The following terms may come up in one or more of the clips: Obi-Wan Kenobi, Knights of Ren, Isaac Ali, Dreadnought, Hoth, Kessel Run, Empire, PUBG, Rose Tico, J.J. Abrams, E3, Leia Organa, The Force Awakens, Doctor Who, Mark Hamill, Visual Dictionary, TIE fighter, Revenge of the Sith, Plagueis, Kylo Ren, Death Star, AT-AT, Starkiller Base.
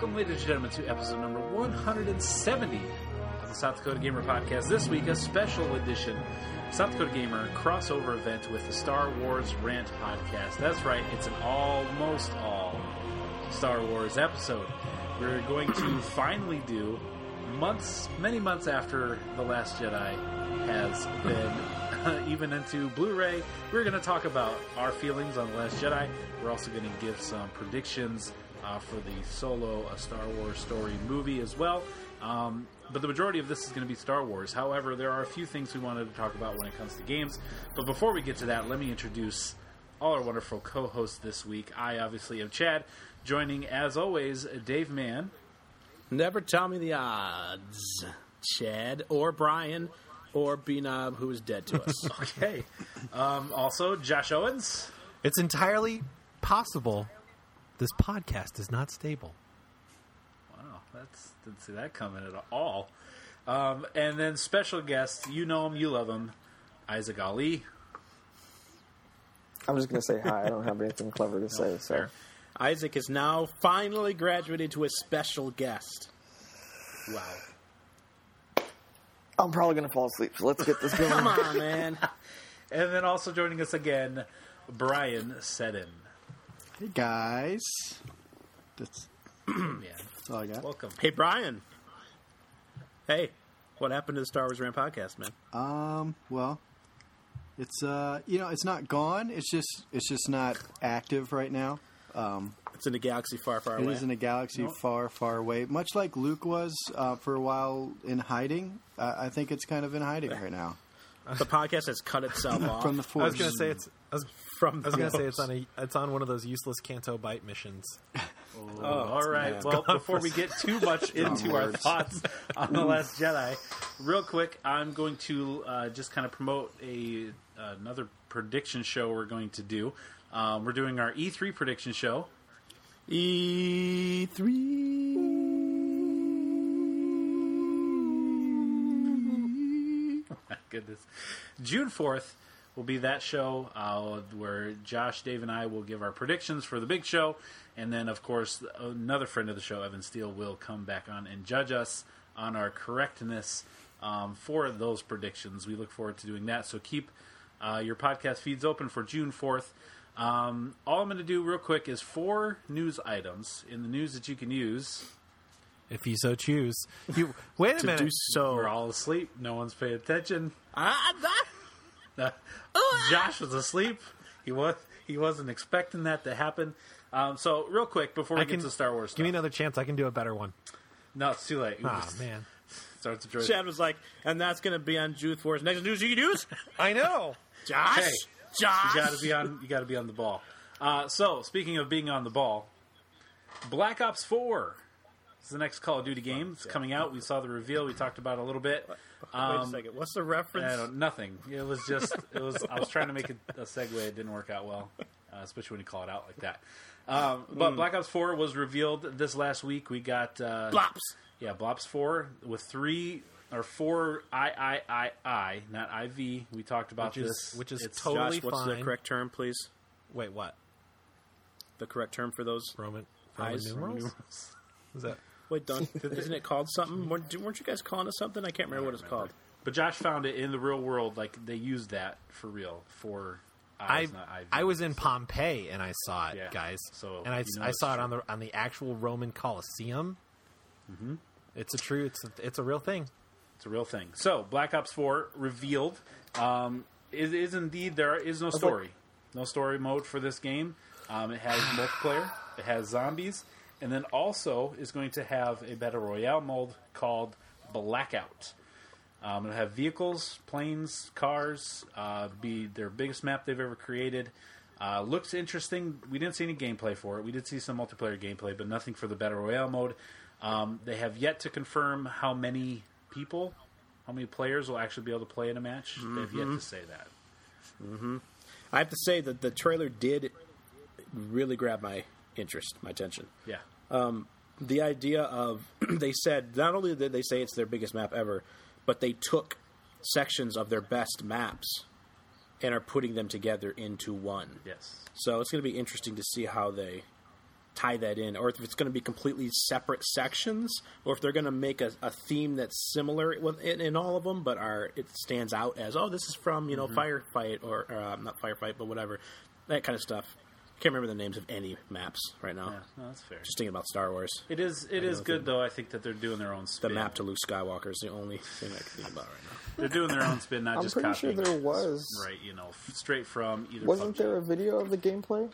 Welcome, ladies and gentlemen, to episode number 170 of the South Dakota Gamer Podcast. This week, a special edition South Dakota Gamer crossover event with the Star Wars Rant Podcast. That's right, it's an almost all Star Wars episode. We're going to finally do many months after The Last Jedi has been even into Blu-ray. We're going to talk about our feelings on The Last Jedi. We're also going to give some predictions for the Solo, a Star Wars story movie as well. But the majority of this is going to be Star Wars. However, there are a few things we wanted to talk about when it comes to games. But before we get to that, let me introduce all our wonderful co-hosts this week. I obviously am Chad, joining, as always, Dave Mann. Never tell me the odds, Chad, or Brian, or B-Nob, who is dead to us. Okay. Also, Josh Owens. It's entirely possible this podcast is not stable. Wow, that's didn't see that coming at all. And then special guest, you know him, you love him, Isaac Ali. I'm just going to say hi. I don't have anything clever to say. So Isaac is now finally graduated to a special guest. Wow. I'm probably going to fall asleep, so let's get this going. Come on, man. And then also joining us again, Brian Seddon. Hey, guys. That's all I got. Welcome. Hey, Brian. Hey, what happened to the Star Wars Rant Podcast, man? Well, it's, it's not gone. It's just not active right now. It's in a galaxy far, far away. It is in a galaxy far, far away. Much like Luke was for a while in hiding. I think it's kind of in hiding right now. The podcast has cut itself off. From the Force. I was going to say it's on one of those useless Canto Bight missions. Oh, all right. Mad. Well, before we get too much into our thoughts on The Last Jedi, real quick, I'm going to just kind of promote another prediction show we're going to do. We're doing our E3 prediction show. E3. Oh, my goodness. June 4th. Will be that show where Josh, Dave, and I will give our predictions for the big show. And then, of course, another friend of the show, Evan Steele, will come back on and judge us on our correctness for those predictions. We look forward to doing that. So keep your podcast feeds open for June 4th. All I'm going to do real quick is 4 news items in the news that you can use. If you so choose. Wait a minute. We're all asleep. No one's paying attention. Josh was asleep. He wasn't expecting that to happen. So real quick before we get to Star Wars, give me another chance. I can do a better one. No, it's too late. Oh man, starts to Chad was like, and that's going to be on June 4th. Next news you can use. I know, Josh. Hey, Josh, you got to be on. You got to be on the ball. So speaking of being on the ball, Black Ops 4 is the next Call of Duty game. It's coming out. We saw the reveal. We talked about it a little bit. Wait a second. What's the reference? Nothing. It was just. I was trying to make a segue. It didn't work out well, especially when you call it out like that. But Black Ops 4 was revealed this last week. We got Blops. Yeah, Blops 4 with 3 or 4 I, not IV. We talked about this, which is totally Josh, what's fine. The correct term, please? Wait, what? The correct term for those Roman eyes? Numerals? Is that? Wait, Don, isn't it called something? Weren't you guys calling it something? I can't remember what it's called. But Josh found it in the real world. Like, they used that for real for eyes, not IV. I was in Pompeii, and I saw it, guys. So, and I saw it on the actual Roman Colosseum. Mm-hmm. It's a real thing. It's a real thing. So, Black Ops 4 revealed. It is indeed, there is no story. No story mode for this game. It has multiplayer. It has zombies. And then also is going to have a battle royale mode called Blackout. It'll have vehicles, planes, cars, be their biggest map they've ever created. Looks interesting. We didn't see any gameplay for it. We did see some multiplayer gameplay, but nothing for the battle royale mode. They have yet to confirm how many players will actually be able to play in a match. Mm-hmm. They've yet to say that. Mm-hmm. I have to say that the trailer did really grab my attention. Yeah. The idea of they said not only did they say it's their biggest map ever, but they took sections of their best maps and are putting them together into one. Yes. So it's going to be interesting to see how they tie that in, or if it's going to be completely separate sections, or if they're going to make a theme that's similar in all of them, but it stands out as, oh, this is from, you know, Firefight, or not Firefight, but whatever, that kind of stuff. I can't remember the names of any maps right now. Yeah, no, that's fair. Just thinking about Star Wars. It is good, though, I think, that they're doing their own spin. The map to Luke Skywalker is the only thing I can think about right now. They're doing their own spin, not just copying. I'm pretty sure there was. Right, you know, straight from either. Wasn't there a video of the gameplay?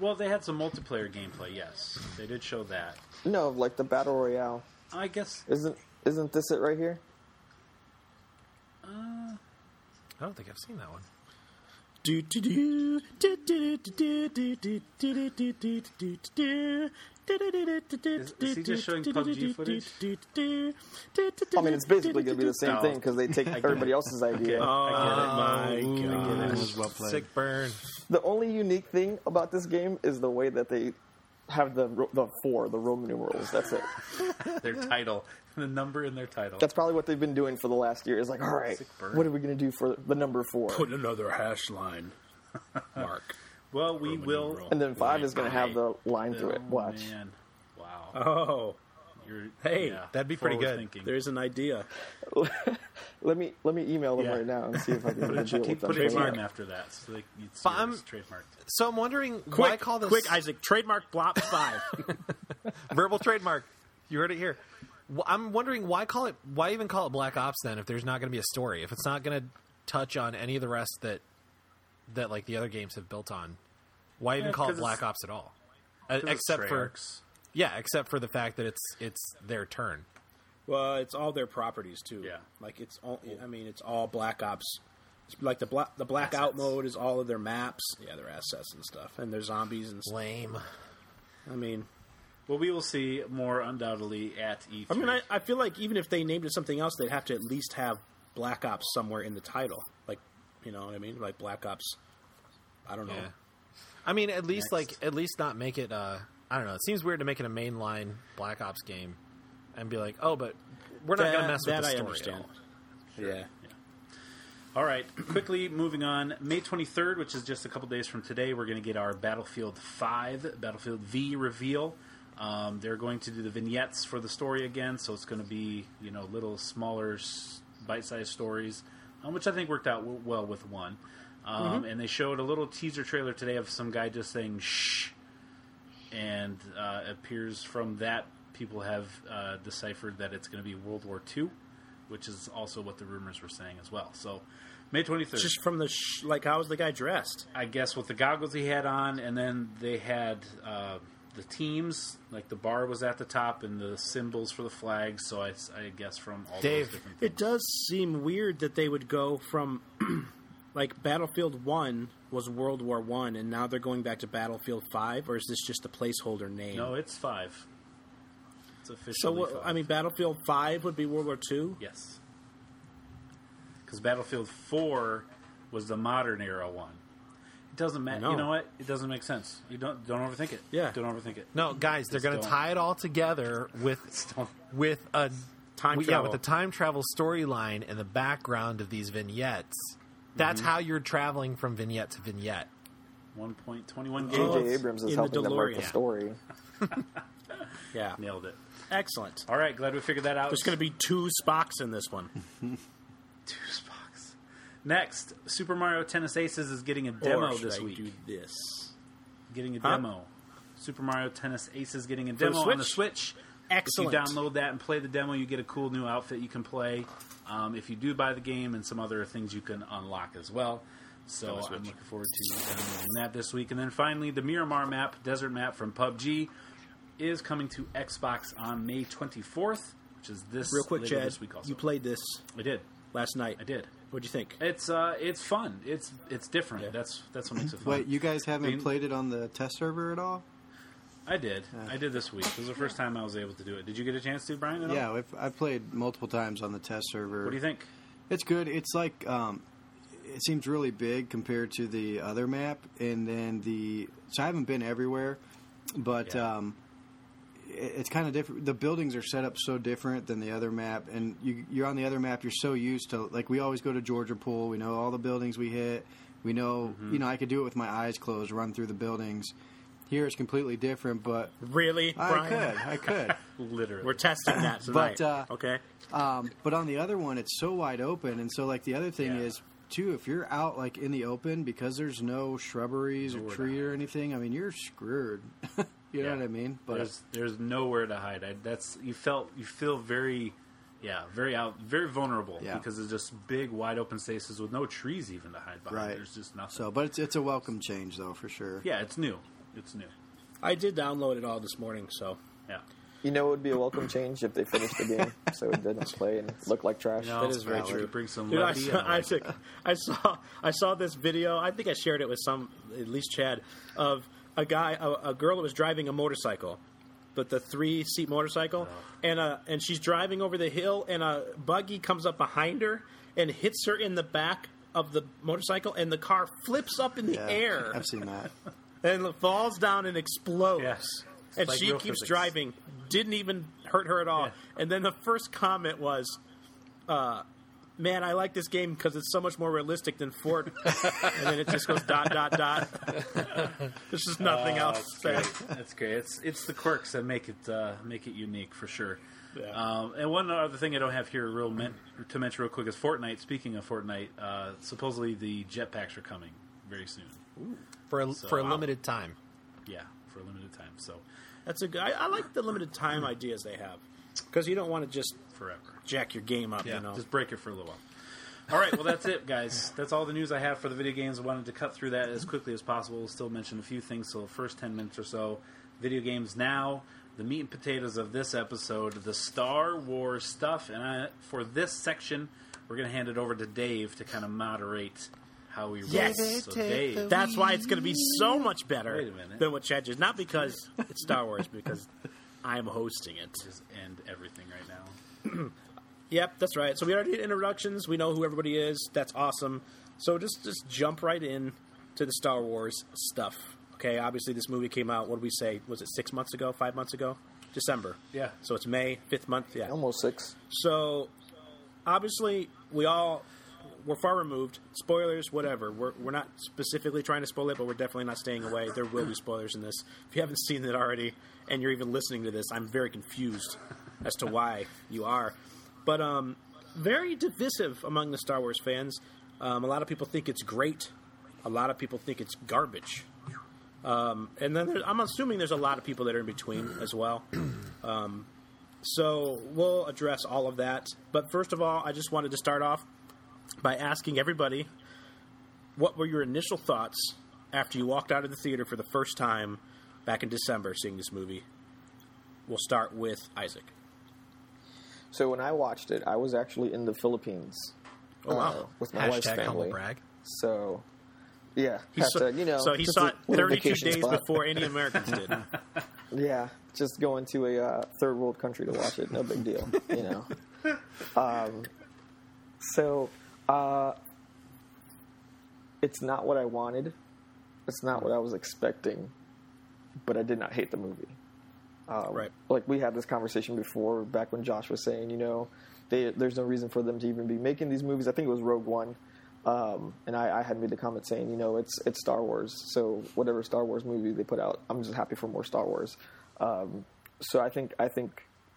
Well, they had some multiplayer gameplay, yes. They did show that. No, like the Battle Royale. I guess... Isn't this it right here? I don't think I've seen that one. Is he just showing PUBG footage? I mean, it's basically going to be the same thing, because they take everybody else's idea. I get it. My God. Well played. Sick burn. The only unique thing about this game is the way that they have the Roman numerals. That's it. Their title. The number in their title. That's probably what they've been doing for the last year. It's like, all right, what are we going to do for the number 4? Put another hash line. Mark. Well, we Roman will. Numeral. And then 5 is going to have the line through it. Watch. Man. Wow. Oh. That'd be pretty good. Thinking. There's an idea. Let me email them right now and see if I can get a deal with them. Trademark after that. So they can trademarked. So I'm wondering why call this... Quick, Isaac. Trademark Blops 5. Verbal trademark. You heard it here. I'm wondering why even call it Black Ops then if there's not going to be a story, if it's not going to touch on any of the rest that like the other games have built on. Why even call it Black Ops at all? Except for the fact that it's their turn. Well, it's all their properties too. Yeah, like it's all. I mean, it's all Black Ops. It's like the blackout mode is all of their maps. Yeah, their assets and stuff, and their zombies and stuff. Lame. I mean. Well, we will see more undoubtedly at E3. I mean, I feel like even if they named it something else, they'd have to at least have Black Ops somewhere in the title. Like, you know what I mean? Like Black Ops, I don't know. Yeah. I mean, at least not make it, I don't know. It seems weird to make it a mainline Black Ops game and be like, oh, but we're not going to mess with the story at all. Sure. Yeah. All right, quickly moving on. May 23rd, which is just a couple days from today, we're going to get our Battlefield V reveal. They're going to do the vignettes for the story again, so it's going to be, you know, little smaller bite-sized stories, which I think worked out well with one. And they showed a little teaser trailer today of some guy just saying shh, and appears from that people have deciphered that it's going to be World War II, which is also what the rumors were saying as well. So May 23rd. Just from the how was the guy dressed? I guess with the goggles he had on, and then they had... the teams, like the bar was at the top, and the symbols for the flags. So I guess from all those different things. It does seem weird that they would go from like Battlefield 1 was World War 1, and now they're going back to Battlefield 5. Or is this just a placeholder name? No, it's 5. It's officially. So 5. I mean, Battlefield 5 would be World War 2. Yes, because Battlefield 4 was the modern era one. It doesn't matter. No. You know what? It doesn't make sense. You don't overthink it. Yeah. Don't overthink it. No, guys, they're going to tie it all together with a time travel. Yeah, with the time travel storyline and the background of these vignettes. That's how you're traveling from vignette to vignette. 1.21 games. J.J. Abrams is helping them work the story. Yeah. Nailed it. Excellent. All right, glad we figured that out. There's going to be 2 Spocks in this one. 2 Spocks. Next, Super Mario Tennis Aces is getting a demo this week. Getting a demo. Super Mario Tennis Aces getting a demo on the Switch. Excellent. If you download that and play the demo, you get a cool new outfit you can play. If you do buy the game, and some other things you can unlock as well. So I'm looking forward to downloading that this week. And then finally, the Miramar map, desert map from PUBG, is coming to Xbox on May 24th, which is this week. Real quick, Chad, you played this. I did. Last night. I did. What'd you think? It's fun. It's different. Yeah. That's what makes it fun. Wait, you guys haven't played it on the test server at all? I did. I did this week. It was the first time I was able to do it. Did you get a chance to, Brian? Yeah, I played multiple times on the test server. What do you think? It's good. It's like it seems really big compared to the other map, and then so I haven't been everywhere, but. Yeah. It's kind of different. The buildings are set up so different than the other map, and you're on the other map. You're so used to, like, we always go to Georgia Pool. We know all the buildings we hit. We know, I could do it with my eyes closed, run through the buildings. Here it's completely different, but... Really, Brian? I could. Literally. We're testing that tonight. Okay. But on the other one, it's so wide open, and so, like, the other thing is... too, if you're out like in the open because there's no shrubberies or tree or anything, I mean you're screwed. you know what I mean? But there's nowhere to hide. You feel very vulnerable because it's just big wide open spaces with no trees even to hide behind. Right. There's just nothing. So, but it's a welcome change though for sure. Yeah, it's new. I did download it all this morning, so yeah. You know, it would be a welcome change if they finished the game, so it didn't play and look like trash. No, that is very true. Bring some I saw this video. I think I shared it with some, at least Chad, of a girl that was driving a motorcycle, but the 3-seat motorcycle, and she's driving over the hill, and a buggy comes up behind her and hits her in the back of the motorcycle, and the car flips up in the air. I've seen that, and falls down and explodes. Yes. And like she keeps driving, didn't even hurt her at all. Yeah. And then the first comment was, man, I like this game because it's so much more realistic than Ford. And then it just goes ... There's just nothing else to say. That's great. It's the quirks that make it unique for sure. Yeah. And one other thing I don't have here to mention real quick is Fortnite. Speaking of Fortnite, supposedly the jetpacks are coming very soon. Ooh. For a limited time. Yeah. For a limited time, so that's a good. I like the limited time ideas they have because you don't want to just forever jack your game up. Yeah, you know? Just break it for a little while. All right, well that's it, guys. That's all the news I have for the video games. I wanted to cut through that as quickly as possible. We'll still mention a few things. So the first 10 minutes or so, video games now. The meat and potatoes of this episode, the Star Wars stuff, and for this section, we're going to hand it over to Dave to kind of moderate. How we so Dave. That's why it's going to be so much better than what Chad did. Not because it's Star Wars, because I'm hosting it. Just end everything right now. Yep, that's right. So we already did introductions. We know who everybody is. That's awesome. So just jump right in to the Star Wars stuff. Okay, obviously this movie came out, what did we say? Was it 6 months ago, 5 months ago? December. Yeah. So it's May, 5th month. Yeah. Almost 6. So obviously we're far removed. Spoilers, whatever. We're not specifically trying to spoil it, but we're definitely not staying away. There will be spoilers in this. If you haven't seen it already, and you're even listening to this, I'm very confused as to why you are. But very divisive among the Star Wars fans. A lot of people think it's great. A lot of people think it's garbage. And then I'm assuming there's a lot of people that are in between as well. So we'll address all of that. But first of all, I just wanted to start off by asking everybody, what were your initial thoughts after you walked out of the theater for the first time back in December seeing this movie? We'll start with Isaac. So when I watched it, I was actually in the Philippines with my wife's family. Brag. So, yeah. So he saw it 32 days before any Americans did. Yeah, just going to a third world country to watch it, no big deal, you know. So... it's not what I wanted. It's not what I was expecting, but I did not hate the movie. Right. Like we had this conversation before, back when Josh was saying, you know, there's no reason for them to even be making these movies. I think it was Rogue One. And I had made the comment saying, you know, it's Star Wars. So whatever Star Wars movie they put out, I'm just happy for more Star Wars. So I think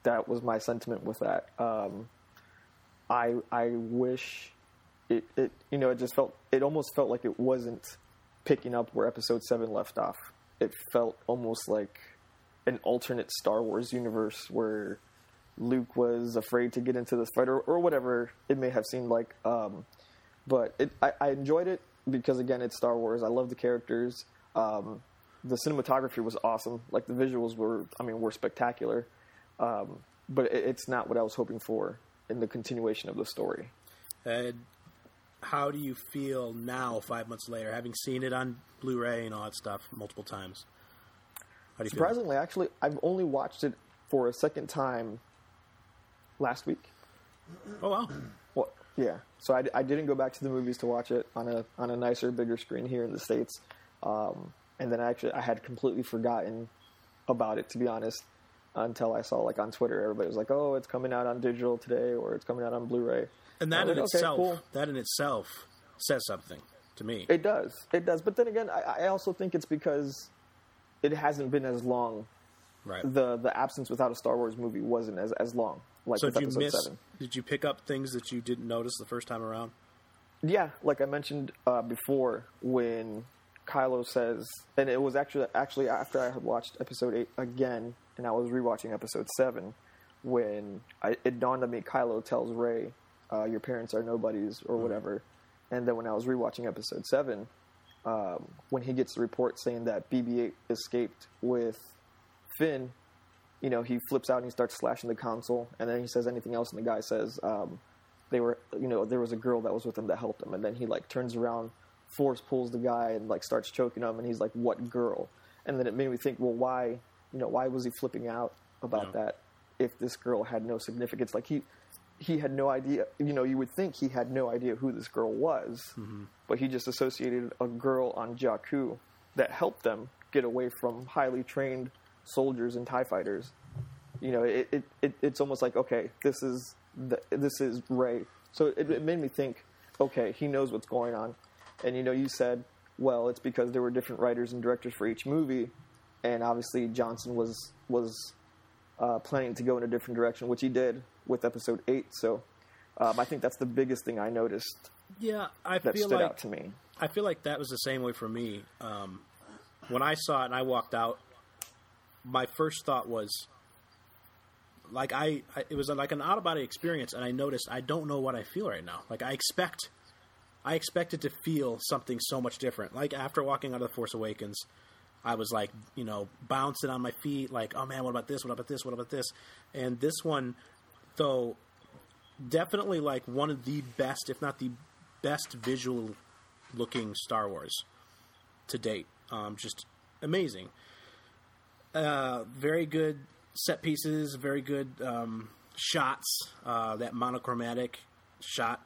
that was my sentiment with that. I wish it you know, it almost felt like it wasn't picking up where episode 7 left off. It felt almost like an alternate Star Wars universe where Luke was afraid to get into this fight or whatever it may have seemed like. But I enjoyed it because, again, it's Star Wars. I love the characters. The cinematography was awesome. Like, the visuals were spectacular. But it's not what I was hoping for in the continuation of the story. And how do you feel now, 5 months later, having seen it on Blu-ray and all that stuff multiple times? How do you Surprisingly, feel? Actually, I've only watched it for a second time last week. Oh, wow. Well, yeah. So I didn't go back to the movies to watch it on a nicer, bigger screen here in the States. And then I had completely forgotten about it, to be honest, until I saw, like, on Twitter, everybody was like, oh, it's coming out on digital today, or it's coming out on Blu-ray. And that in itself says something to me. It does. But then again, I also think it's because it hasn't been as long. Right. The absence without a Star Wars movie wasn't as long. Like so with did you miss? 7. Did you pick up things that you didn't notice the first time around? Yeah, like I mentioned before, when Kylo says, and it was actually after I had watched Episode 8 again, and I was rewatching Episode 7, when it dawned on me Kylo tells Rey, your parents are nobodies or whatever. And then when I was rewatching Episode 7, when he gets the report saying that BB-8 escaped with Finn, you know, he flips out and he starts slashing the console, and then he says anything else, and the guy says, they were, you know, there was a girl that was with him that helped him. And then he, like, turns around, Force pulls the guy and, like, starts choking him, and he's like, what girl? And then it made me think, well, why was he flipping out about that if this girl had no significance? Like, he had no idea, you know, you would think he had no idea who this girl was, but he just associated a girl on Jakku that helped them get away from highly trained soldiers and TIE fighters. You know, it's almost like, okay, this is Rey. So it made me think, okay, he knows what's going on. And, you know, you said, well, it's because there were different writers and directors for each movie. And obviously Johnson was planning to go in a different direction, which he did with Episode 8. So I think that's the biggest thing I noticed. Yeah, that stood out to me. I feel like that was the same way for me. When I saw it and I walked out, my first thought was, like, it was like an out-of-body experience, and I noticed I don't know what I feel right now. Like, I expected to feel something so much different. Like, after walking out of The Force Awakens, I was, like, you know, bouncing on my feet, like, oh, man, what about this? What about this? What about this? And this one, though, definitely, like, one of the best, if not the best visual-looking Star Wars to date. Just amazing. Very good set pieces, very good shots, that monochromatic shot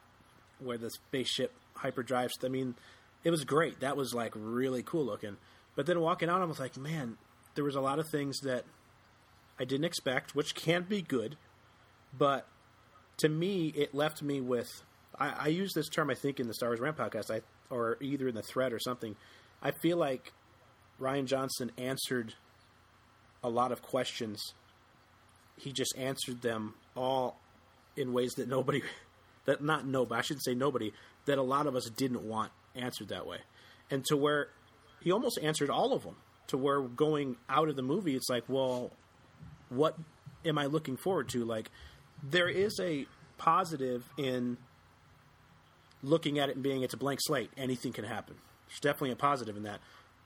where the spaceship hyperdrives. I mean, it was great. That was, like, really cool looking. But then walking out, I was like, man, there was a lot of things that I didn't expect, which can be good. But to me, it left me with – I use this term, I think, in the Star Wars Rant podcast or either in the thread or something. I feel like Rian Johnson answered – a lot of questions. He just answered them all in ways that that a lot of us didn't want answered that way. And to where he almost answered all of them, to where going out of the movie, it's like, well, what am I looking forward to? Like, there is a positive in looking at it and being, it's a blank slate. Anything can happen. There's definitely a positive in that.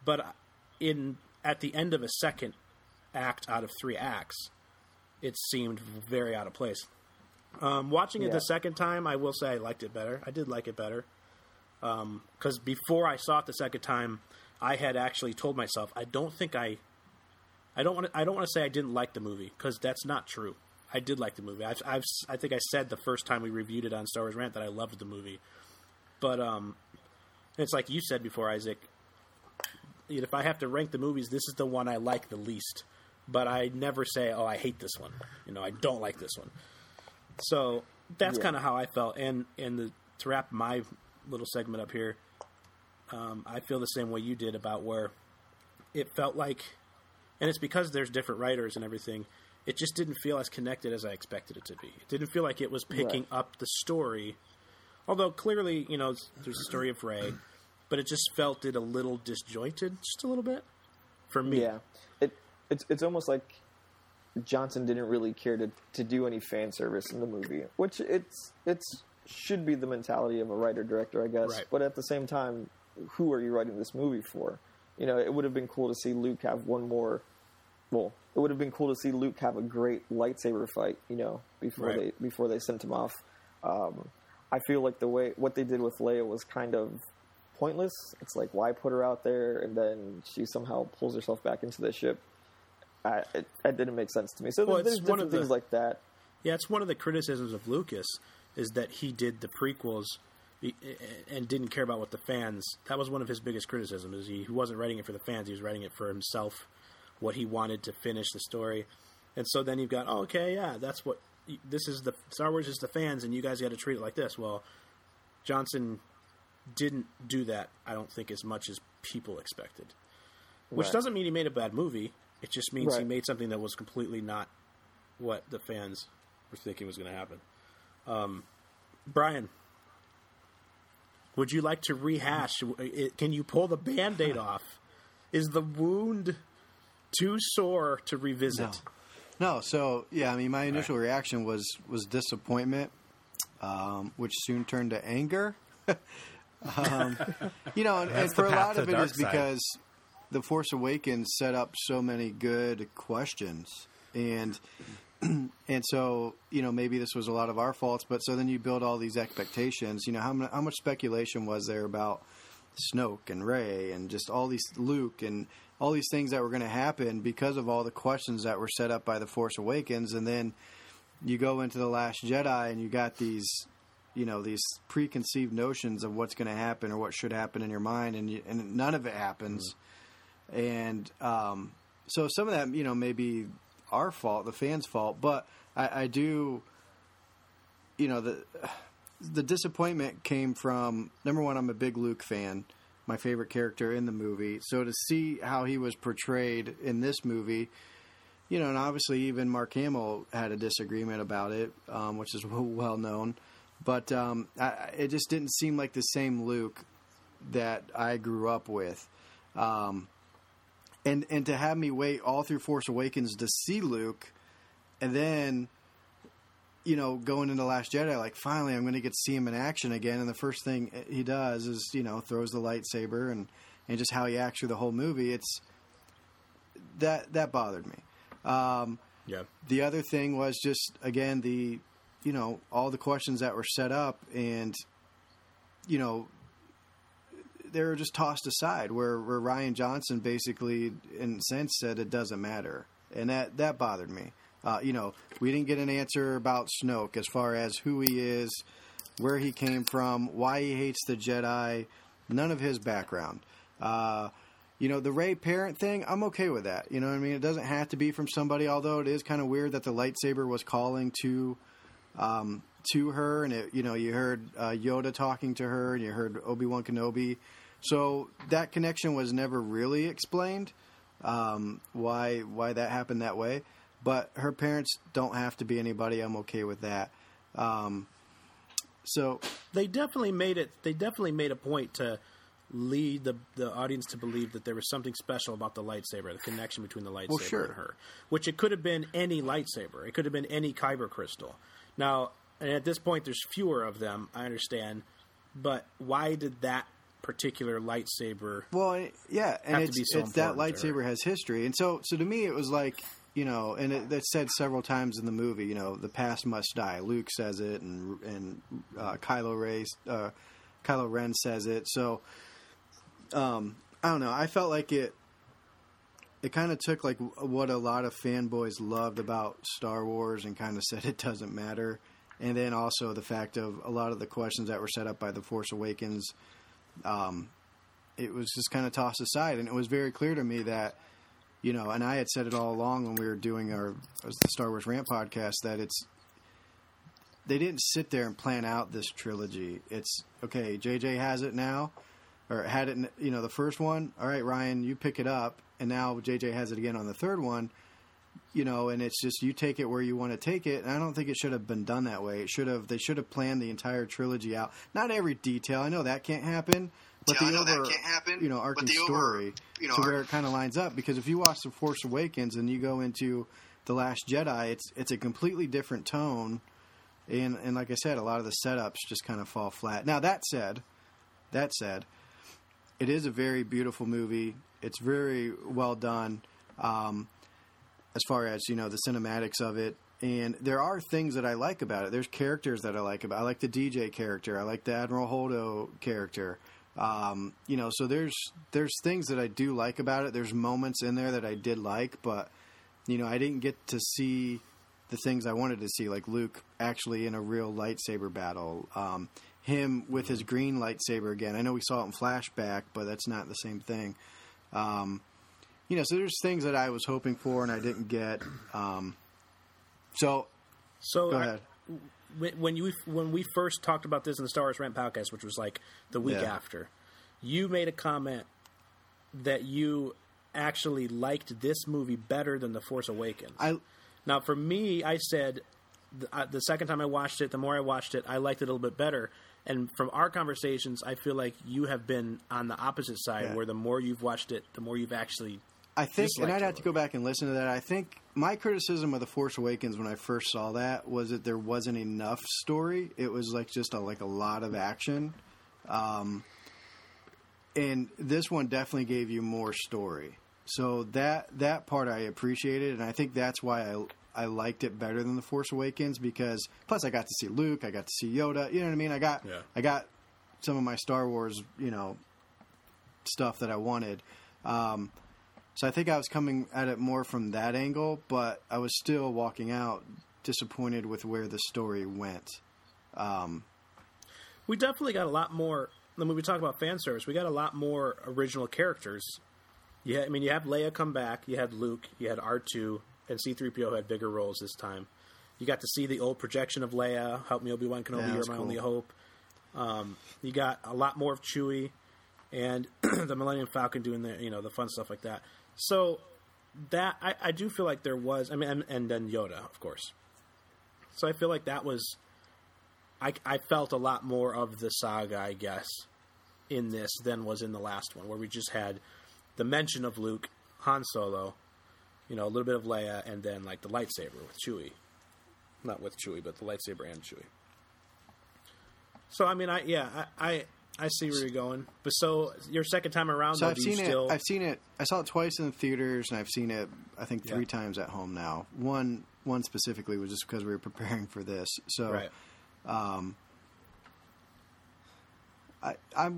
But at the end of a second act out of three acts, it seemed very out of place. Watching it the second time, I will say I liked it better. I did like it better. Because before I saw it the second time, I had actually told myself, I don't want to say I didn't like the movie, because that's not true. I did like the movie. I think I said the first time we reviewed it on Star Wars Rant that I loved the movie. But it's like you said before, Isaac, if I have to rank the movies, this is the one I like the least. But I never say, oh, I hate this one. You know, I don't like this one. So that's kind of how I felt. And to wrap my little segment up here, I feel the same way you did about where it felt like, and it's because there's different writers and everything, it just didn't feel as connected as I expected it to be. It didn't feel like it was picking up the story. Although clearly, you know, there's a story of Rey, but it just felt it a little disjointed, just a little bit, for me. Yeah, it's almost like Johnson didn't really care to do any fan service in the movie, which it's should be the mentality of a writer-director, I guess. Right. But at the same time, who are you writing this movie for? You know, it would have been cool to see Luke have it would have been cool to see Luke have a great lightsaber fight, you know, before they sent him off. I feel like what they did with Leia was kind of pointless. It's like, why put her out there, and then she somehow pulls herself back into the ship? It didn't make sense to me. So there's different things like that. Yeah, it's one of the criticisms of Lucas is that he did the prequels and didn't care about what the fans. That was one of his biggest criticisms. Is he wasn't writing it for the fans. He was writing it for himself, what he wanted to finish the story. And so then you've got, oh, okay, yeah, that's what this is. The Star Wars is the fans, and you guys got to treat it like this. Well, Johnson didn't do that, I don't think, as much as people expected. Which doesn't mean he made a bad movie. It just means he made something that was completely not what the fans were thinking was going to happen. Brian, would you like to rehash? Can you pull the Band-Aid off? Is the wound too sore to revisit? No. So, yeah, I mean, my initial reaction was disappointment, which soon turned to anger. You know, and for a lot of it is because The Force Awakens set up so many good questions. And so, you know, maybe this was a lot of our faults, but so then you build all these expectations. You know, how much speculation was there about Snoke and Rey and just all these Luke and all these things that were going to happen because of all the questions that were set up by The Force Awakens. And then you go into The Last Jedi and you got these, you know, these preconceived notions of what's going to happen or what should happen in your mind. And none of it happens. Mm-hmm. And so some of that, you know, maybe our fault, the fans' fault, but I do, you know, the disappointment came from, number one, I'm a big Luke fan, my favorite character in the movie. So to see how he was portrayed in this movie, you know, and obviously even Mark Hamill had a disagreement about it, which is well known, but it just didn't seem like the same Luke that I grew up with. And to have me wait all through Force Awakens to see Luke, and then, you know, going into Last Jedi, like, finally I'm going to get to see him in action again. And the first thing he does is, you know, throws the lightsaber and just how he acts through the whole movie. It's that bothered me. Yeah. The other thing was just, again, you know, all the questions that were set up and, you know, they were just tossed aside where Rian Johnson basically in a sense said it doesn't matter. And that bothered me. You know, we didn't get an answer about Snoke as far as who he is, where he came from, why he hates the Jedi, none of his background. You know, the Rey parent thing, I'm okay with that. You know what I mean? It doesn't have to be from somebody, although it is kind of weird that the lightsaber was calling to her, and it, you know, you heard Yoda talking to her, and you heard Obi-Wan Kenobi. So that connection was never really explained, why that happened that way. But her parents don't have to be anybody. I'm okay with that. So they definitely made a point to lead the audience to believe that there was something special about the lightsaber, the connection between the lightsaber and her, which it could have been any lightsaber. It could have been any kyber crystal. Now, and at this point, there's fewer of them, I understand, but why did that particular lightsaber? Well, yeah, and it's that lightsaber has history, and so to me, it was like, you know, and that's said several times in the movie. You know, the past must die. Luke says it, and Kylo Ren says it. So, I don't know. I felt like it kind of took like what a lot of fanboys loved about Star Wars and kind of said it doesn't matter. And then also the fact of a lot of the questions that were set up by The Force Awakens, it was just kind of tossed aside. And it was very clear to me that, you know, and I had said it all along when we were doing the Star Wars Rant Podcast, that they didn't sit there and plan out this trilogy. It's, okay, JJ has it now, or had it, you know, the first one. All right, Ryan, you pick it up. And now JJ has it again on the third one. You know, and it's just you take it where you want to take it, and I don't think it should have been done that way. They should have planned the entire trilogy out. Not every detail. I know that can't happen, but the overarching story, to where it kind of lines up. Because if you watch The Force Awakens and you go into The Last Jedi, it's a completely different tone, and like I said, a lot of the setups just kind of fall flat. Now that said, it is a very beautiful movie. It's very well done. As far as, you know, the cinematics of it. And there are things that I like about it. There's characters that I like about it. I like the DJ character. I like the Admiral Holdo character. You know, so there's things that I do like about it. There's moments in there that I did like, but, you know, I didn't get to see the things I wanted to see, like Luke actually in a real lightsaber battle. Him with his green lightsaber again. I know we saw it in flashback, but that's not the same thing. You know, so there's things that I was hoping for and I didn't get. So go ahead. When we first talked about this in the Star Wars Rant Podcast, which was like the week after, you made a comment that you actually liked this movie better than The Force Awakens. Now, for me, I said the second time I watched it, the more I watched it, I liked it a little bit better. And from our conversations, I feel like you have been on the opposite side, where the more you've watched it, the more you've actually disliked it. And I'd have to go back and listen to that. I think my criticism of The Force Awakens when I first saw that was that there wasn't enough story. It was like just a lot of action. And this one definitely gave you more story. So that part I appreciated, and I think that's why I liked it better than The Force Awakens, because plus I got to see Luke, I got to see Yoda, you know what I mean? I got some of my Star Wars, stuff that I wanted. So I think I was coming at it more from that angle, but I was still walking out disappointed with where the story went. We definitely got a lot more. When we talk about fan service, we got a lot more original characters. Yeah, I mean, you have Leia come back, you had Luke, you had R2, and C-3PO had bigger roles this time. You got to see the old projection of Leia, "Help me, Obi-Wan Kenobi, you're my only hope." You got a lot more of Chewie, and the Millennium Falcon doing the the fun stuff like that. So that I do feel like there was. I mean, and then Yoda, of course. So I feel like that was. I felt a lot more of the saga, I guess, in this than was in the last one, where we just had the mention of Luke, Han Solo, a little bit of Leia, and then, the lightsaber with Chewie. Not with Chewie, but the lightsaber and Chewie. So, I mean, I see where you're going. But so, your second time around, so I've seen it. I saw it twice in the theaters, and I've seen it, I think, three times at home now. One specifically was just because we were preparing for this. So. Right. I'm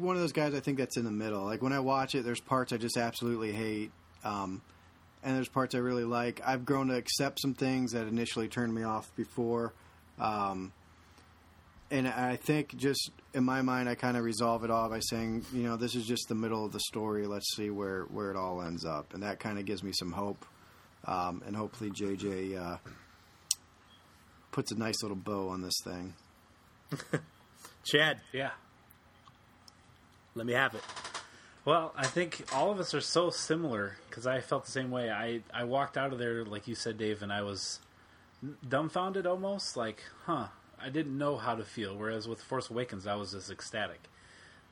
one of those guys, I think, that's in the middle. When I watch it, there's parts I just absolutely hate, and there's parts I really like. I've grown to accept some things that initially turned me off before, and I think just in my mind I kind of resolve it all by saying, this is just the middle of the story. Let's see where it all ends up, and that kind of gives me some hope, and hopefully JJ puts a nice little bow on this thing. Chad. Yeah. Let me have it. Well, I think all of us are so similar, because I felt the same way. I walked out of there, like you said, Dave, and I was dumbfounded almost. I didn't know how to feel. Whereas with Force Awakens, I was just ecstatic.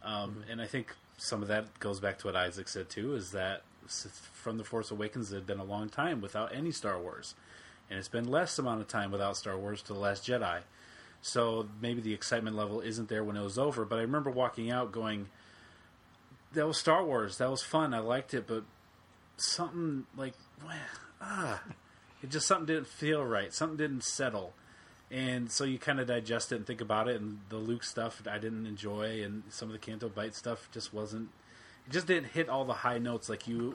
And I think some of that goes back to what Isaac said, too, is that from The Force Awakens, it had been a long time without any Star Wars. And it's been less amount of time without Star Wars to The Last Jedi. So maybe the excitement level isn't there when it was over, but I remember walking out going, that was Star Wars, that was fun, I liked it, but something something didn't feel right, something didn't settle. And so you kind of digest it and think about it, and the Luke stuff I didn't enjoy, and some of the Canto Bight stuff just didn't hit all the high notes maybe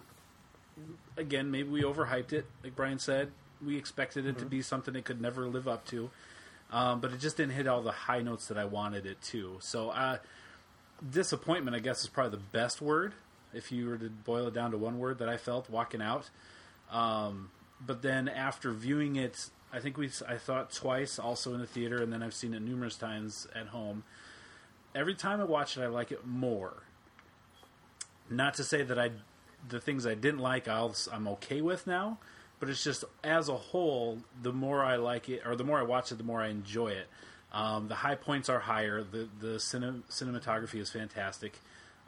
we overhyped it, like Brian said, we expected it to be something it could never live up to. But it just didn't hit all the high notes that I wanted it to. So disappointment, I guess, is probably the best word, if you were to boil it down to one word that I felt walking out. But then after viewing it, I thought twice, also in the theater, and then I've seen it numerous times at home. Every time I watch it, I like it more. Not to say that the things I didn't like, I'm okay with now. But it's just, as a whole, the more I like it, or the more I watch it, the more I enjoy it. The high points are higher. The cinematography is fantastic.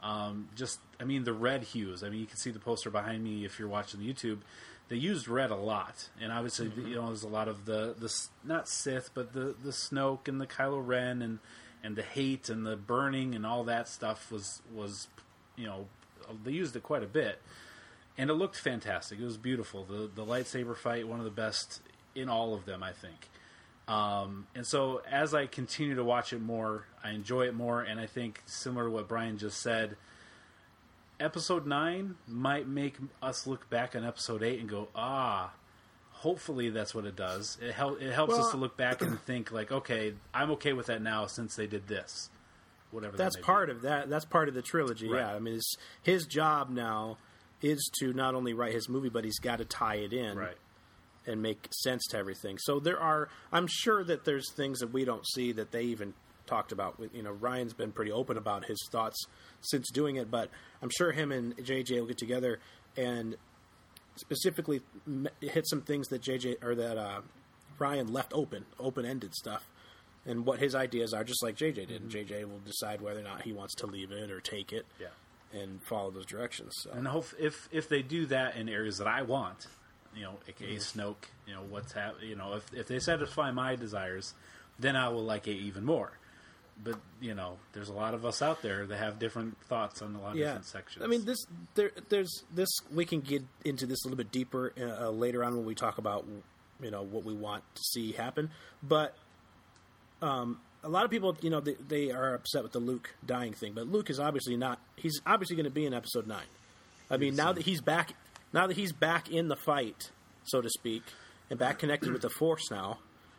The red hues. I mean, you can see the poster behind me if you're watching YouTube. They used red a lot. And obviously, there's a lot of the not Sith, but the Snoke and the Kylo Ren and the hate and the burning and all that stuff was they used it quite a bit. And it looked fantastic. It was beautiful. The lightsaber fight, one of the best in all of them, I think. And so as I continue to watch it more, I enjoy it more. And I think, similar to what Brian just said, Episode 9 might make us look back on Episode 8 and go, hopefully that's what it does. It helps us to look back and think, okay, I'm okay with that now since they did this. Whatever that's part of that. That's part of the trilogy, right. Yeah. I mean, it's his job now is to not only write his movie, but he's got to tie it in and make sense to everything. So I'm sure that there's things that we don't see that they even talked about. Ryan's been pretty open about his thoughts since doing it, but I'm sure him and JJ will get together and specifically hit some things that Ryan left open-ended stuff, and what his ideas are, just like JJ did. And JJ will decide whether or not he wants to leave it or take it, and follow those directions. So. And if they do that in areas that I want, aka Snoke, if they satisfy my desires, then I will like it even more. But there's a lot of us out there that have different thoughts on a lot of different sections. I mean, there's this. We can get into this a little bit deeper later on when we talk about what we want to see happen. But a lot of people, they are upset with the Luke dying thing. But Luke is obviously not. He's obviously going to be in Episode 9. I mean, now that he's back, in the fight, so to speak, and back connected with the Force now,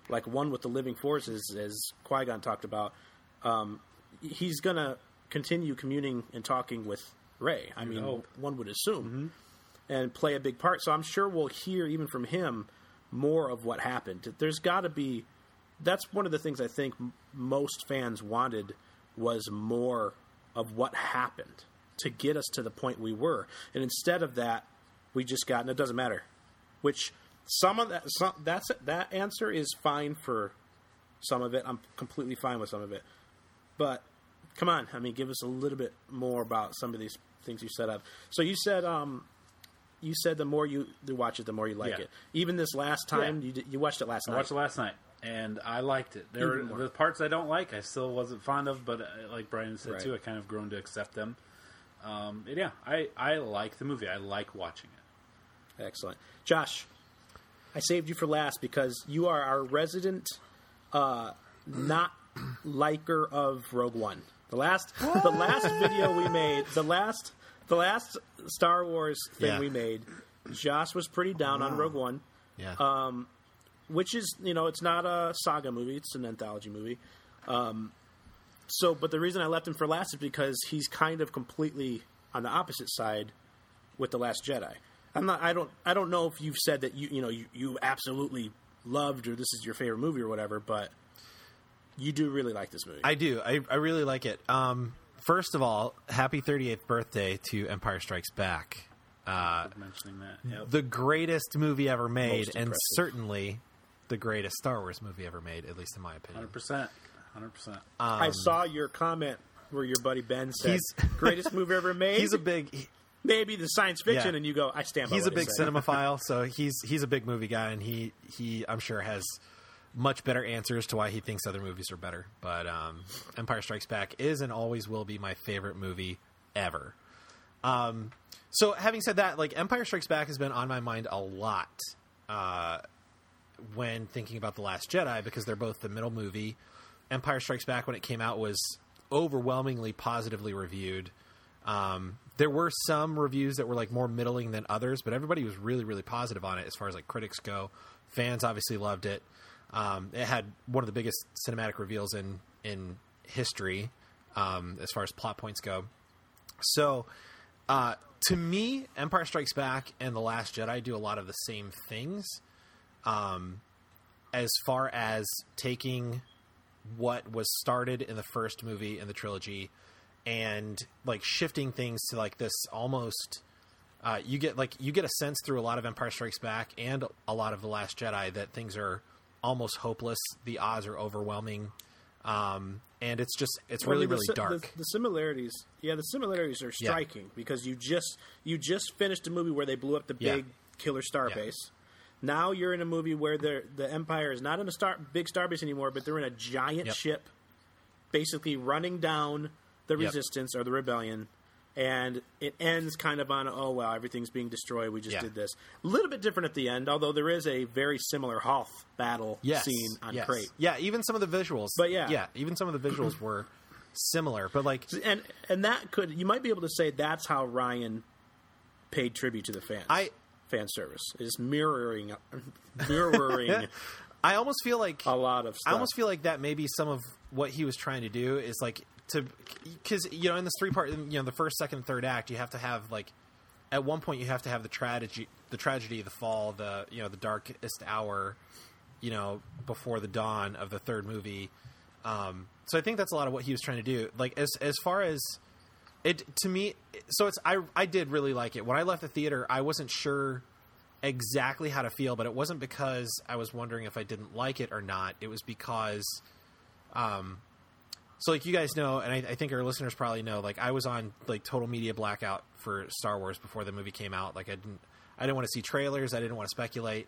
like one with the living Force, as Qui-Gon talked about. He's going to continue communing and talking with Rey. I mean, one would assume, and play a big part. So I'm sure we'll hear, even from him, more of what happened. There's got to be... That's one of the things I think most fans wanted, was more of what happened to get us to the point we were. And instead of that, we just got... And it doesn't matter. Which, some of that... That answer is fine for some of it. I'm completely fine with some of it. But come on, I mean, give us a little bit more about some of these things you set up. So you said the more you watch it, the more you like it. Even this last time, you watched it last night. I watched it last night, and I liked it. There were the parts I don't like, I still wasn't fond of, but like Brian said too, I kind of grown to accept them. I like the movie. I like watching it. Excellent, Josh. I saved you for last because you are our resident not liker of Rogue One. The last video we made, the last Star Wars thing we made, Josh was pretty down on Rogue One. Yeah. Which is, it's not a saga movie, it's an anthology movie. But the reason I left him for last is because he's kind of completely on the opposite side with The Last Jedi. I don't know if you've said that you absolutely loved, or this is your favorite movie or whatever, but you do really like this movie. I do. I really like it. First of all, happy 38th birthday to Empire Strikes Back. Mentioning that. Yep. The greatest movie ever made, and certainly the greatest Star Wars movie ever made, at least in my opinion. 100%. 100%. I saw your comment where your buddy Ben said, greatest movie ever made. He's a big... Maybe the science fiction, and you go, I stand by what he's a big cinephile, so he's a big movie guy, and he I'm sure has... much better answers to why he thinks other movies are better. But Empire Strikes Back is and always will be my favorite movie ever. So having said that, like, Empire Strikes Back has been on my mind a lot when thinking about The Last Jedi, because they're both the middle movie. Empire Strikes Back, when it came out, was overwhelmingly positively reviewed. There were some reviews that were like more middling than others, but everybody was really, really positive on it as far as like critics go. Fans obviously loved it. It had one of the biggest cinematic reveals in history, as far as plot points go. So, to me, Empire Strikes Back and The Last Jedi do a lot of the same things, as far as taking what was started in the first movie in the trilogy and like shifting things to like this almost... you get a sense through a lot of Empire Strikes Back and a lot of The Last Jedi that things are almost hopeless. The odds are overwhelming. And it's just, it's really, really dark. The similarities. Yeah. The similarities are striking because you just finished a movie where they blew up the big killer starbase. Now you're in a movie where the Empire is not in a big starbase anymore, but they're in a giant ship basically running down the Resistance or the Rebellion. And it ends kind of on, oh, well, everything's being destroyed. We just did this. A little bit different at the end, although there is a very similar Hoth battle scene on Crait. Yeah, even some of the visuals. But even some of the visuals were similar. But like, and that could, you might be able to say that's how Ryan paid tribute to the fans. Fan service is mirroring. I almost feel like a lot of stuff. I almost feel like that maybe some of what he was trying to do is like. Because in this three-part, the first, second, and third act, you have to have like, at one point, you have to have the tragedy, the fall, the darkest hour, before the dawn of the third movie. So I think that's a lot of what he was trying to do. Like as far as it to me, so I did really like it. When I left the theater, I wasn't sure exactly how to feel, but it wasn't because I was wondering if I didn't like it or not. It was because, so like you guys know, and I think our listeners probably know, like I was on like total media blackout for Star Wars before the movie came out. Like I didn't want to see trailers. I didn't want to speculate.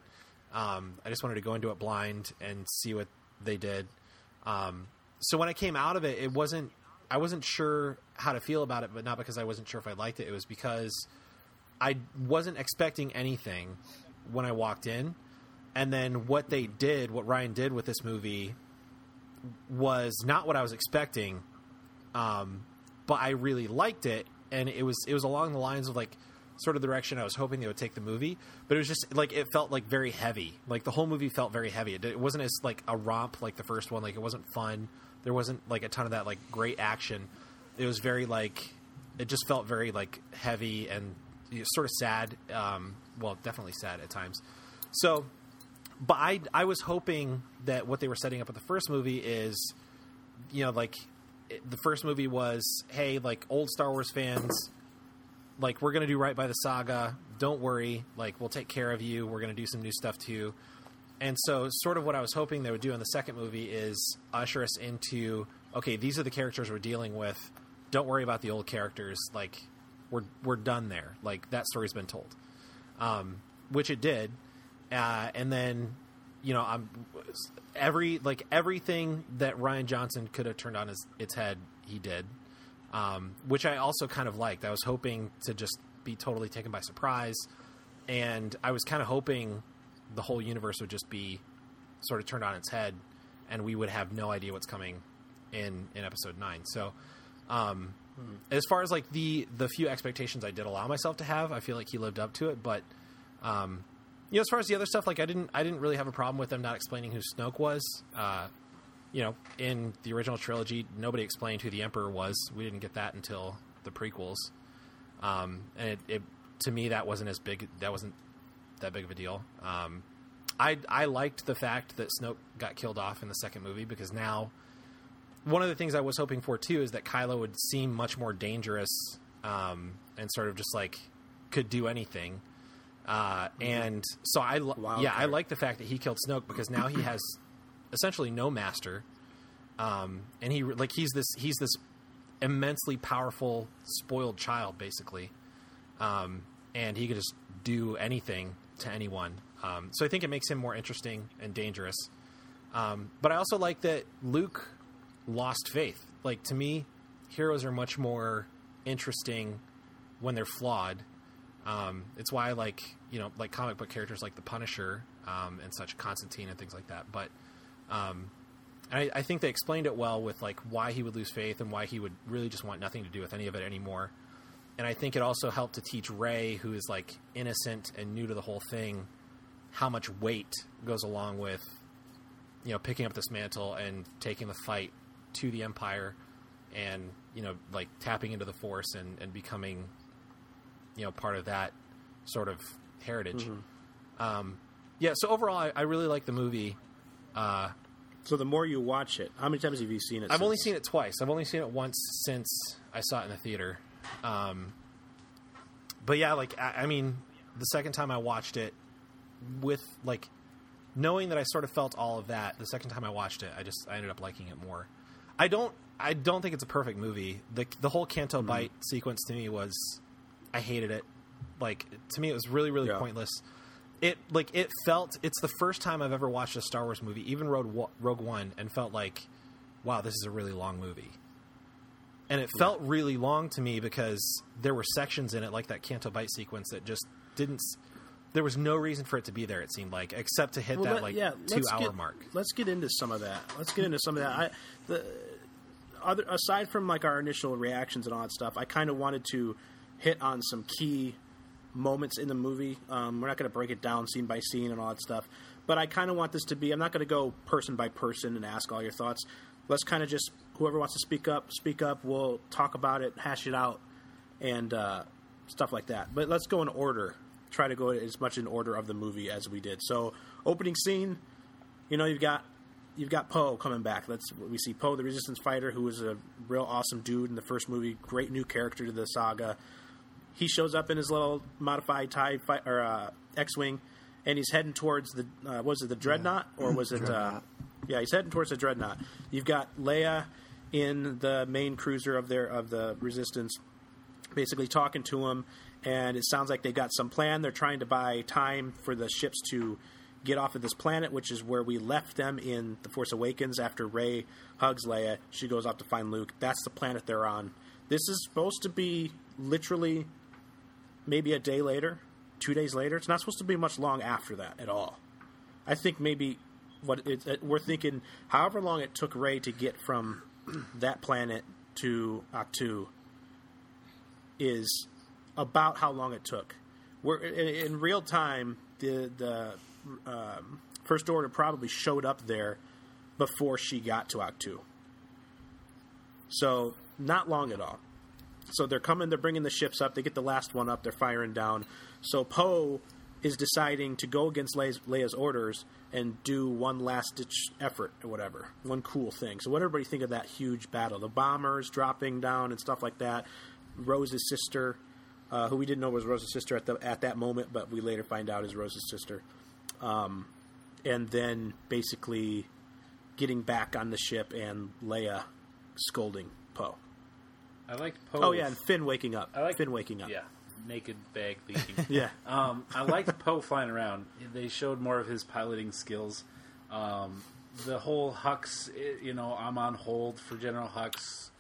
I just wanted to go into it blind and see what they did. So when I came out of it, I wasn't sure how to feel about it, but not because I wasn't sure if I liked it. It was because I wasn't expecting anything when I walked in. And then what Ryan did with this movie was not what I was expecting. But I really liked it. And it was along the lines of like sort of the direction I was hoping they would take the movie, but it was just like, it felt like very heavy. Like the whole movie felt very heavy. It wasn't as like a romp, like the first one, like it wasn't fun. There wasn't like a ton of that, like great action. It was very like, it just felt very like heavy and sort of sad. Well, definitely sad at times. So, but I was hoping that what they were setting up with the first movie is, you know, like the first movie was, hey, like old Star Wars fans, like, we're going to do right by the saga. Don't worry. Like, we'll take care of you. We're going to do some new stuff, too. And so sort of what I was hoping they would do in the second movie is usher us into, okay, these are the characters we're dealing with. Don't worry about the old characters. Like, we're done there. Like, that story's been told, which it did. And then, you know, everything that Rian Johnson could have turned on its head, he did. Which I also kind of liked. I was hoping to just be totally taken by surprise. And I was kind of hoping the whole universe would just be sort of turned on its head and we would have no idea what's coming in episode 9. So, as far as like the few expectations I did allow myself to have, I feel like he lived up to it. But, you know, as far as the other stuff, like I didn't really have a problem with them not explaining who Snoke was. You know, in the original trilogy, nobody explained who the Emperor was. We didn't get that until the prequels. And it to me, that wasn't that big of a deal. I liked the fact that Snoke got killed off in the second movie, because now one of the things I was hoping for too is that Kylo would seem much more dangerous, and sort of just like could do anything. And so I like the fact that he killed Snoke, because now he has essentially no master. And he like, he's this immensely powerful spoiled child basically. And he could just do anything to anyone. So I think it makes him more interesting and dangerous. But I also like that Luke lost faith. Like to me, heroes are much more interesting when they're flawed. It's why I like, you know, like comic book characters like the Punisher, and such, Constantine and things like that. But, I think they explained it well with like why he would lose faith and why he would really just want nothing to do with any of it anymore. And I think it also helped to teach Rey, who is like innocent and new to the whole thing, how much weight goes along with, you know, picking up this mantle and taking the fight to the Empire and, you know, like tapping into the Force and becoming, you know, part of that sort of heritage. Mm-hmm. Yeah. So overall, I really like the movie. So the more you watch it, how many times have you seen it? I've only seen it twice. I've only seen it once since I saw it in the theater. But yeah, like, I mean, the second time I watched it with like knowing that I sort of felt all of that, the second time I watched it, I ended up liking it more. I don't think it's a perfect movie. The whole Canto Bight sequence to me was, I hated it. Like to me, it was really, really pointless. It's the first time I've ever watched a Star Wars movie, even Rogue One, and felt like, wow, this is a really long movie. And it felt really long to me because there were sections in it, like that Canto Bight sequence, that just didn't. There was no reason for it to be there, it seemed like, except to hit that 2 hour mark. Let's get into some of that. Aside from like our initial reactions and all that stuff, I kind of wanted to hit on some key moments in the movie. We're not going to break it down scene by scene and all that stuff, but I kind of want this to be, I'm not going to go person by person and ask all your thoughts. Let's kind of just, whoever wants to speak up, we'll talk about it, hash it out, and stuff like that. But let's go in order, try to go as much in order of the movie as we did. So opening scene, you know, you've got Poe coming back. We see Poe, the Resistance fighter, who was a real awesome dude in the first movie, great new character to the saga. He shows up in his little modified X-Wing, and he's heading towards the the Dreadnought, or was it? Yeah, he's heading towards the Dreadnought. You've got Leia in the main cruiser of the Resistance, basically talking to him, and it sounds like they've got some plan. They're trying to buy time for the ships to get off of this planet, which is where we left them in The Force Awakens. After Rey hugs Leia, she goes off to find Luke. That's the planet they're on. This is supposed to be literally maybe a day later, 2 days later. It's not supposed to be much long after that at all. I think maybe we're thinking, however long it took Rey to get from that planet to Ahch-To is about how long it took. We're in real time. The First Order probably showed up there before she got to Ahch-To. So, not long at all. So they're coming, they're bringing the ships up, they get the last one up, they're firing down. So Poe is deciding to go against Leia's orders and do one last-ditch effort or whatever, one cool thing. So what everybody think of that huge battle? The bombers dropping down and stuff like that. Rose's sister... who we didn't know was Rose's sister at that moment, but we later find out is Rose's sister. And then basically getting back on the ship and Leia scolding Poe. I liked Poe. Oh, yeah, and Finn waking up. Yeah, naked bag leaking. Yeah. I liked Poe flying around. They showed more of his piloting skills. The whole Hux, I'm on hold for General Hux.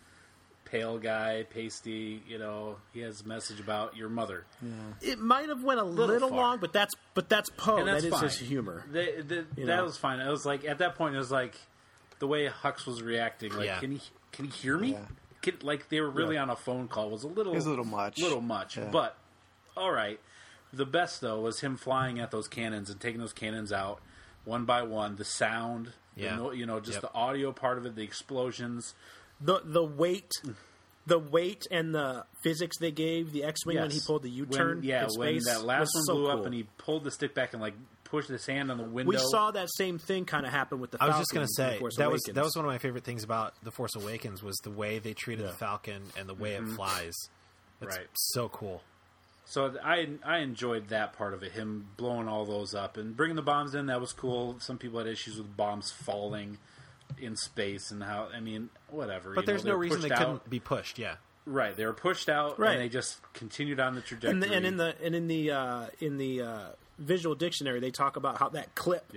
Pale guy, pasty, he has a message about your mother. Yeah. It might have went a little long, but that's Poe. That is fine. His humor. That was fine. It was like at that point, it was like the way Hux was reacting. Like, can he hear me? Yeah. They were really on a phone call. It was a little much. Yeah. But all right. The best though was him flying at those cannons and taking those cannons out one by one. The sound, the audio part of it, the explosions. The weight and the physics they gave the X-Wing when he pulled the U-turn in space. When that last one blew up and he pulled the stick back and pushed his hand on the window. We saw that same thing kind of happen with the Falcon. I was just going to say, that was one of my favorite things about The Force Awakens was the way they treated the Falcon and the way it flies. It's so cool. So I enjoyed that part of it, him blowing all those up and bringing the bombs in. That was cool. Some people had issues with bombs falling in space and how, whatever. But there's no reason they couldn't be pushed, Right, they were pushed out, and they just continued on the trajectory. And in the Visual Dictionary, they talk about how that clip,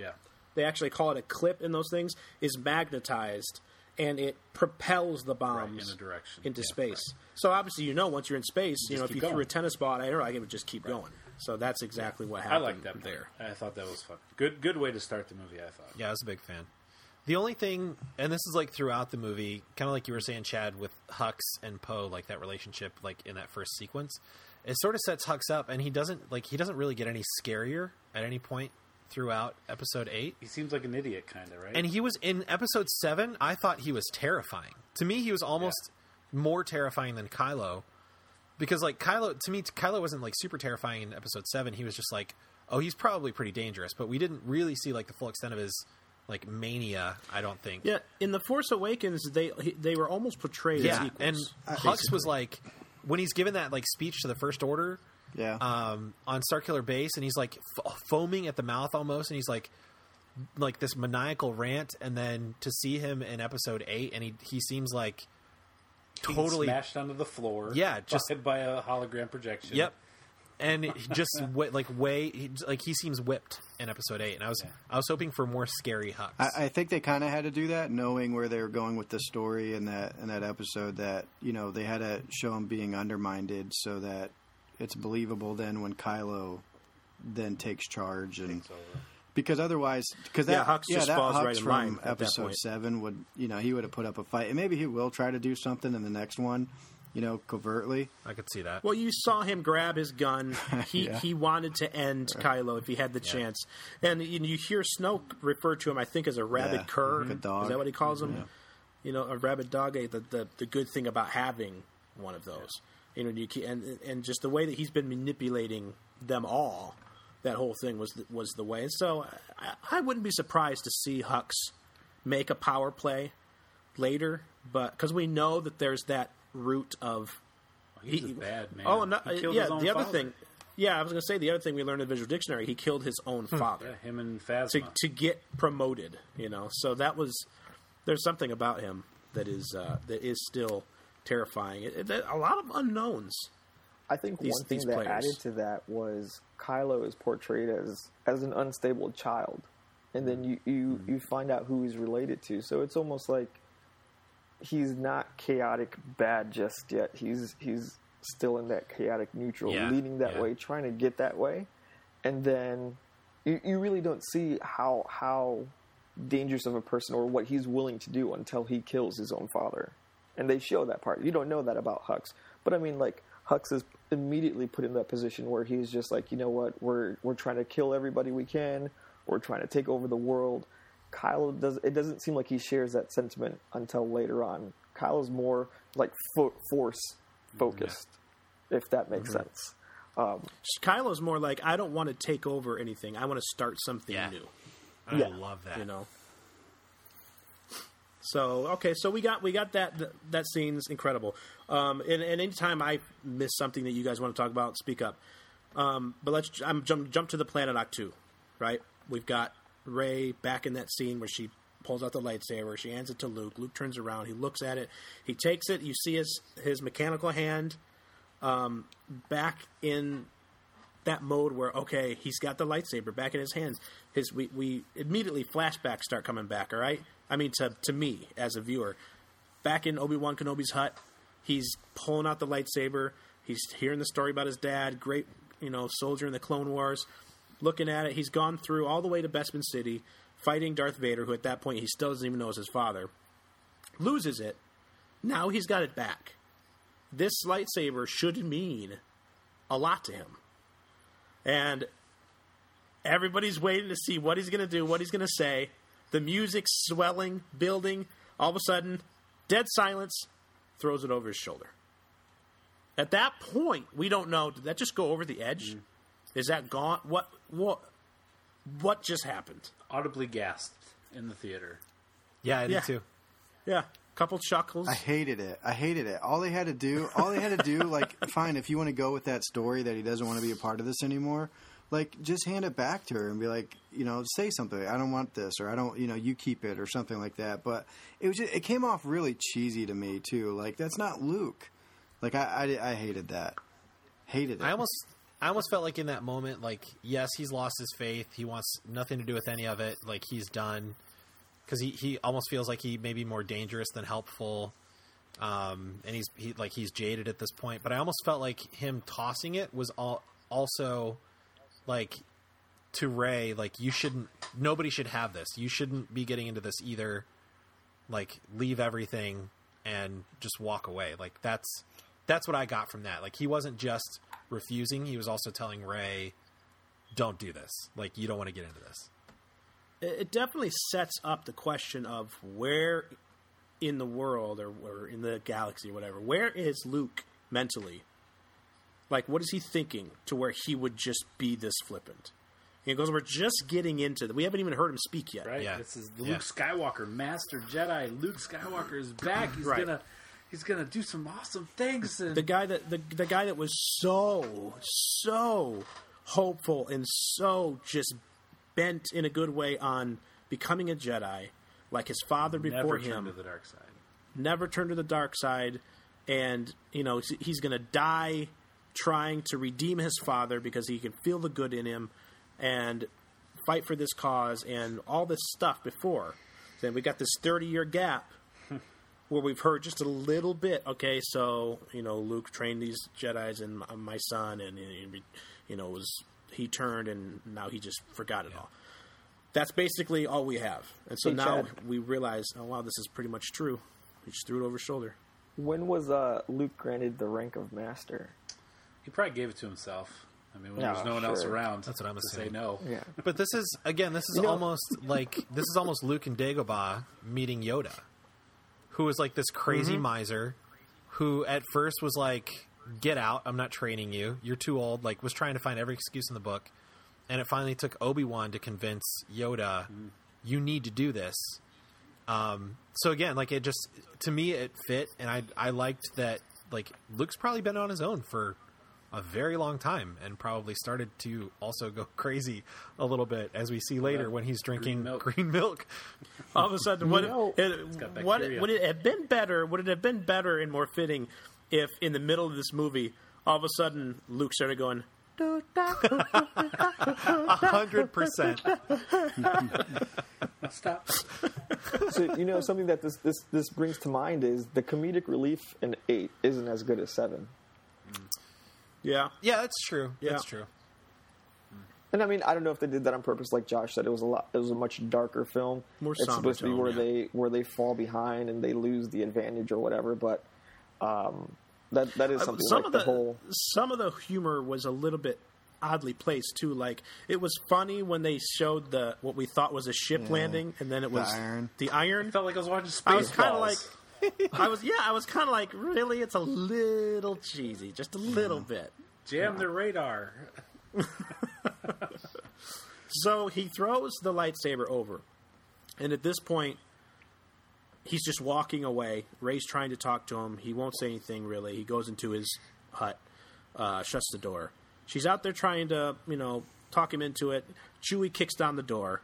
they actually call it a clip in those things, is magnetized, and it propels the bombs in a direction into space. Right. So obviously, once you're in space, if you threw a tennis ball at it, it would just keep going. So that's exactly what happened. I like that there. I thought that was fun. Good way to start the movie, I thought. Yeah, I was a big fan. The only thing, and this is throughout the movie, kind of like you were saying, Chad, with Hux and Poe, that relationship, in that first sequence, it sort of sets Hux up, and he doesn't really get any scarier at any point throughout Episode 8. He seems like an idiot, kind of, right? And he was in Episode 7. I thought he was terrifying. To me, he was almost more terrifying than Kylo, because Kylo wasn't super terrifying in Episode 7. He was just he's probably pretty dangerous, but we didn't really see the full extent of his. Mania, I don't think. Yeah, in The Force Awakens, they were almost portrayed as equals. And Hux was when he's given that speech to the First Order, on Starkiller Base, and he's foaming at the mouth almost, and he's like this maniacal rant, and then to see him in Episode 8, and he seems totally smashed onto the floor, just by a hologram projection. Yep. And just he seems whipped in Episode 8, and I was hoping for more scary Hux. I think they kind of had to do that, knowing where they were going with the story in that episode. That they had to show him being undermined so that it's believable. Then when Kylo then takes charge, and because otherwise, Hux Episode 7 would he would have put up a fight, and maybe he will try to do something in the next one. Covertly. I could see that. Well, you saw him grab his gun. He wanted to end Kylo if he had the chance. And you hear Snoke refer to him, I think, as a rabid cur. Like a dog. Is that what he calls him? Yeah. A rabid dog. The good thing about having one of those. Yeah. And just the way that he's been manipulating them all, that whole thing was the way. And so I wouldn't be surprised to see Hux make a power play later, because we know that there's that root of He's a bad man. Oh, no, yeah. The other thing. Yeah, I was going to say the other thing we learned in Visual Dictionary, he killed his own father. Yeah, him and Phasma. To get promoted, you know. So that was, there's something about him that is still terrifying. A lot of unknowns. I think one thing that added to that was Kylo is portrayed as an unstable child. And then you find out who he's related to. So it's almost like he's not chaotic bad just yet. He's still in that chaotic neutral, leading that way, trying to get that way. And then you really don't see how dangerous of a person or what he's willing to do until he kills his own father. And they show that part. You don't know that about Hux. But I mean, like, Hux is immediately put in that position where he's just like, you know what, we're trying to kill everybody we can. We're trying to take over the world. Kylo doesn't seem like he shares that sentiment until later on. Kylo's more like force focused, if that makes sense. Kylo's more like, I don't want to take over anything. I want to start something new. I love that. You know. So okay, so we got that scene's incredible. And anytime I miss something that you guys want to talk about, speak up. But let's jump to the planet Ahch-To, right? We've got Rey back in that scene where she pulls out the lightsaber. She hands it to Luke. Luke turns around. He looks at it. He takes it. You see his mechanical hand back in that mode where, okay, he's got the lightsaber back in his hands. We immediately flashbacks start coming back, all right? I mean, to me as a viewer. Back in Obi-Wan Kenobi's hut, he's pulling out the lightsaber. He's hearing the story about his dad, great, you know, soldier in the Clone Wars. Looking at it, he's gone through all the way to Bespin City, fighting Darth Vader, who at that point he still doesn't even know is his father. Loses it. Now he's got it back. This lightsaber should mean a lot to him. And everybody's waiting to see what he's going to do, what he's going to say. The music's swelling, building. All of a sudden, dead silence, throws it over his shoulder. At that point, we don't know, did that just go over the edge? Mm-hmm. Is that gone? What just happened? Audibly gasped in the theater. Yeah, I did too. Yeah, couple chuckles. I hated it. All they had to do, like, fine, if you want to go with that story that he doesn't want to be a part of this anymore, like, just hand it back to her and be like, you know, say something. I don't want this, or I don't, you know, you keep it, or something like that. But it was just, it came off really cheesy to me too. Like, that's not Luke. Like, I hated that. Hated it. I almost felt like in that moment, like, yes, he's lost his faith. He wants nothing to do with any of it. Like, he's done. Because he almost feels like he may be more dangerous than helpful. And he's jaded at this point. But I almost felt like him tossing it was also, like, to Rey, like, you shouldn't... Nobody should have this. You shouldn't be getting into this either. Like, leave everything and just walk away. Like, that's what I got from that. Like, he wasn't just... refusing, he was also telling Rey, don't do this. Like, you don't want to get into this. It definitely sets up the question of where in the world or in the galaxy or whatever, where is Luke mentally? Like, what is he thinking to where he would just be this flippant? And it goes, we're just getting into that. We haven't even heard him speak yet. Right, yeah. This is Luke Skywalker, Master Jedi. Luke Skywalker is back. He's going to... He's gonna do some awesome things. And the guy that the guy that was so hopeful and so just bent in a good way on becoming a Jedi, like his father before him, never turned to the dark side, and you know he's gonna die trying to redeem his father because he can feel the good in him, and fight for this cause and all this stuff before. Then we got this 30-year gap. Where we've heard just a little bit, okay, so, you know, Luke trained these Jedis and my son, and you know, he turned, and now he just forgot it all. That's basically all we have. And so now we realize, oh, wow, this is pretty much true. He just threw it over his shoulder. When was Luke granted the rank of master? He probably gave it to himself. I mean, when there's no one else around, that's what I'm going to say no. Yeah. But this is almost Luke and Dagobah meeting Yoda. Who was like this crazy miser who at first was like, get out, I'm not training you, you're too old, like was trying to find every excuse in the book. And it finally took Obi-Wan to convince Yoda, you need to do this. So again, like it just, to me, it fit. And I liked that like, Luke's probably been on his own for a very long time and probably started to also go crazy a little bit, as we see later when he's drinking green milk. All of a sudden, would it have been better? Would it have been better and more fitting if in the middle of this movie, all of a sudden, Luke started going, 100%. Stop. So, you know, something that this brings to mind is the comedic relief in 8 isn't as good as 7. Yeah, that's true. Yeah. That's true. And I mean, I don't know if they did that on purpose. Like Josh said, it was a much darker film. More somber. It's supposed to be where they fall behind and they lose the advantage or whatever. But that is something. Some of the humor was a little bit oddly placed too. Like, it was funny when they showed what we thought was a ship landing, and then it was the iron. I felt like I was watching Spaceballs. I was kind of like, really? It's a little cheesy, just a little bit. Jam the radar. So he throws the lightsaber over, and at this point, he's just walking away. Rey's trying to talk to him. He won't say anything, really. He goes into his hut, shuts the door. She's out there trying to, talk him into it. Chewie kicks down the door.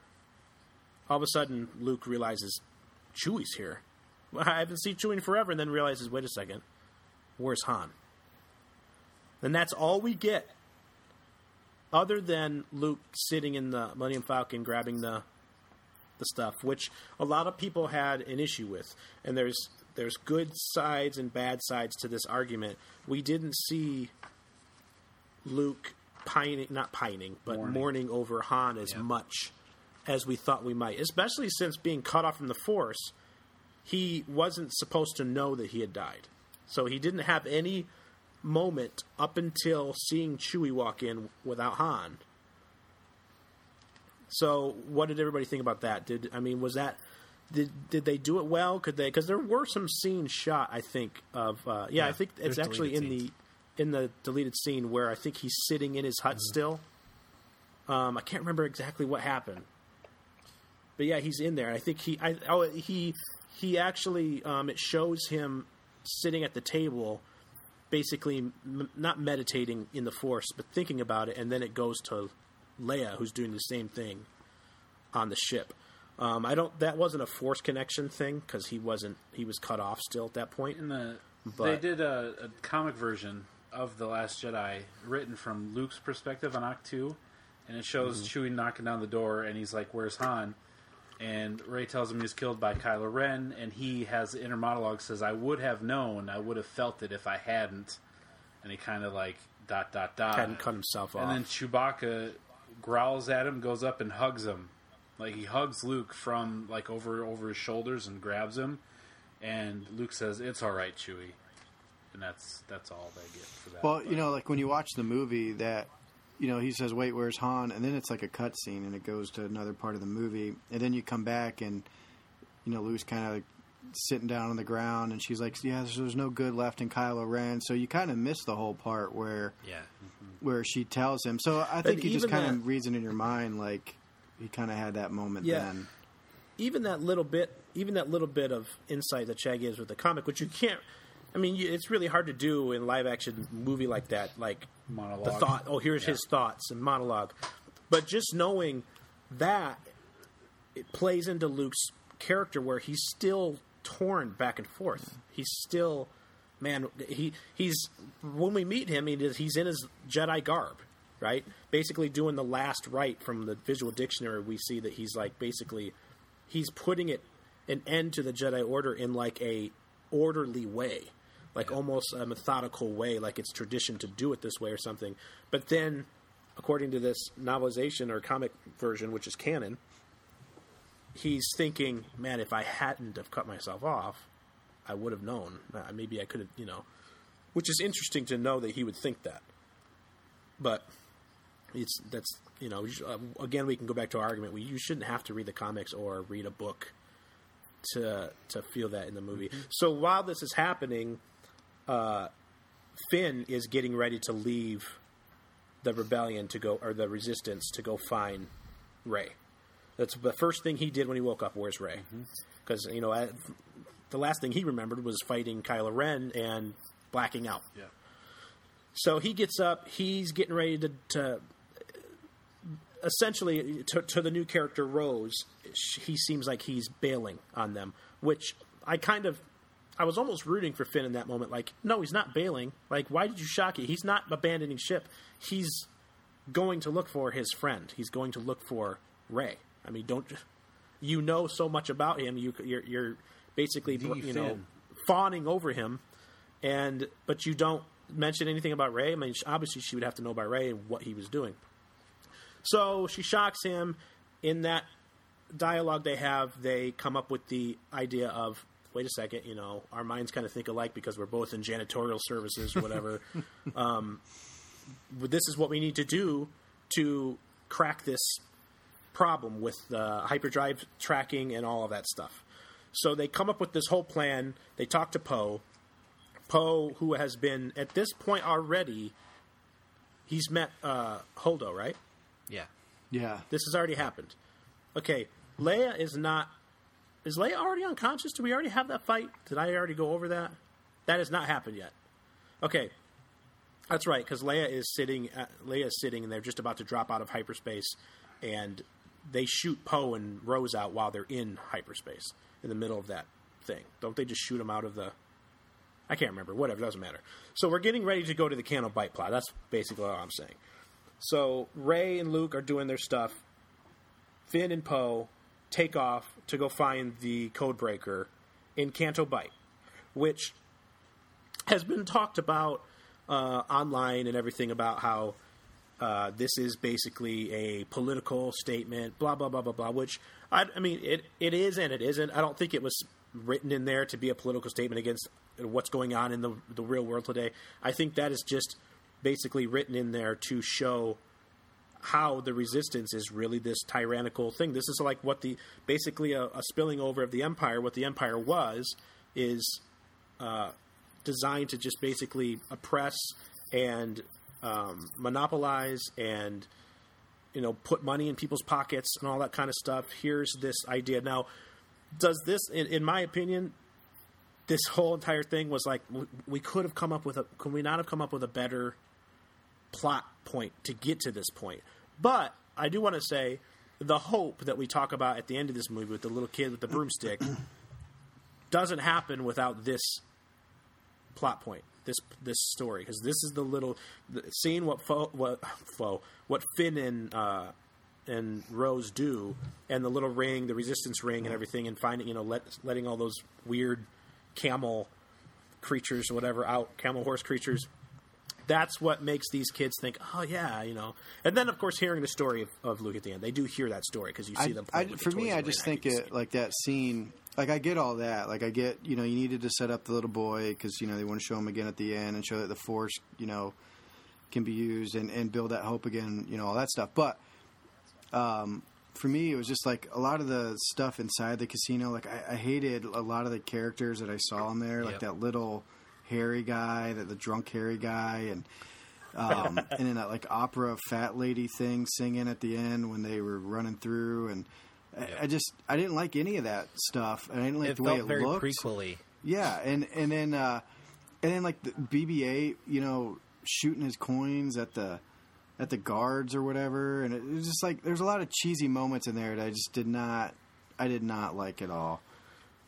All of a sudden, Luke realizes Chewie's here. I haven't seen Chewie in forever, and then realizes, wait a second, where's Han? And that's all we get, other than Luke sitting in the Millennium Falcon grabbing the stuff, which a lot of people had an issue with. And there's good sides and bad sides to this argument. We didn't see Luke mourning over Han as much as we thought we might, especially since being cut off from the Force. He wasn't supposed to know that he had died. So he didn't have any moment up until seeing Chewie walk in without Han. So what did everybody think about that? Did they do it well? Could they? Because there were some scenes shot, I think, of I think it's actually in the deleted scene where I think he's sitting in his hut still. I can't remember exactly what happened, but yeah, he's in there. And I think he actually, it shows him sitting at the table, basically not meditating in the Force, but thinking about it, and then it goes to Leia, who's doing the same thing on the ship. That wasn't a Force connection thing, because he was cut off still at that point. They did a comic version of The Last Jedi, written from Luke's perspective on Ahch-To, and it shows Chewie knocking down the door, and he's like, where's Han? And Rey tells him he was killed by Kylo Ren, and he has the inner monologue, says, I would have known, I would have felt it if I hadn't. And he kind of like, .. Hadn't cut himself off. And then Chewbacca growls at him, goes up and hugs him. Like, he hugs Luke from, like, over his shoulders and grabs him. And Luke says, it's all right, Chewie. And that's all they get for that. Well, like, when you watch the movie that... he says, wait, where's Han? And then it's like a cutscene, and it goes to another part of the movie. And then you come back, and, Luke's kind of like sitting down on the ground, and she's like, yeah, there's no good left in Kylo Ren. So you kind of miss the whole part where she tells him. So I think you just kind of reason in your mind, like, he kind of had that moment then. Even that little bit of insight that Chad gives with the comic, which you can't... it's really hard to do in live-action movie like that, like monologue. The thought, here's his thoughts and monologue. But just knowing that, it plays into Luke's character where he's still torn back and forth. He's still, when we meet him, he's in his Jedi garb, right? Basically doing the last rite from the Visual Dictionary. We see that he's like, basically, he's putting an end to the Jedi Order in like a orderly way. Like almost a methodical way, like it's tradition to do it this way or something. But then, according to this novelization or comic version, which is canon, he's thinking, man, if I hadn't have cut myself off, I would have known. Maybe I could have, which is interesting to know that he would think that. But again, we can go back to our argument. You shouldn't have to read the comics or read a book to feel that in the movie. So while this is happening... Finn is getting ready to leave the rebellion to go, or the resistance to go find Rey. That's the first thing he did when he woke up. Where's Rey? Because the last thing he remembered was fighting Kylo Ren and blacking out. Yeah. So he gets up. He's getting ready to essentially, to the new character, Rose, he seems like he's bailing on them, which I was almost rooting for Finn in that moment. Like, no, he's not bailing. Like, why did you shock it? He's not abandoning ship. He's going to look for his friend. He's going to look for Rey. I mean, don't you know so much about him? You're basically fawning over him, but you don't mention anything about Rey. I mean, obviously she would have to know about Rey and what he was doing. So she shocks him. In that dialogue they have, they come up with the idea of, wait a second, our minds kind of think alike because we're both in janitorial services, whatever. This is what we need to do to crack this problem with the hyperdrive tracking and all of that stuff. So they come up with this whole plan. They talk to Poe. Poe, who has been, at this point already, he's met Holdo, right? Yeah. Yeah. This has already happened. Okay, Leia is not... Is Leia already unconscious? Do we already have that fight? Did I already go over that? That has not happened yet. Okay. That's right, because Leia is sitting, and they're just about to drop out of hyperspace, and they shoot Poe and Rose out while they're in hyperspace, in the middle of that thing. Don't they just shoot them out of the... I can't remember. Whatever. Doesn't matter. So we're getting ready to go to the Canto Bight plot. That's basically all I'm saying. So Rey and Luke are doing their stuff. Finn and Poe take off to go find the Codebreaker in Canto Bight, which has been talked about online and everything about how this is basically a political statement, blah, blah, blah, blah, blah, which, I mean, it is and it isn't. I don't think it was written in there to be a political statement against what's going on in the real world today. I think that is just basically written in there to show how the Resistance is really this tyrannical thing. This is like what basically a spilling over of the Empire. What the Empire was is designed to just basically oppress and monopolize and, put money in people's pockets and all that kind of stuff. Here's this idea. Now, does this, in my opinion, this whole entire thing was like, we could have come up with could we not have come up with a better plot point to get to this point? But I do want to say the hope that we talk about at the end of this movie with the little kid with the broomstick doesn't happen without this plot point, this story, because this is the little seeing what Finn and Rose do, and the little ring, the Resistance ring, and everything, and finding letting all those weird camel creatures, whatever, out, camel horse creatures. That's what makes these kids think, oh, yeah, And then, of course, hearing the story of Luke at the end. They do hear that story because you see them. For me, I just think it, like that scene, like I get all that. Like I get, you needed to set up the little boy because, they want to show him again at the end and show that the Force, can be used and build that hope again, all that stuff. But for me, it was just like a lot of the stuff inside the casino. Like I hated a lot of the characters that I saw in there, like that little hairy guy, the drunk hairy guy, and then that like opera fat lady thing singing at the end when they were running through. And I didn't like any of that stuff, and I didn't like the way it looked. It felt very prequely. Yeah, and then like the BB-8, shooting his coins at the guards or whatever, and it was just like there's a lot of cheesy moments in there that I did not like at all.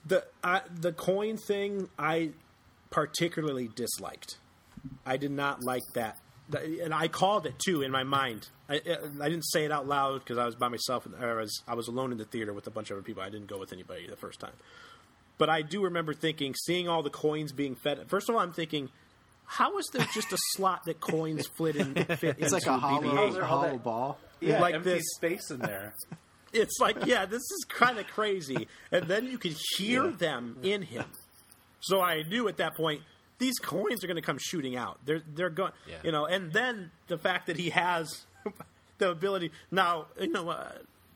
The coin thing I particularly disliked. I did not like that, and I called it too in my mind. I didn't say it out loud because I was by myself, or I was alone in the theater with a bunch of other people. I didn't go with anybody the first time, but I do remember thinking, seeing all the coins being fed. First of all, I'm thinking, how is there just a slot that coins fit into? It's like a hollow ball. Yeah, like empty space in there. It's like, this is kind of crazy. And then you could hear them in him. So I knew at that point, these coins are going to come shooting out. They're going, And then the fact that he has the ability. Now,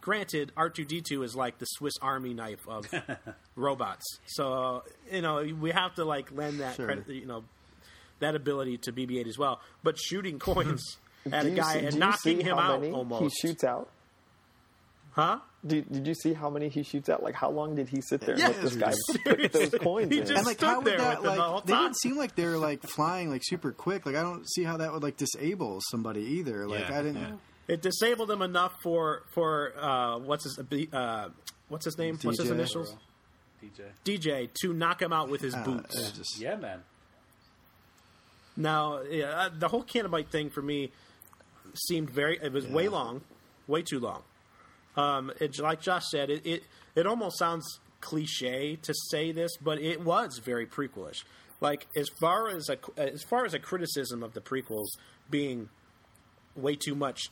granted, R2-D2 is like the Swiss Army knife of robots. So, we have to like lend that credit, that ability to BB-8 as well, but shooting coins at a guy and knocking him out almost. He shoots out? Huh? Did you see how many he shoots at? Like, how long did he sit there and let this guy put those coins in? And, like, how would that, like, they didn't seem like they're, like, flying, like, super quick. Like, I don't see how that would, like, disable somebody either. Like, I didn't know. It disabled him enough for what's his name? DJ. What's his initials? DJ, to knock him out with his boots. Yeah, man. Now, the whole Canto Bight thing for me seemed very, it was way long, way too long. It, like Josh said, it almost sounds cliche to say this, but it was very prequelish. Like, as far as a criticism of the prequels being way too much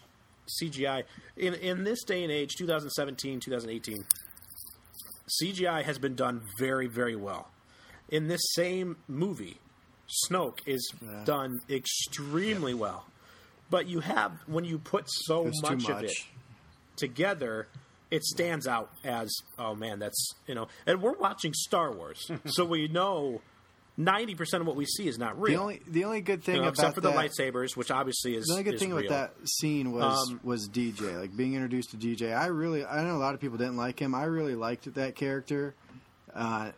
CGI in this day and age, 2017, 2018, CGI has been done very, very well. In this same movie, Snoke is done extremely well, but you have when you put so much of it together, it stands out as, oh man, that's, you know, and we're watching Star Wars, so we know 90% of what we see is not real. The only good thing, about except for the lightsabers, which obviously is the only good thing real. With that scene was DJ, like being introduced to DJ. I know a lot of people didn't like him. I really liked that character. I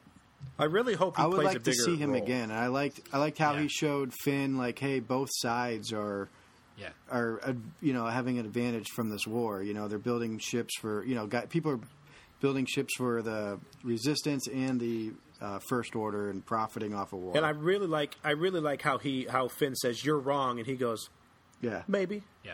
really hope he plays a bigger role. I would like to see him again. And I liked how he showed Finn, like, hey, both sides are having an advantage from this war. You know, they're building ships for, people are building ships for the Resistance and the First Order and profiting off a war. And I really like how Finn says, "You're wrong," and he goes, "Yeah, maybe, yeah."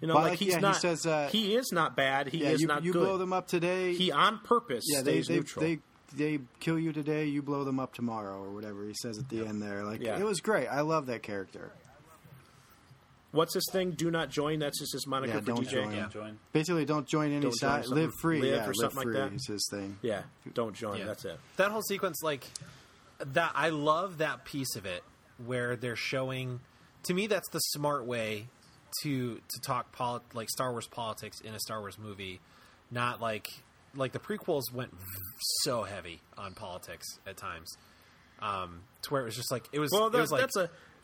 You know, but like he's not. He says, he is not bad. He is not good. You blow them up today. He on purpose. Yeah, stays neutral. They kill you today. You blow them up tomorrow, or whatever he says at the end there. Like it was great. I love that character. What's his thing? Do not join. That's just his moniker for DJ. Join. Basically, don't join any side. Live free. Live or something like that. It's his thing. Yeah, don't join. Yeah. That's it. That whole sequence, like, that, I love that piece of it where they're showing. To me, that's the smart way to talk like Star Wars politics in a Star Wars movie. Not like the prequels went so heavy on politics at times, to where it was just like it was. Well, it was like,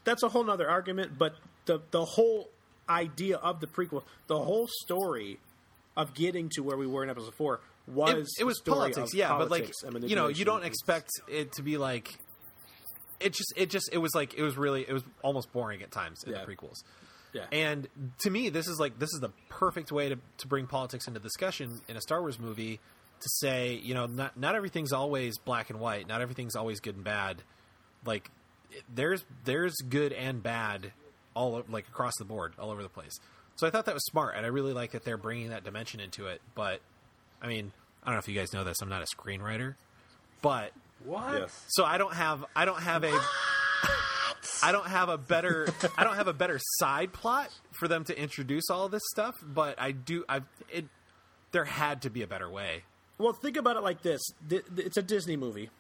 that's a whole nother argument, but. The whole idea of the prequel, the whole story of getting to where we were in episode 4 was it was politics, politics, but like you don't expect it to be like it was almost boring at times in the prequels. Yeah. And to me, this is the perfect way to bring politics into discussion in a Star Wars movie, to say, not everything's always black and white, not everything's always good and bad. Like there's good and bad all like across the board, all over the place. So I thought that was smart, and I really like that they're bringing that dimension into it. But I mean, I don't know if you guys know this. I'm not a screenwriter, but what? Yes. So I don't have a better side plot for them to introduce all this stuff. But I do. There had to be a better way. Well, think about it like this: it's a Disney movie,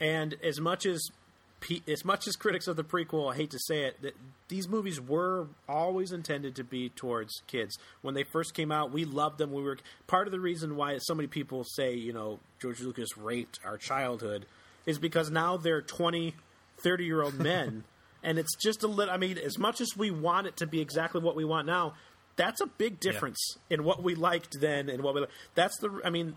and as much as critics of the prequel, I hate to say it, that these movies were always intended to be towards kids. When they first came out, we loved them. We were part of the reason why so many people say, George Lucas raped our childhood is because now they're 20, 30-year-old men, and it's just a little. I mean, as much as we want it to be exactly what we want now, that's a big difference in what we liked then and what we. That's the. I mean.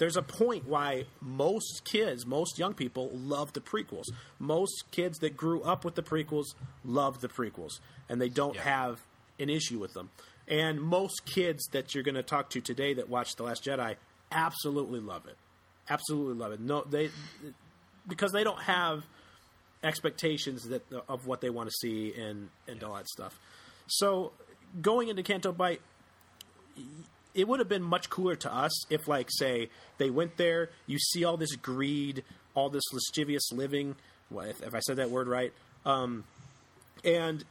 There's a point why most kids, most young people love the prequels. Most kids that grew up with the prequels love the prequels, and they don't have an issue with them. And most kids that you're going to talk to today that watch The Last Jedi absolutely love it. Absolutely love it. No, because they don't have expectations of what they want to see and all that stuff. So going into Canto Bight, it would have been much cooler to us if, like, say, they went there, you see all this greed, all this lascivious living, if I said that word right, and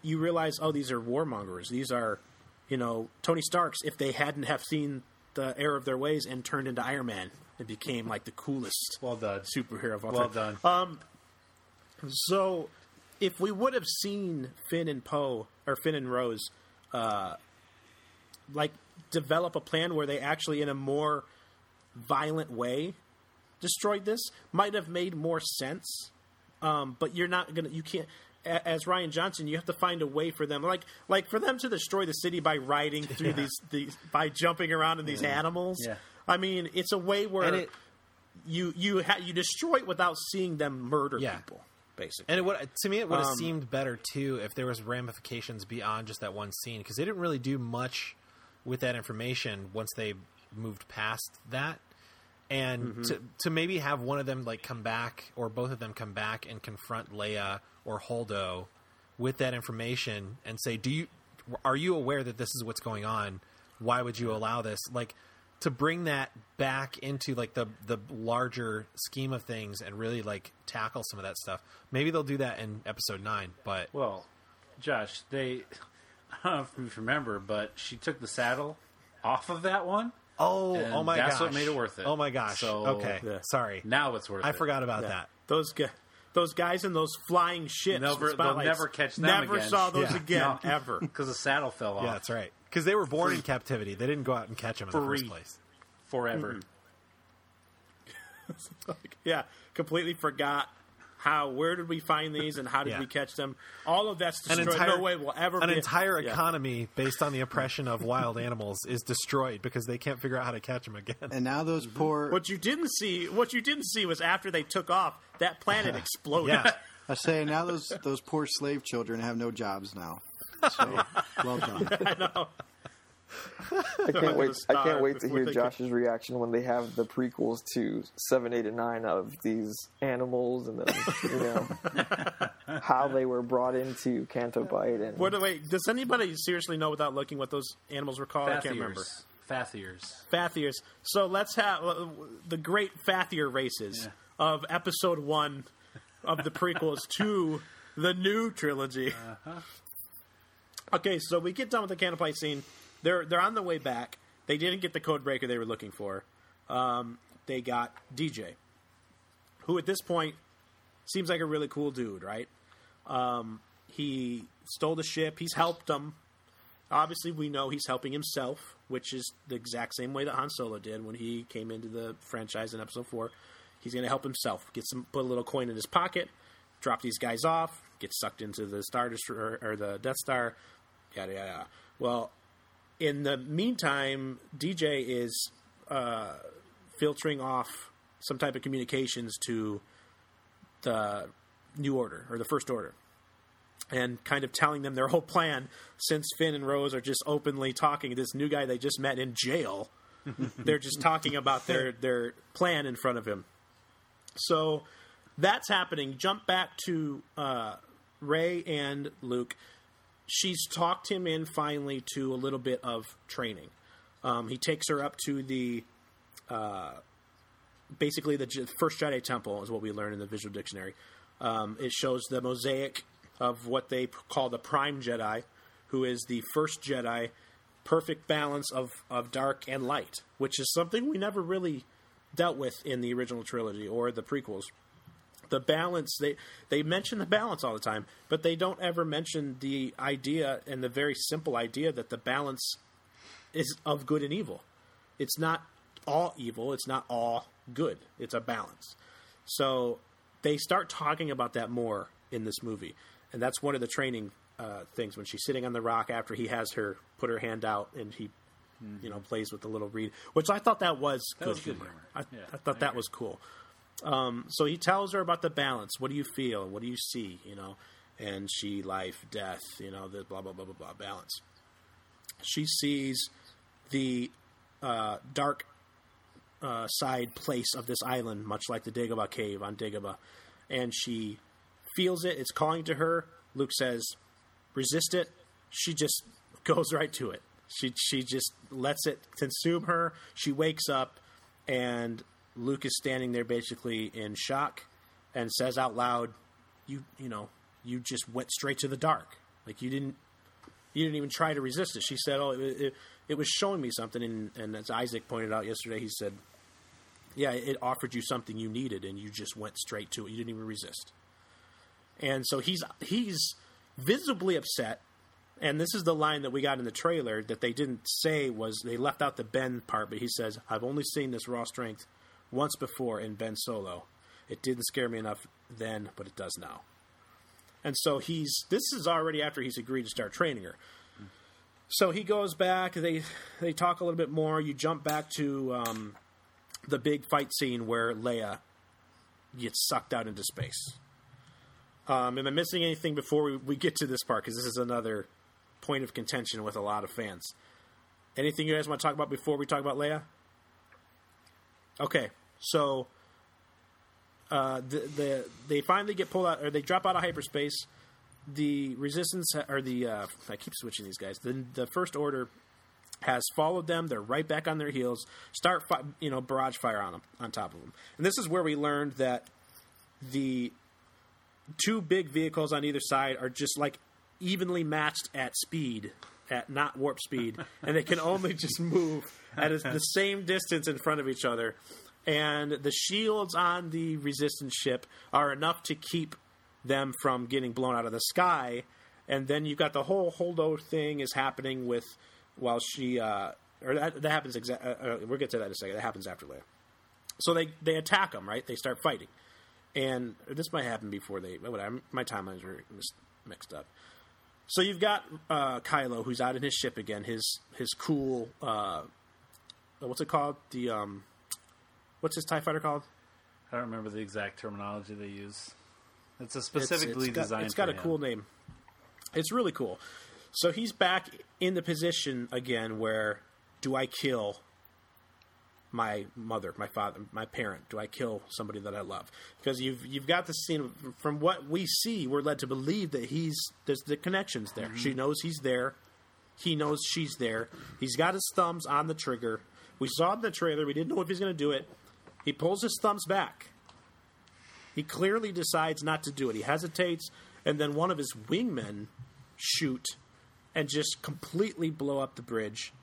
you realize, oh, these are warmongers. These are, Tony Starks, if they hadn't have seen the error of their ways and turned into Iron Man and became, like, the coolest superhero of all time. Well done. So if we would have seen Finn and Rose, develop a plan where they actually, in a more violent way, destroyed this, might have made more sense. But you can't. as Rian Johnson, you have to find a way for them, like for them to destroy the city by riding through these by jumping around in these animals. Yeah. I mean, it's a way where you destroy it without seeing them murder people, basically. And to me, it would have seemed better too if there was ramifications beyond just that one scene, because they didn't really do much with that information once they moved past that. And to maybe have one of them like come back, or both of them come back and confront Leia or Holdo with that information and say, are you aware that this is what's going on? Why would you allow this? Like, to bring that back into like the larger scheme of things and really like tackle some of that stuff. Maybe they'll do that in episode 9, but well, Josh, I don't know if you remember, but she took the saddle off of that one. Oh my gosh. That's what made it worth it. Oh my gosh. So, okay. Yeah. Sorry. Now it's worth it. I forgot about that. Those guys in those flying ships. They'll never catch them again. Never saw those again, ever. Because the saddle fell off. Yeah, that's right. Because they were born in captivity. They didn't go out and catch them in the first place. Forever. Mm-hmm. Completely forgot. Where did we find these and how did we catch them? All of that's destroyed. No way will ever an entire economy based on the oppression of wild animals is destroyed because they can't figure out how to catch them again. And now those poor... What you didn't see was after they took off, that planet exploded. Yeah. I say now those poor slave children have no jobs now. So, well done. Yeah, I know. I can't wait to hear Josh's reaction when they have the prequels to 7, 8, and 9 of these animals and how they were brought into Canto Bight. And wait, does anybody seriously know without looking what those animals were called? Fathiers. I can't remember. Fathiers. So let's have the great Fathier races of Episode 1 of the prequels to the new trilogy. Uh-huh. Okay, so we get done with the Canto Bight scene. They're on the way back. They didn't get the code breaker they were looking for. They got DJ, who at this point seems like a really cool dude, right? He stole the ship. He's helped them. Obviously, we know he's helping himself, which is the exact same way that Han Solo did when he came into the franchise in Episode 4. He's going to help himself. Put a little coin in his pocket, drop these guys off, get sucked into the Star Destroyer or the Death Star. Yada yada yada. Well, in the meantime, DJ is filtering off some type of communications to the New Order, or the First Order, and kind of telling them their whole plan, since Finn and Rose are just openly talking to this new guy they just met in jail. They're just talking about their plan in front of him. So that's happening. Jump back to Rey and Luke. She's talked him in finally to a little bit of training. He takes her up to the, basically the First Jedi Temple is what we learn in the Visual Dictionary. It shows the mosaic of what they call the Prime Jedi, who is the First Jedi, perfect balance of dark and light, which is something we never really dealt with in the original trilogy or the prequels. The balance, they mention the balance all the time, but they don't ever mention the idea and the very simple idea that the balance is of good and evil. It's not all evil. It's not all good. It's a balance. So they start talking about that more in this movie. And that's one of the training things, when she's sitting on the rock after he has her put her hand out and he plays with the little reed, which I thought that was good humor. I thought that was cool. So he tells her about the balance. What do you feel? What do you see? And she, life, death, the blah, blah, blah, blah, blah, balance. She sees the dark side place of this island, much like the Dagobah cave on Dagobah. And she feels it. It's calling to her. Luke says, resist it. She just goes right to it. She just lets it consume her. She wakes up, and Luke is standing there basically in shock and says out loud, you just went straight to the dark. Like, you didn't even try to resist it. She said, it was showing me something. And as Isaac pointed out yesterday, he said, it offered you something you needed and you just went straight to it. You didn't even resist. And so he's visibly upset. And this is the line that we got in the trailer that they didn't say, was they left out the Ben part, but he says, I've only seen this raw strength once before in Ben Solo. It didn't scare me enough then, but it does now. And so this is already after he's agreed to start training her. So he goes back, they talk a little bit more, you jump back to the big fight scene where Leia gets sucked out into space. Am I missing anything before we get to this part? Because this is another point of contention with a lot of fans. Anything you guys want to talk about before we talk about Leia? Okay, so they finally get pulled out, or they drop out of hyperspace. The Resistance, or the I keep switching these guys. The First Order has followed them. They're right back on their heels. Barrage fire on them, on top of them. And this is where we learned that the two big vehicles on either side are just like evenly matched at speed, at not warp speed, and they can only just move at the same distance in front of each other. And the shields on the Resistance ship are enough to keep them from getting blown out of the sky. And then you've got the whole holdo thing is happening with, while she that happens exactly. We'll get to that in a second. That happens after Leia. So they attack them, right? They start fighting, and this might happen before they. My timelines were mixed up. So you've got Kylo, who's out in his ship again. His cool what's it called? The what's his TIE fighter called? I don't remember the exact terminology they use. It's a specifically designed. It's got a cool name. It's really cool. So he's back in the position again where, do I kill my mother, my father, my parent? Do I kill somebody that I love? Because you've got this scene. From what we see, we're led to believe that there's the connections there. Mm-hmm. She knows he's there. He knows she's there. He's got his thumbs on the trigger. We saw in the trailer. We didn't know if he's going to do it. He pulls his thumbs back. He clearly decides not to do it. He hesitates, and then one of his wingmen shoot and just completely blow up the bridge.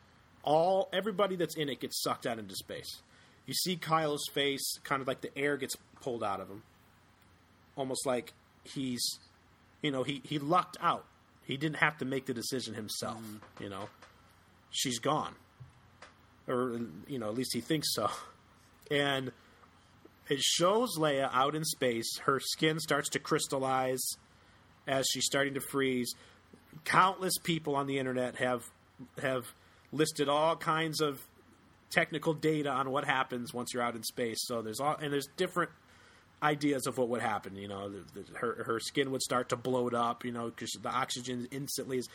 Everybody that's in it gets sucked out into space. You see Kylo's face, kind of like the air gets pulled out of him. Almost like he lucked out. He didn't have to make the decision himself, She's gone. Or, at least he thinks so. And it shows Leia out in space. Her skin starts to crystallize as she's starting to freeze. Countless people on the internet have listed all kinds of technical data on what happens once you're out in space. So there's different ideas of what would happen. Her skin would start to bloat up. Because the oxygen instantly is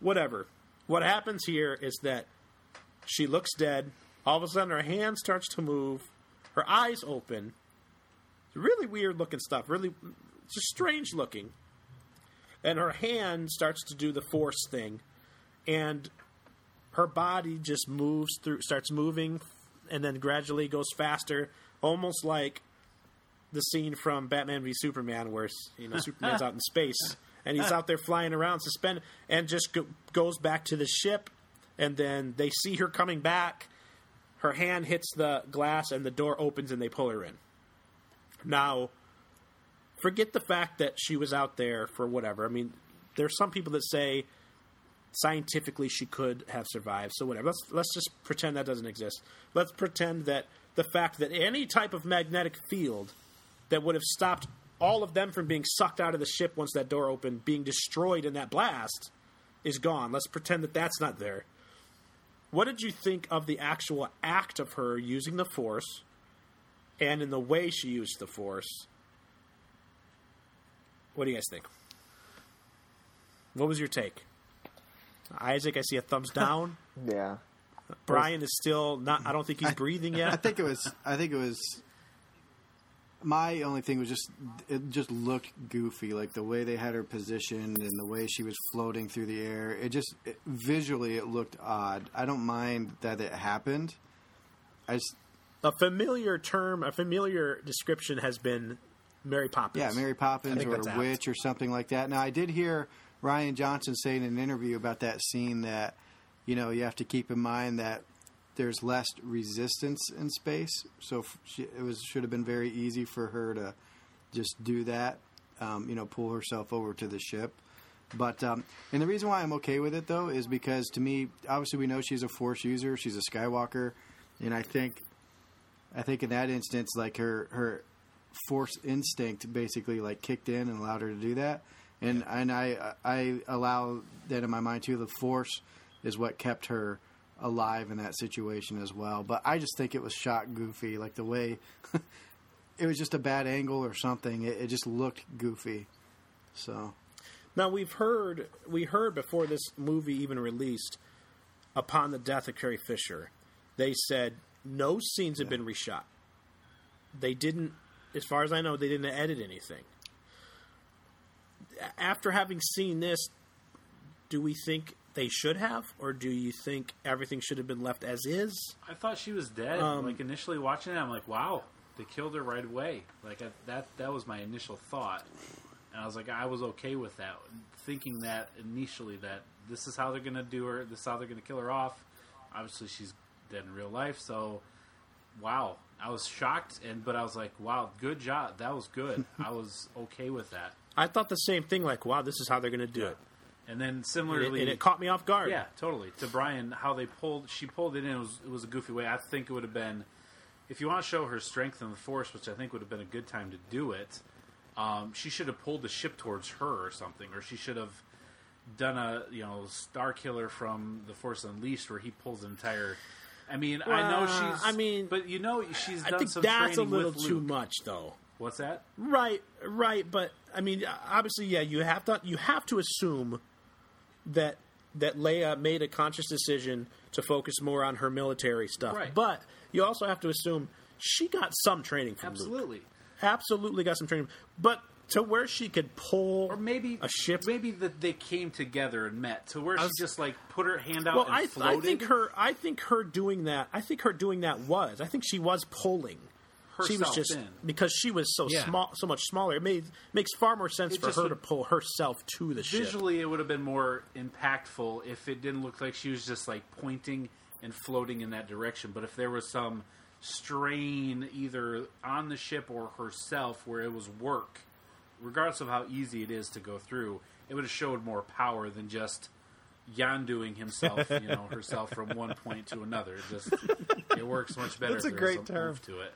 whatever. What happens here is that she looks dead. All of a sudden, her hand starts to move. Her eyes open. It's really weird-looking stuff. Really, it's just strange-looking. And her hand starts to do the Force thing. And her body just moves through, starts moving, and then gradually goes faster. Almost like the scene from Batman v Superman where, Superman's out in space. And he's out there flying around, suspended, and just goes back to the ship. And then they see her coming back. Her hand hits the glass, and the door opens, and they pull her in. Now, forget the fact that she was out there for whatever. I mean, there's some people that say scientifically she could have survived, so whatever. Let's just pretend that doesn't exist. Let's pretend that the fact that any type of magnetic field that would have stopped all of them from being sucked out of the ship once that door opened, being destroyed in that blast, is gone. Let's pretend that that's not there. What did you think of the actual act of her using the Force, and in the way she used the Force? What do you guys think? What was your take? Isaac, I see a thumbs down. Yeah. Brian is still not. I don't think he's breathing yet. I think it was. My only thing was it just looked goofy, like the way they had her positioned and the way she was floating through the air. Visually it looked odd. I don't mind that it happened. A familiar description has been Mary Poppins. Yeah, Mary Poppins or a witch or something like that. Now, I did hear Rian Johnson say in an interview about that scene that, you have to keep in mind that there's less resistance in space, so should have been very easy for her to just do that, pull herself over to the ship. But and the reason why I'm okay with it, though, is because, to me, obviously we know she's a Force user, she's a Skywalker, and I think in that instance, like her Force instinct basically like kicked in and allowed her to do that. And I allow that in my mind, too. The Force is what kept her alive in that situation as well. But I just think it was shot goofy. Like, the way... it was just a bad angle or something. It just looked goofy. So... Now, we heard before this movie even released, upon the death of Carrie Fisher, they said no scenes had been reshot. They didn't, as far as I know, they didn't edit anything. After having seen this, do we think they should have, or do you think everything should have been left as is? I thought she was dead. Initially watching it, I'm like, wow, they killed her right away. That was my initial thought. And I was like, I was okay with that, thinking that initially that this is how they're going to do her, this is how they're going to kill her off. Obviously, she's dead in real life, so, wow. I was shocked, but I was like, wow, good job. That was good. I was okay with that. I thought the same thing, like, wow, this is how they're going to do it. And then similarly... And it caught me off guard. Yeah, totally. To Brian, how she pulled it in, it was a goofy way. I think it would have been, if you want to show her strength in the Force, which I think would have been a good time to do it, she should have pulled the ship towards her or something, or she should have done a Star Killer from The Force Unleashed, where he pulls an entire. She's done some training with Luke. I think that's a little too much, though. What's that? Right, but I mean, obviously, yeah, you have to assume that Leia made a conscious decision to focus more on her military stuff, right. But you also have to assume she got some training from Luke. Absolutely got some training, but to where she could pull or maybe a ship. Maybe that they came together and met to where she just put her hand out and floated. I think her doing that was. I think she was pulling. She was just in. Because she was so small, so much smaller. It makes far more sense for her to pull herself to the ship. Visually, it would have been more impactful if it didn't look like she was just pointing and floating in that direction. But if there was some strain either on the ship or herself where it was work, regardless of how easy it is to go through, it would have showed more power than just Yanduing himself, herself from one point to another. It works much better. That's a great term to it.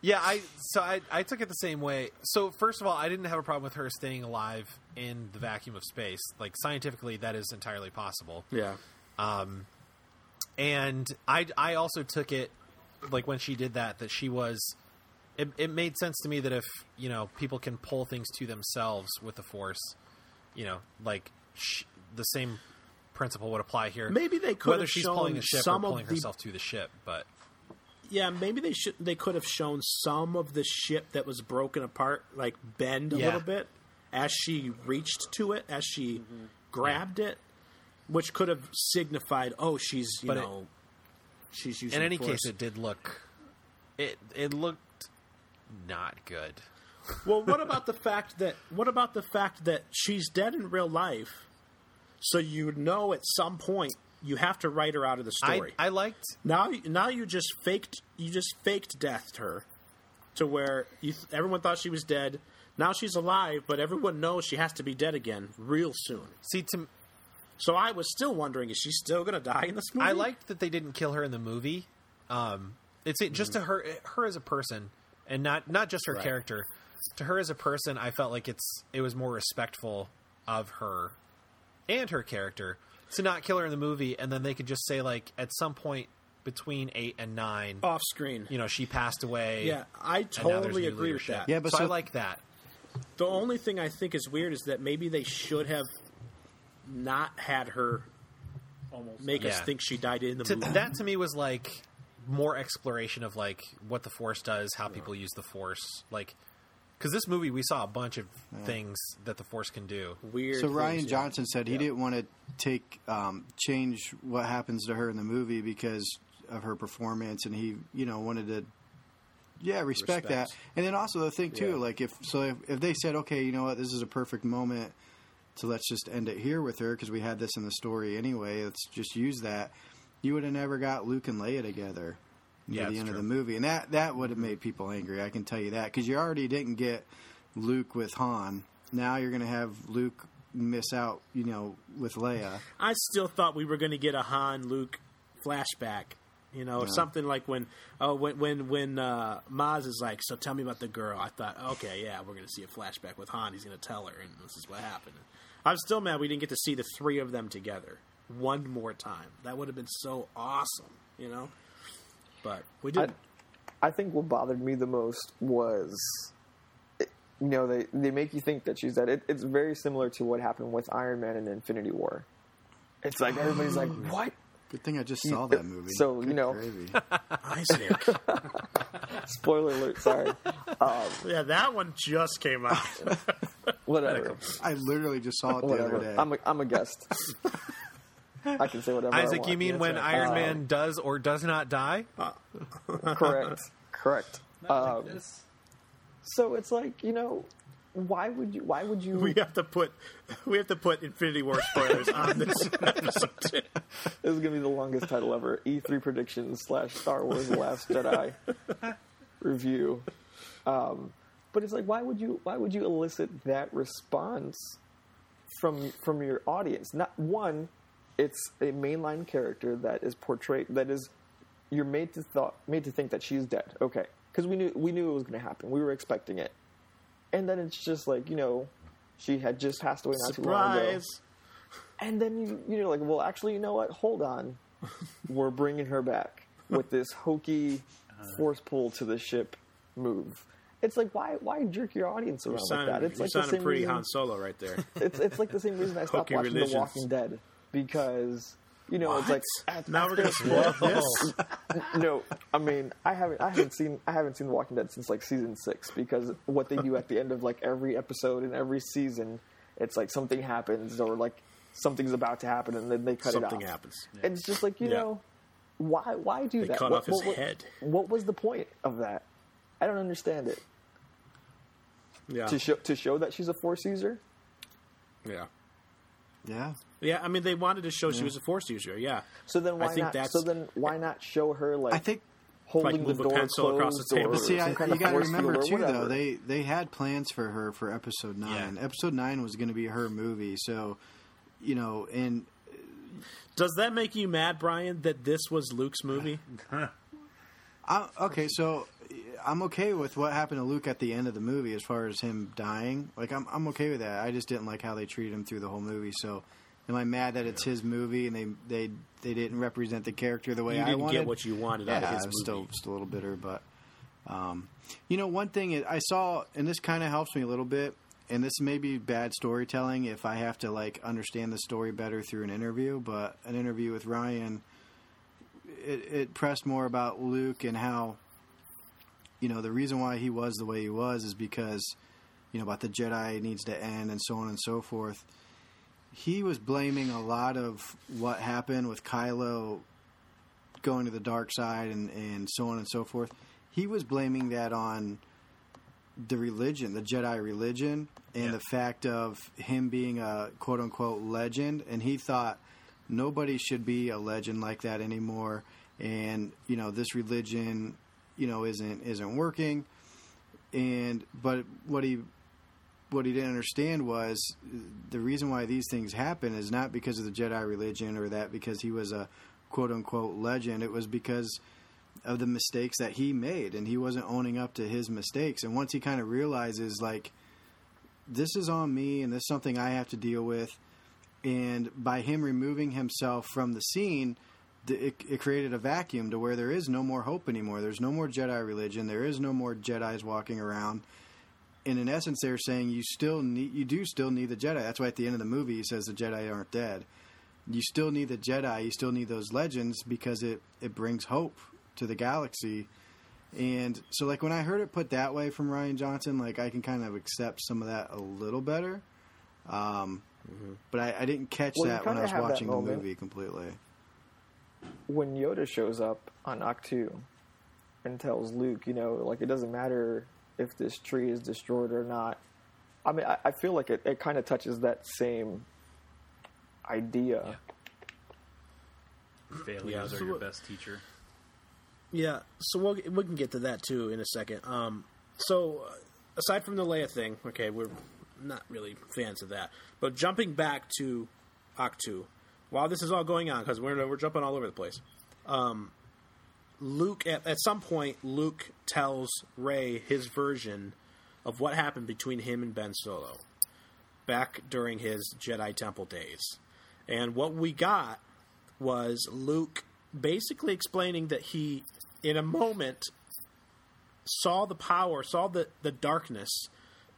Yeah, I took it the same way. So first of all, I didn't have a problem with her staying alive in the vacuum of space. Scientifically, that is entirely possible. Yeah. And I also took it when she did that she was... It made sense to me that if, people can pull things to themselves with the Force, the same principle would apply here. Maybe they could have shown pulling the ship some or pulling herself to the ship, but... Yeah, maybe they could have shown some of the ship that was broken apart, bend a little bit as she reached to it, as she grabbed it, which could have signified, she's, she's using. In any Force. Case, it did look. It looked not good. Well, what about the fact that she's dead in real life? So at some point you have to write her out of the story. I liked now you just faked death to her, to where everyone thought she was dead. Now she's alive, but everyone knows she has to be dead again real soon. So I was still wondering, is she still going to die in this movie? I liked that they didn't kill her in the movie. Just to her as a person, and not just her character. To her as a person, I felt like it was more respectful of her and her character to not kill her in the movie, and then they could just say at some point between 8 and 9, off screen, she passed away. Yeah, I totally agree with that. Yeah, but so I like that. The only thing I think is weird is that maybe they should have not had her make us think she died in the movie. That to me was more exploration of what the Force does, how people use the Force. Because this movie, we saw a bunch of things that the Force can do. Weird. So Ryan Johnson said he didn't want to change what happens to her in the movie because of her performance, and he wanted to respect that. And then also the thing too, if they said, okay, you know what, this is a perfect moment. So let's just end it here with her because we had this in the story anyway. Let's just use that. You would have never got Luke and Leia together near the end of the movie. And that would have made people angry, I can tell you that. Because you already didn't get Luke with Han. Now you're going to have Luke miss out, with Leia. I still thought we were going to get a Han-Luke flashback You know, something like when Maz is like, so tell me about the girl. I thought, okay, yeah, we're going to see a flashback with Han. He's going to tell her, and this is what happened. I'm still mad we didn't get to see the three of them together one more time. That would have been so awesome, you know? But we didn't. I think what bothered me the most was, you know, they make you think that she's dead. It's very similar to what happened with Iron Man in Infinity War. It's like everybody's like, what? Good thing I just saw that movie. So, good, you know. I see. Spoiler alert, sorry. Yeah, that one just came out. Whatever. I literally just saw it the other day. I'm a guest. I can say whatever Isaac, I want. Isaac, you mean when Iron Man does or does not die? Correct. So it's like, you know, why would you We have to put Infinity War spoilers on this episode. This is going to be the longest title ever. E3 predictions / Star Wars The Last Jedi review. But it's like, why would you elicit that response from your audience? Not one, it's a mainline character that is portrayed you're made to think that she's dead. Okay. Because we knew it was going to happen. We were expecting it. And then it's just like, you know, she had just passed away not too long ago. And then you're like, well, actually, you know what? Hold on. We're bringing her back with this hokey force pull to the ship move. It's like, why jerk your audience around like that? It's like the same pretty reason, Han Solo right there. It's like the same reason I stopped watching The Walking Dead, because you know it's like now we're gonna spoil this. No, I mean I haven't seen The Walking Dead since like season 6, because what they do at the end of like every episode and every season, it's like something happens or like something's about to happen and then they cut it off. Something happens. Yeah. And it's just like you know why do that? They cut off his head. What was the point of that? I don't understand it. Yeah. To show that she's a Force user. Yeah. Yeah. Yeah, I mean, they wanted to show she was a Force user. Yeah. So then, why not show her like? I think holding the door pencil across the table. But see, you got to remember too, though, they had plans for her for Episode 9. Yeah. Episode 9 was going to be her movie. So, you know, and does that make you mad, Brian, that this was Luke's movie? Okay, so I'm okay with what happened to Luke at the end of the movie, as far as him dying. Like, I'm okay with that. I just didn't like how they treated him through the whole movie. So. Am I mad that it's his movie and they didn't represent the character the way I wanted? You didn't get what you wanted out of his movie. Still a little bitter, but you know, one thing is I saw, and this kind of helps me a little bit, and this may be bad storytelling if I have to like understand the story better through an interview, but an interview with Ryan, it pressed more about Luke and how, you know, the reason why he was the way he was is because, you know, about the Jedi needs to end and so on and so forth. He was blaming a lot of what happened with Kylo going to the dark side and so on and so forth. He was blaming that on the religion, the Jedi religion, and the fact of him being a quote-unquote legend. And he thought nobody should be a legend like that anymore. And, you know, this religion, you know, isn't working. And but what he didn't understand was the reason why these things happen is not because of the Jedi religion or that because he was a quote unquote legend. It was because of the mistakes that he made, and he wasn't owning up to his mistakes. And once he kind of realizes like, this is on me and this is something I have to deal with. And by him removing himself from the scene, it created a vacuum to where there is no more hope anymore. There's no more Jedi religion. There is no more Jedis walking around. And in essence, they're saying you do still need the Jedi. That's why at the end of the movie, he says the Jedi aren't dead. You still need the Jedi. You still need those legends because it brings hope to the galaxy. And so, like, when I heard it put that way from Rian Johnson, like, I can kind of accept some of that a little better. But I didn't catch that when I was watching the movie completely. When Yoda shows up on Ahch-To and tells Luke, you know, like, it doesn't matter if this tree is destroyed or not. I mean, I feel like it kind of touches that same idea. Yeah. Failures are your best teacher. Yeah, so we can get to that, too, in a second. So, aside from the Leia thing, okay, we're not really fans of that, but jumping back to Ahch-To, while this is all going on, because we're jumping all over the place, Luke, at some point, Luke tells Rey his version of what happened between him and Ben Solo back during his Jedi Temple days. And what we got was Luke basically explaining that he, in a moment, saw the power, saw the darkness,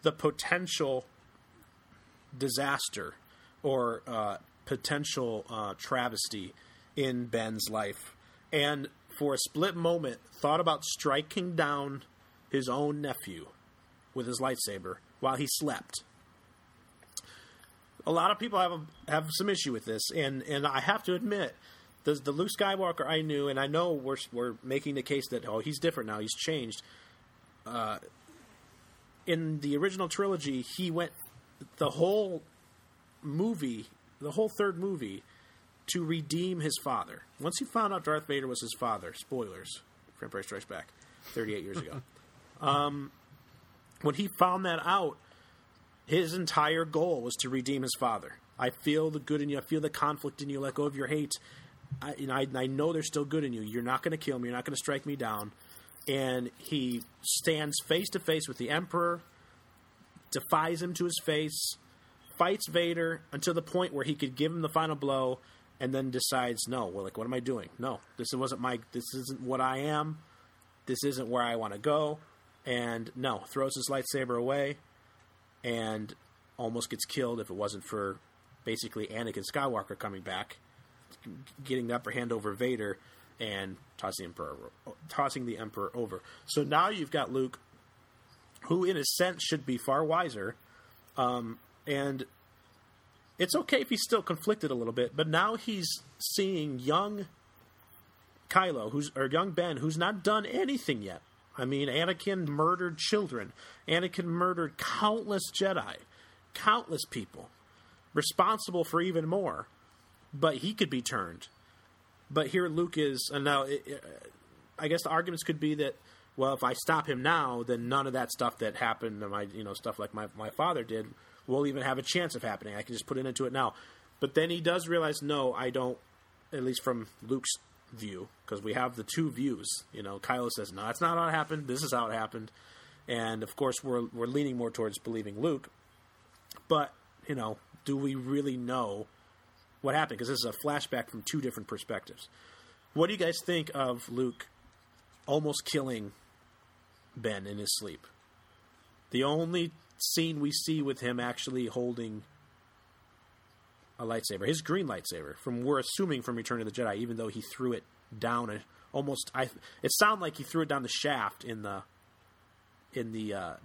the potential disaster or potential travesty in Ben's life, and for a split moment thought about striking down his own nephew with his lightsaber while he slept. A lot of people have some issue with this, and I have to admit, the Luke Skywalker I knew, and I know we're making the case that, he's different now, he's changed. In the original trilogy, he went the whole movie, the whole third movie, to redeem his father. Once he found out Darth Vader was his father, spoilers for Empire Strikes Back, 38 years ago. When he found that out, his entire goal was to redeem his father. I feel the good in you. I feel the conflict in you. Let go of your hate. I know there's still good in you. You're not going to kill me. You're not going to strike me down. And he stands face-to-face with the Emperor, defies him to his face, fights Vader until the point where he could give him the final blow, and then decides, no, well, like, what am I doing? No, this isn't what I am. This isn't where I want to go. And no, throws his lightsaber away and almost gets killed if it wasn't for basically Anakin Skywalker coming back, getting the upper hand over Vader and tossing the Emperor over. So now you've got Luke, who in a sense should be far wiser, and it's okay if he's still conflicted a little bit, but now he's seeing young Kylo, young Ben, who's not done anything yet. I mean, Anakin murdered children. Anakin murdered countless Jedi, countless people, responsible for even more. But he could be turned. But here Luke is, and now I guess the arguments could be that, well, if I stop him now, then none of that stuff that happened, and stuff like my father did, will even have a chance of happening. I can just put an end to it now. But then he does realize, no, I don't, at least from Luke's view, because we have the two views. Kylo says, no, that's not how it happened. This is how it happened. And, of course, we're leaning more towards believing Luke. But, do we really know what happened? Because this is a flashback from two different perspectives. What do you guys think of Luke almost killing Ben in his sleep? The only scene we see with him actually holding a lightsaber, his green lightsaber, we're assuming from Return of the Jedi, even though he threw it down it sounded like he threw it down the shaft in the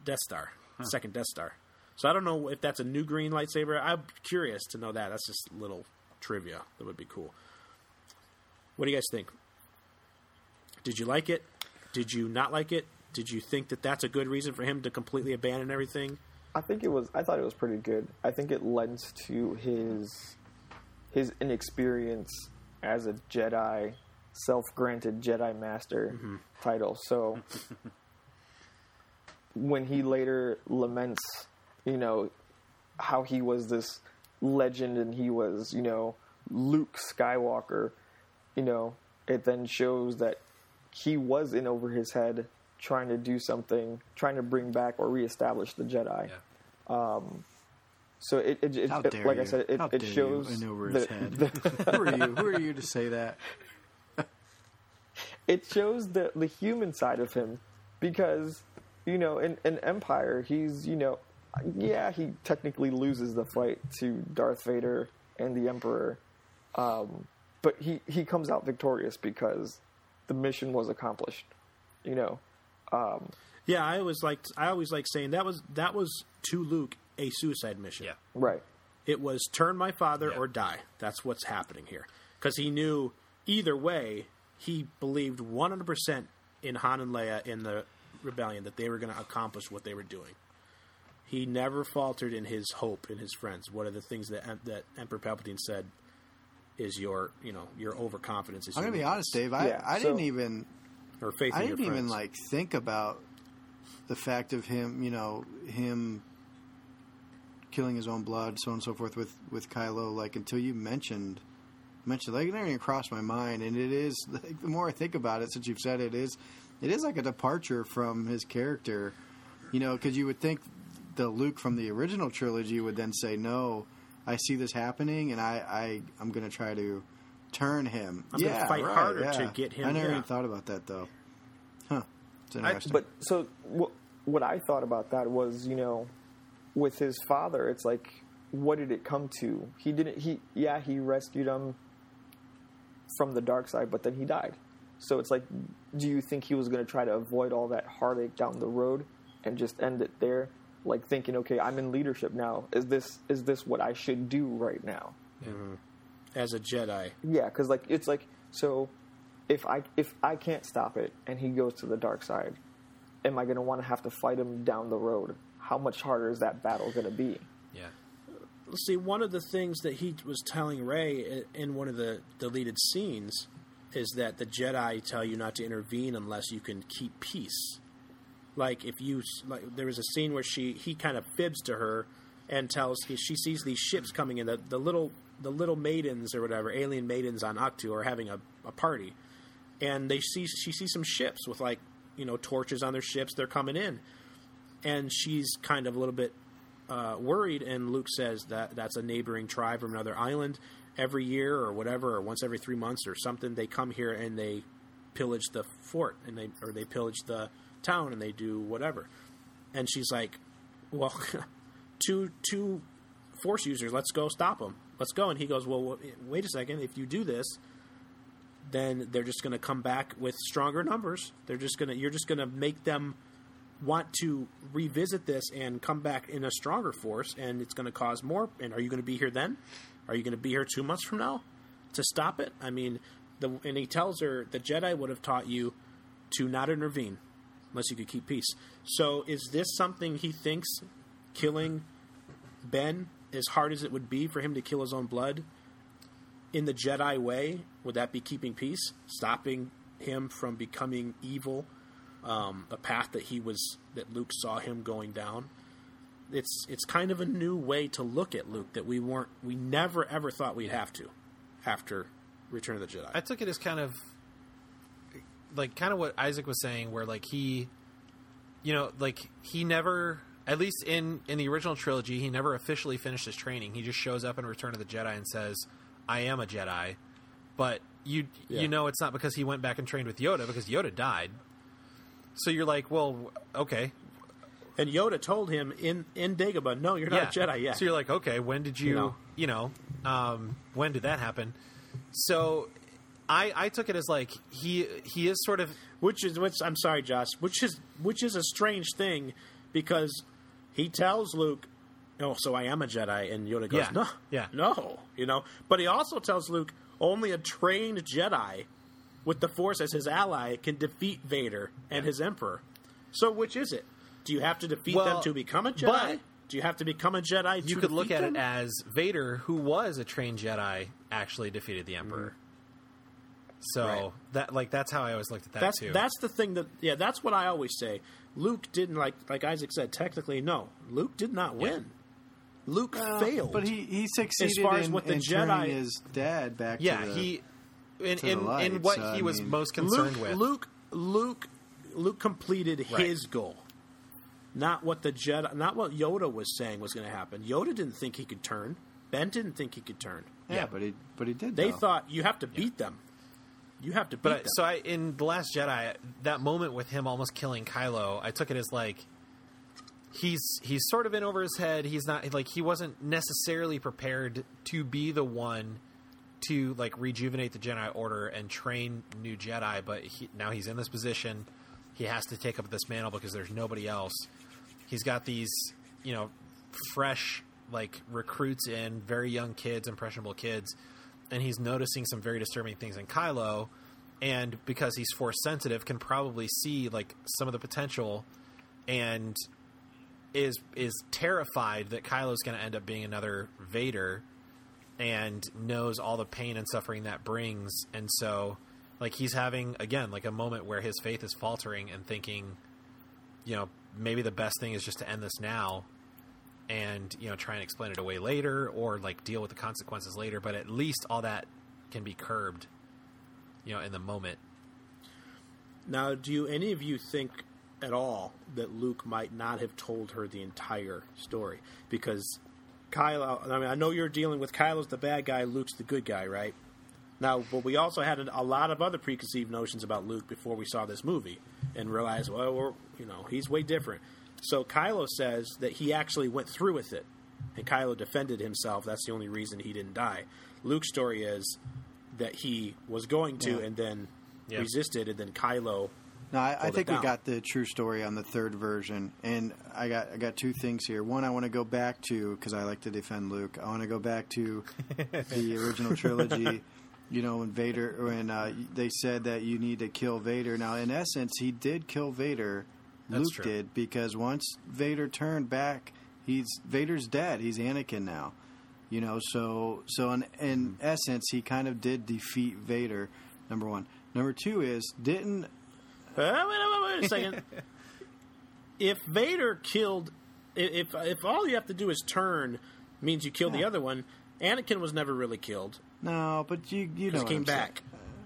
Death Star, second Death Star. So I don't know if that's a new green lightsaber. I'm curious to know that. That's just a little trivia that would be cool. What do you guys think? Did you like it? Did you not like it? Did you think that that's a good reason for him to completely abandon everything? I thought it was pretty good. I think it lends to his inexperience as a Jedi, self-granted Jedi Master title. So when he later laments, how he was this legend and he was, Luke Skywalker, it then shows that he was in over his head, trying to do something, trying to bring back or reestablish the Jedi. Yeah. So like I said, it shows. How dare you in over his head. Who are you to say that? It shows the human side of him because, in Empire, he's, he technically loses the fight to Darth Vader and the Emperor. But he comes out victorious because the mission was accomplished, I always liked saying that was to Luke a suicide mission. Yeah. Right. It was turn my father or die. That's what's happening here. Because he knew either way, he believed 100% in Han and Leia in the rebellion that they were going to accomplish what they were doing. He never faltered in his hope in his friends. One of the things that Emperor Palpatine said is your overconfidence. I'm going to be honest, Dave. I didn't even think about the fact of him, him killing his own blood, so on and so forth with Kylo, until you mentioned mentioned, like, it didn't even cross my mind. And it is, like, the more I think about it, since you've said it, it is like a departure from his character, you know, because you would think the Luke from the original trilogy would then say, no, I see this happening, and I'm going to try to turn him. I'm going to fight harder to get him. I never even thought about that, though. Huh. It's interesting. What I thought about that was, you know, with his father, it's like, what did it come to? He rescued him from the dark side, but then he died. So it's like, do you think he was going to try to avoid all that heartache down the road and just end it there? Like thinking, okay, I'm in leadership now. Is this what I should do right now? Mm-hmm. As a Jedi. Yeah, because like it's like, so if I can't stop it and he goes to the dark side, am I going to want to have to fight him down the road? How much harder is that battle going to be? Yeah. See, one of the things that he was telling Rey in one of the deleted scenes is that the Jedi tell you not to intervene unless you can keep peace. Like, there was a scene where he kind of fibs to her and tells, she sees these ships coming in, the little maidens or whatever, alien maidens on Ahch-To are having a party, and she sees some ships with, like, you know, torches on their ships. They're coming in, and she's kind of a little bit worried, and Luke says that that's a neighboring tribe from another island. Every year or whatever, or once every 3 months or something, they come here and they pillage the fort, and they pillage the town, and they do whatever. And she's like, well, two Force users, let's go stop them. Let's go. And he goes, well, wait a second. If you do this, then they're just going to come back with stronger numbers. You're just going to make them want to revisit this and come back in a stronger force, and it's going to cause more. And are you going to be here then? Are you going to be here 2 months from now to stop it? I mean, and he tells her the Jedi would have taught you to not intervene unless you could keep peace. So is this something he thinks killing Ben, as hard as it would be for him to kill his own blood, in the Jedi way, would that be keeping peace? Stopping him from becoming evil, a path that Luke saw him going down. It's kind of a new way to look at Luke that we never ever thought we'd have to after Return of the Jedi. I took it as kind of what Isaac was saying, where like he, you know, like he never, at least in the original trilogy, he never officially finished his training. He just shows up in Return of the Jedi and says, I am a Jedi. But you know, it's not because he went back and trained with Yoda, because Yoda died. So you're like, well, okay. And Yoda told him in Dagobah, no, you're not a Jedi yet. So you're like, okay, when did when did that happen? So I took it as like he is sort of, which I'm sorry, Josh, which is a strange thing, because he tells Luke, oh, so I am a Jedi, and Yoda goes, no, you know. But he also tells Luke, only a trained Jedi with the Force as his ally can defeat Vader and his Emperor. So which is it? Do you have to defeat them to become a Jedi? Do you have to become a Jedi to You could look at them? It as Vader, who was a trained Jedi, actually defeated the Emperor. Mm-hmm. So that's how I always looked at that, too. That's the thing that's what I always say. Luke didn't, like Isaac said, technically, no. Luke did not win. Luke failed. But he succeeded as far as what the Jedi turning his dad back to the light. In what he was most concerned with. Luke completed his goal. Not what the Jedi, not what Yoda was saying was going to happen. Yoda didn't think he could turn. Ben didn't think he could turn. Yeah, yeah. But he did. They thought you have to beat them. You have to beat them. So in The Last Jedi, that moment with him almost killing Kylo, I took it as like he's sort of in over his head. He's not like, he wasn't necessarily prepared to be the one to like rejuvenate the Jedi Order and train new Jedi. But now he's in this position. He has to take up this mantle because there's nobody else. He's got these, you know, fresh, like, recruits in, very young kids, impressionable kids, and he's noticing some very disturbing things in Kylo, and because he's Force-sensitive, can probably see, like, some of the potential, and is terrified that Kylo's going to end up being another Vader, and knows all the pain and suffering that brings, and so, like, he's having, again, like, a moment where his faith is faltering and thinking, you know, maybe the best thing is just to end this now and, you know, try and explain it away later or, like, deal with the consequences later. But at least all that can be curbed, in the moment. Now, do any of you think at all that Luke might not have told her the entire story? Because Kylo, I know you're dealing with Kylo's the bad guy, Luke's the good guy, right? Now, but we also had a lot of other preconceived notions about Luke before we saw this movie and realized, well, he's way different. So Kylo says that he actually went through with it, and Kylo defended himself. That's the only reason he didn't die. Luke's story is that he was going to and then resisted, and then Kylo... No, I think we got the true story on the third version, and I got two things here. One, I want to go back to, because I like to defend Luke, I want to go back to the original trilogy... when Vader, when they said that you need to kill Vader. Now, in essence, he did kill Vader. Luke did, because once Vader turned back, Vader's dead. He's Anakin now. So in essence, he kind of did defeat Vader, number one. Number two is, didn't... Wait a second. If Vader killed... If all you have to do is turn, means you kill the other one, Anakin was never really killed. No, but you know, he came back.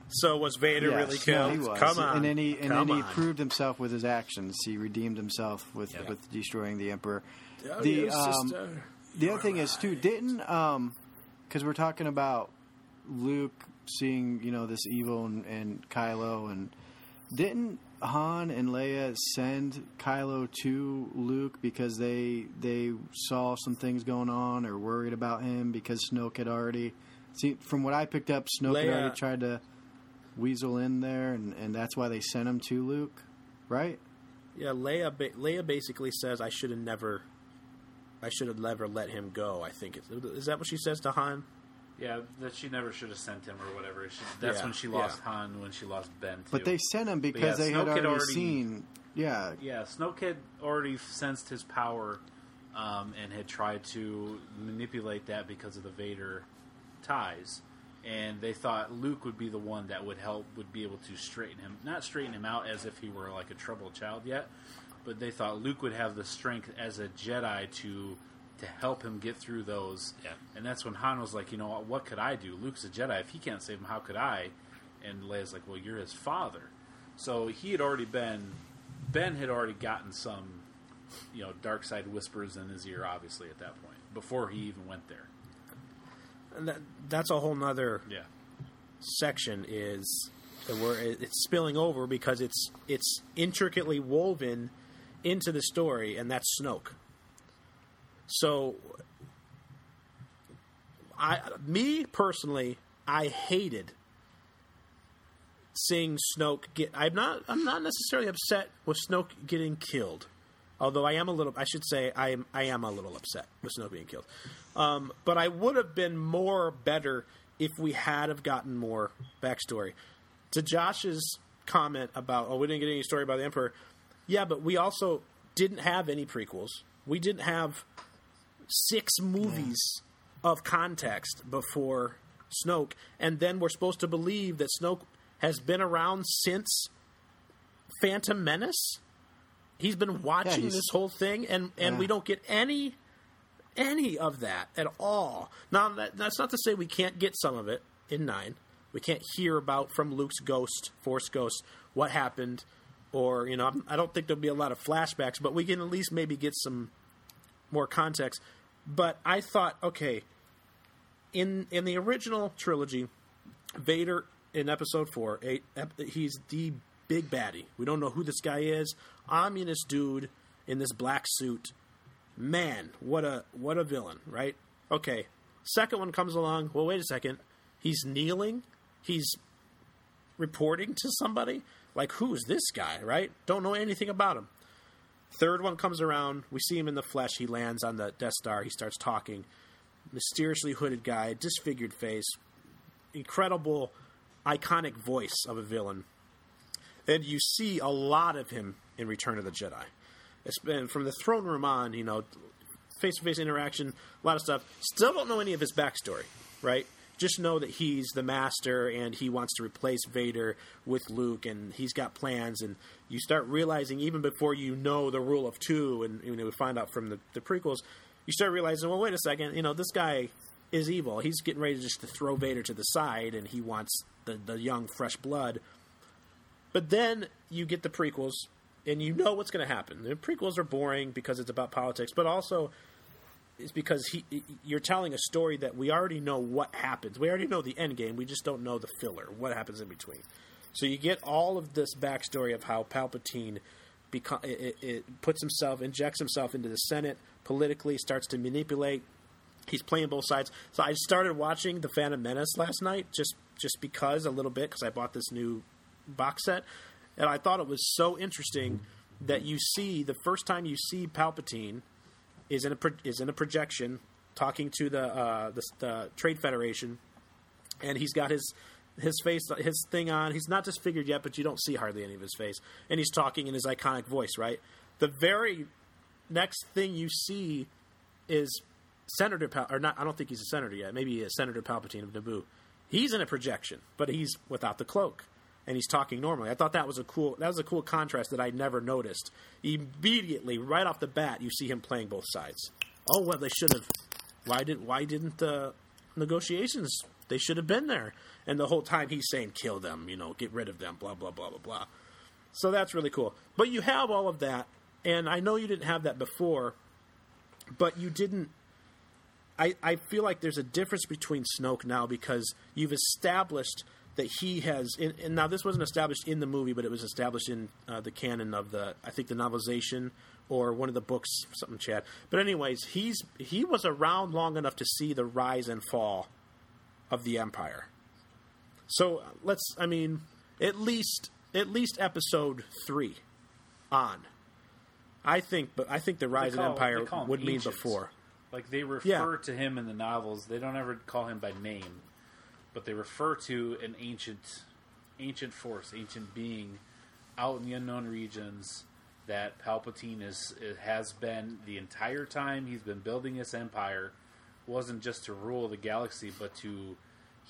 So was Vader really killed? No, he was. Come on, and then he proved himself with his actions. He redeemed himself with destroying the Emperor. The other thing is too, didn't because we're talking about Luke seeing this evil and Kylo, and didn't Han and Leia send Kylo to Luke because they saw some things going on or worried about him because Snoke had already. See, from what I picked up, Snoke already tried to weasel in there, and that's why they sent him to Luke, right? Yeah, Leia basically says, I should have never let him go, I think. Is that what she says to Han? Yeah, that she never should have sent him or whatever. That's when she lost Han, when she lost Ben, too. But they sent him because they had already seen... Yeah. Yeah, Snoke had already sensed his power and had tried to manipulate that because of the Vader... ties, and they thought Luke would be the one that would be able to straighten him, not straighten him out as if he were like a troubled child yet, but they thought Luke would have the strength as a Jedi to help him get through those. Yeah. And that's when Han was like, what could I do? Luke's a Jedi. If he can't save him, how could I? And Leia's like, well, you're his father. So he had already been, Ben had already gotten some, dark side whispers in his ear, obviously, at that point, before he even went there. And that's a whole nother section is where it's spilling over because it's intricately woven into the story, and that's Snoke. So, I hated seeing Snoke get. I'm not necessarily upset with Snoke getting killed. Although I am a little upset with Snoke being killed. But I would have been better if we had gotten more backstory. To Josh's comment about, we didn't get any story about the Emperor. Yeah, but we also didn't have any prequels. We didn't have 6 movies of context before Snoke. And then we're supposed to believe that Snoke has been around since Phantom Menace? He's been watching this whole thing, and we don't get any of that at all. Now, that's not to say we can't get some of it in 9. We can't hear about from Luke's ghost, Force ghost, what happened, or, I don't think there'll be a lot of flashbacks, but we can at least maybe get some more context. But I thought, okay, in the original trilogy, Vader in Episode 4, he's the big baddie. We don't know who this guy is. Ominous dude in this black suit. Man, what a villain, right? Okay. Second one comes along. Well, wait a second. He's kneeling. He's reporting to somebody. Like, who's this guy, right? Don't know anything about him. Third one comes around. We see him in the flesh. He lands on the Death Star. He starts talking. Mysteriously hooded guy, disfigured face, incredible, iconic voice of a villain. And you see a lot of him in Return of the Jedi. It's been from the throne room on, face-to-face interaction, a lot of stuff. Still don't know any of his backstory, right? Just know that he's the master and he wants to replace Vader with Luke and he's got plans. And you start realizing, even before you know the rule of 2, and we find out from the prequels, you start realizing, well, wait a second, this guy is evil. He's getting ready just to throw Vader to the side, and he wants the young, fresh blood. But then you get the prequels, and you know what's going to happen. The prequels are boring because it's about politics, but also it's because you're telling a story that we already know what happens. We already know the end game. We just don't know the filler, what happens in between. So you get all of this backstory of how Palpatine injects himself into the Senate politically, starts to manipulate. He's playing both sides. So I started watching The Phantom Menace last night just because a little bit, because I bought this new box set, and I thought it was so interesting that you see the first time you see Palpatine is in a projection talking to the Trade Federation, and he's got his face, his thing on. He's not disfigured yet, but you don't see hardly any of his face, and he's talking in his iconic voice, right? The very next thing you see is Senator I don't think he's a senator yet. Maybe he is Senator Palpatine of Naboo. He's in a projection, but he's without the cloak, and he's talking normally. I thought that was a cool contrast that I never noticed. Immediately, right off the bat, you see him playing both sides. Oh, well, they should have. Why didn't the negotiations? They should have been there. And the whole time he's saying, kill them, get rid of them, blah, blah, blah, blah, blah. So that's really cool. But you have all of that, and I know you didn't have that before, but you didn't. I feel like there's a difference between Snoke now because you've established that he has, and now this wasn't established in the movie, but it was established in the canon of the novelization or one of the books, something, Chad. But anyways, he was around long enough to see the rise and fall of the Empire. So at least episode 3 on. I think the rise of the Empire would mean before. Like they refer to him in the novels. They don't ever call him by name, but they refer to an ancient force, ancient being out in the unknown regions that Palpatine has been the entire time he's been building his empire. Wasn't just to rule the galaxy, but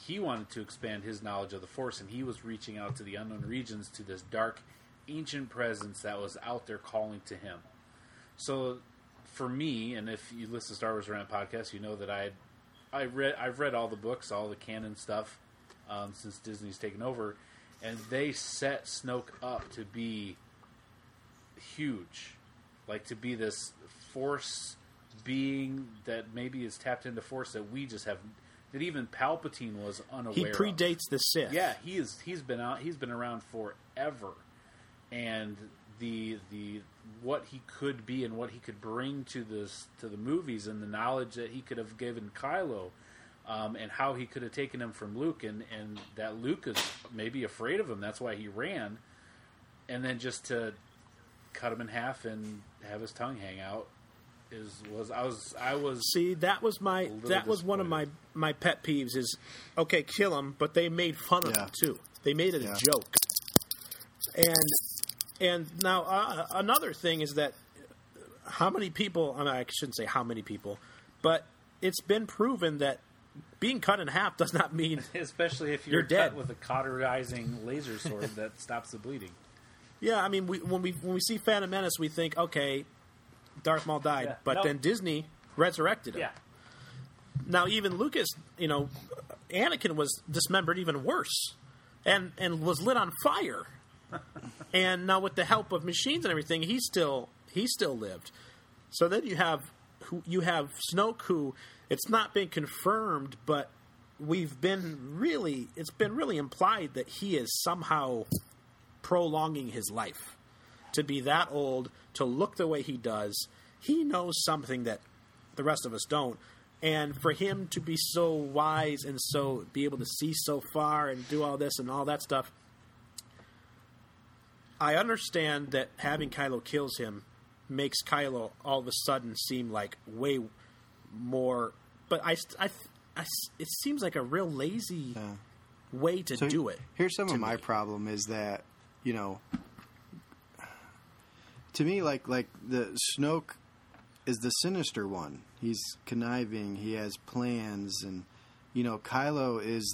he wanted to expand his knowledge of the Force, and he was reaching out to the unknown regions, to this dark, ancient presence that was out there calling to him. So, for me, and if you listen to Star Wars Rant Podcast, you know that I've read all the books, all the canon stuff, since Disney's taken over, and they set Snoke up to be huge, like to be this Force being that maybe is tapped into Force that we just have, that even Palpatine was unaware of. He predates the Sith. Yeah, he's been around forever, and the what he could be and what he could bring to the movies, and the knowledge that he could have given Kylo, and how he could have taken him from Luke, and that Luke is maybe afraid of him, that's why he ran, and then just to cut him in half and have his tongue hang out. That was one of my pet peeves is, okay, kill him, but they made fun of him too. They made it a joke. And now another thing is that how many people, and I shouldn't say how many people, but it's been proven that being cut in half does not mean especially if you're dead, cut with a cauterizing laser sword that stops the bleeding. Yeah, I mean, when we see Phantom Menace, we think, okay, Darth Maul died, then Disney resurrected him. Yeah. Now, even Lucas, Anakin was dismembered even worse and was lit on fire. And now with the help of machines and everything, he still lived. So then you have Snoke, who it's not been confirmed, but it's been really implied that he is somehow prolonging his life. To be that old, to look the way he does, he knows something that the rest of us don't. And for him to be so wise and so be able to see so far and do all this and all that stuff, I understand that having Kylo kills him makes Kylo all of a sudden seem like way more. But I it seems like a real lazy way to do it. Here's some of my problem is that, to me, like the Snoke is the sinister one. He's conniving. He has plans, and Kylo is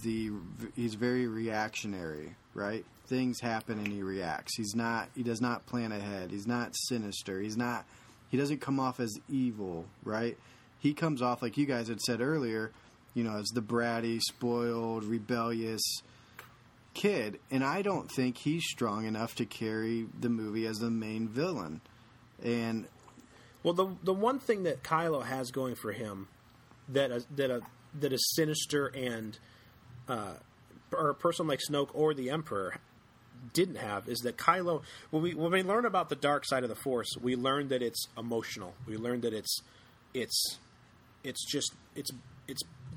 he's very reactionary, right? Things happen, and he reacts. He does not plan ahead. He's not sinister. He doesn't come off as evil, right? He comes off, like you guys had said earlier, you know, as the bratty, spoiled, rebellious kid. And I don't think he's strong enough to carry the movie as the main villain. And well, the one thing that Kylo has going for him that is sinister and or a person like Snoke or the Emperor didn't have is that Kylo, when we learn about the dark side of the Force, we learn that it's emotional. We learn that it's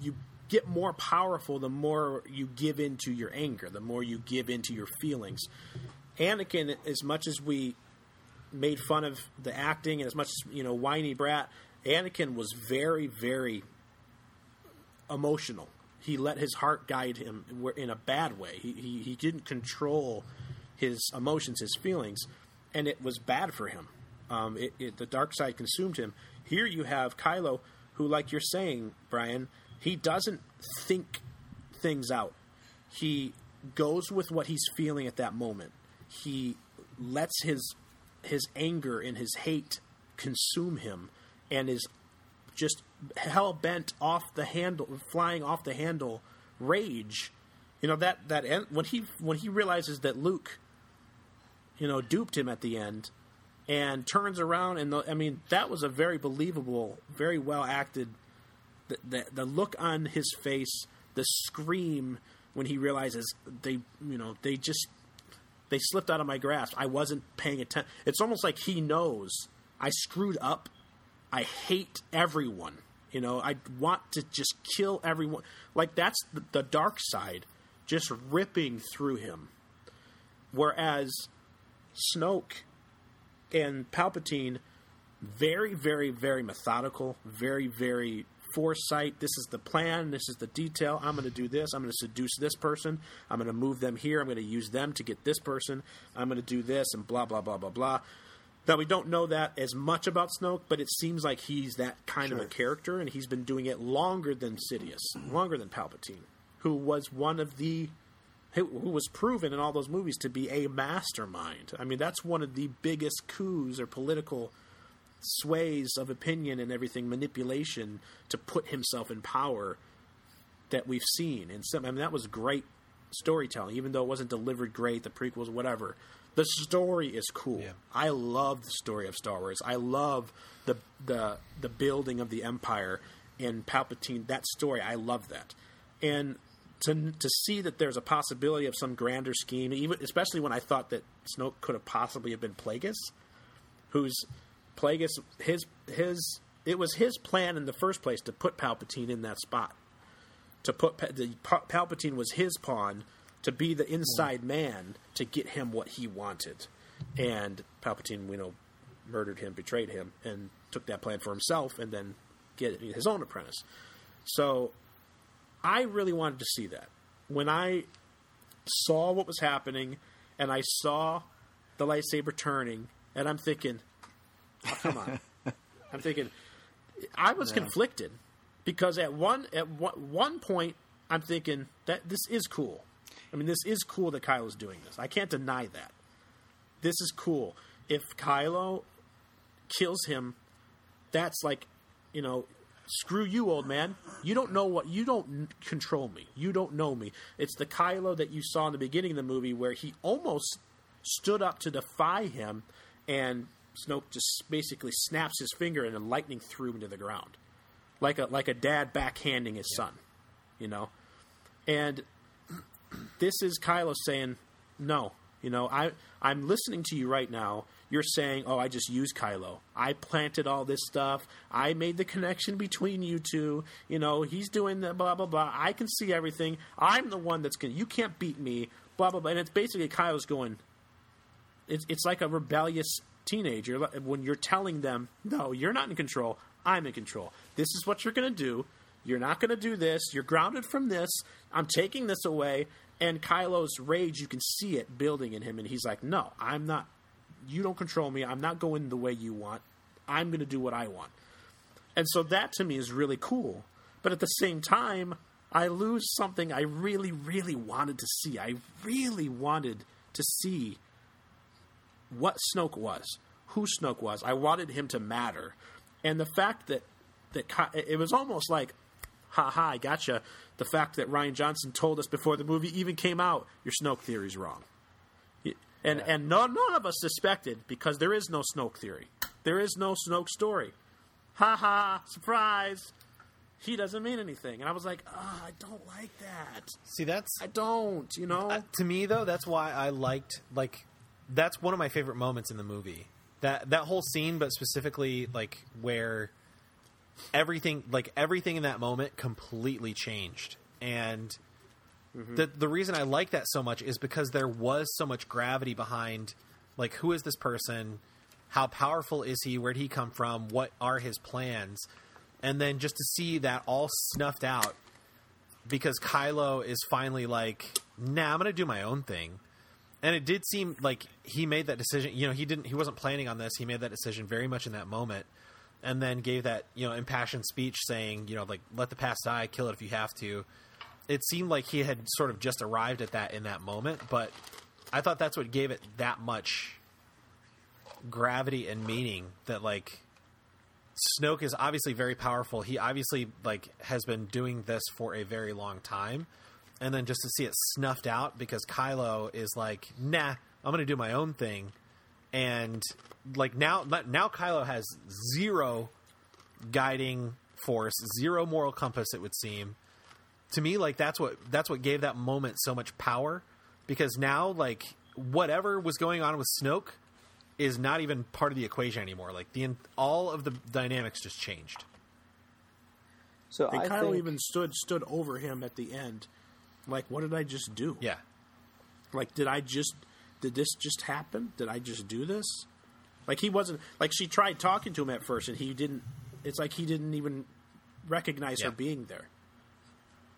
you get more powerful the more you give into your anger, the more you give into your feelings. Anakin, as much as we made fun of the acting and as much as, you know, whiny brat, Anakin was very, very emotional. He let his heart guide him in a bad way. He didn't control his emotions, his feelings, and it was bad for him. The dark side consumed him. Here you have Kylo, who, like you're saying, Brian, he doesn't think things out. He goes with what he's feeling at that moment. He lets his anger and his hate consume him and is just hell-bent off the handle, flying off the handle, rage. You know, that when he realizes that Luke, you know, duped him at the end and turns around and, I mean, that was a very believable, very well-acted, the look on his face, the scream when he realizes they slipped out of my grasp. I wasn't paying attention. It's almost like he knows I screwed up. I hate everyone. You know, I want to just kill everyone. Like, that's the dark side just ripping through him. Whereas Snoke and Palpatine, very, very, very methodical, very, very foresight. This is the plan. This is the detail. I'm going to do this. I'm going to seduce this person. I'm going to move them here. I'm going to use them to get this person. I'm going to do this and blah, blah, blah, blah, blah. Now, we don't know that as much about Snoke, but it seems like he's that kind of a character, and he's been doing it longer than Sidious, longer than Palpatine, who was who was proven in all those movies to be a mastermind. I mean, that's one of the biggest coups or political sways of opinion and everything, manipulation to put himself in power that we've seen. And I mean, that was great storytelling, even though it wasn't delivered great, the prequels, whatever. The story is cool. Yeah. I love the story of Star Wars. I love the building of the Empire and Palpatine. That story, I love that. And to see that there's a possibility of some grander scheme, even especially when I thought that Snoke could have possibly have been Plagueis, it was his plan in the first place to put Palpatine in that spot. To put Palpatine was his pawn. To be the inside man to get him what he wanted. And Palpatine, we know, murdered him, betrayed him, and took that plan for himself and then get his own apprentice. So I really wanted to see that. When I saw what was happening and I saw the lightsaber turning, and I'm thinking, oh, come on. I was conflicted because at one point I'm thinking that this is cool. I mean, this is cool that Kylo's doing this. I can't deny that. This is cool. If Kylo kills him, that's like, you know, screw you, old man. You don't control me. You don't know me. It's the Kylo that you saw in the beginning of the movie where he almost stood up to defy him, and Snoke just basically snaps his finger and then lightning threw him to the ground. Like a dad backhanding his son, you know? And this is Kylo saying, no, you know, I'm listening to you right now. You're saying, oh, I just used Kylo. I planted all this stuff. I made the connection between you two. You know, he's doing the blah, blah, blah. I can see everything. I'm the one that's going to, you can't beat me, blah, blah, blah. And it's basically Kylo's going, it's like a rebellious teenager when you're telling them, no, you're not in control. I'm in control. This is what you're going to do. You're not going to do this. You're grounded from this. I'm taking this away. And Kylo's rage, you can see it building in him. And he's like, no, I'm not. You don't control me. I'm not going the way you want. I'm going to do what I want. And so that to me is really cool. But at the same time, I lose something I really, really wanted to see. I really wanted to see what Snoke was, who Snoke was. I wanted him to matter. And the fact that it was almost like, Ha, I gotcha. The fact that Rian Johnson told us before the movie even came out, your Snoke theory's wrong. And none of us suspected, because there is no Snoke theory. There is no Snoke story. Ha, surprise. He doesn't mean anything. And I was like, I don't like that. See, that's... I don't, you know? To me, though, that's why I liked, like... That's one of my favorite moments in the movie. That whole scene, but specifically, like, where everything in that moment completely changed. And the reason I like that so much is because there was so much gravity behind, like, who is this person? How powerful is he? Where did he come from? What are his plans? And then just to see that all snuffed out because Kylo is finally like, nah, I'm going to do my own thing. And it did seem like he made that decision. You know, he wasn't planning on this. He made that decision very much in that moment, and then gave that, you know, impassioned speech saying, you know, like, let the past die, kill it if you have to. It seemed like he had sort of just arrived at that in that moment, but I thought that's what gave it that much gravity and meaning, that, like, Snoke is obviously very powerful. He obviously, like, has been doing this for a very long time. And then just to see it snuffed out because Kylo is like, nah, I'm going to do my own thing. And, like, now Kylo has zero guiding force, zero moral compass, it would seem. To me, like, that's what gave that moment so much power, because now, like, whatever was going on with Snoke is not even part of the equation anymore. Like, all of the dynamics just changed. So and Kylo even stood over him at the end. Like, what did I just do? Yeah. Like, did this just happen? Did I just do this? Like, he wasn't, like, she tried talking to him at first, and he didn't, it's like he didn't even recognize her being there.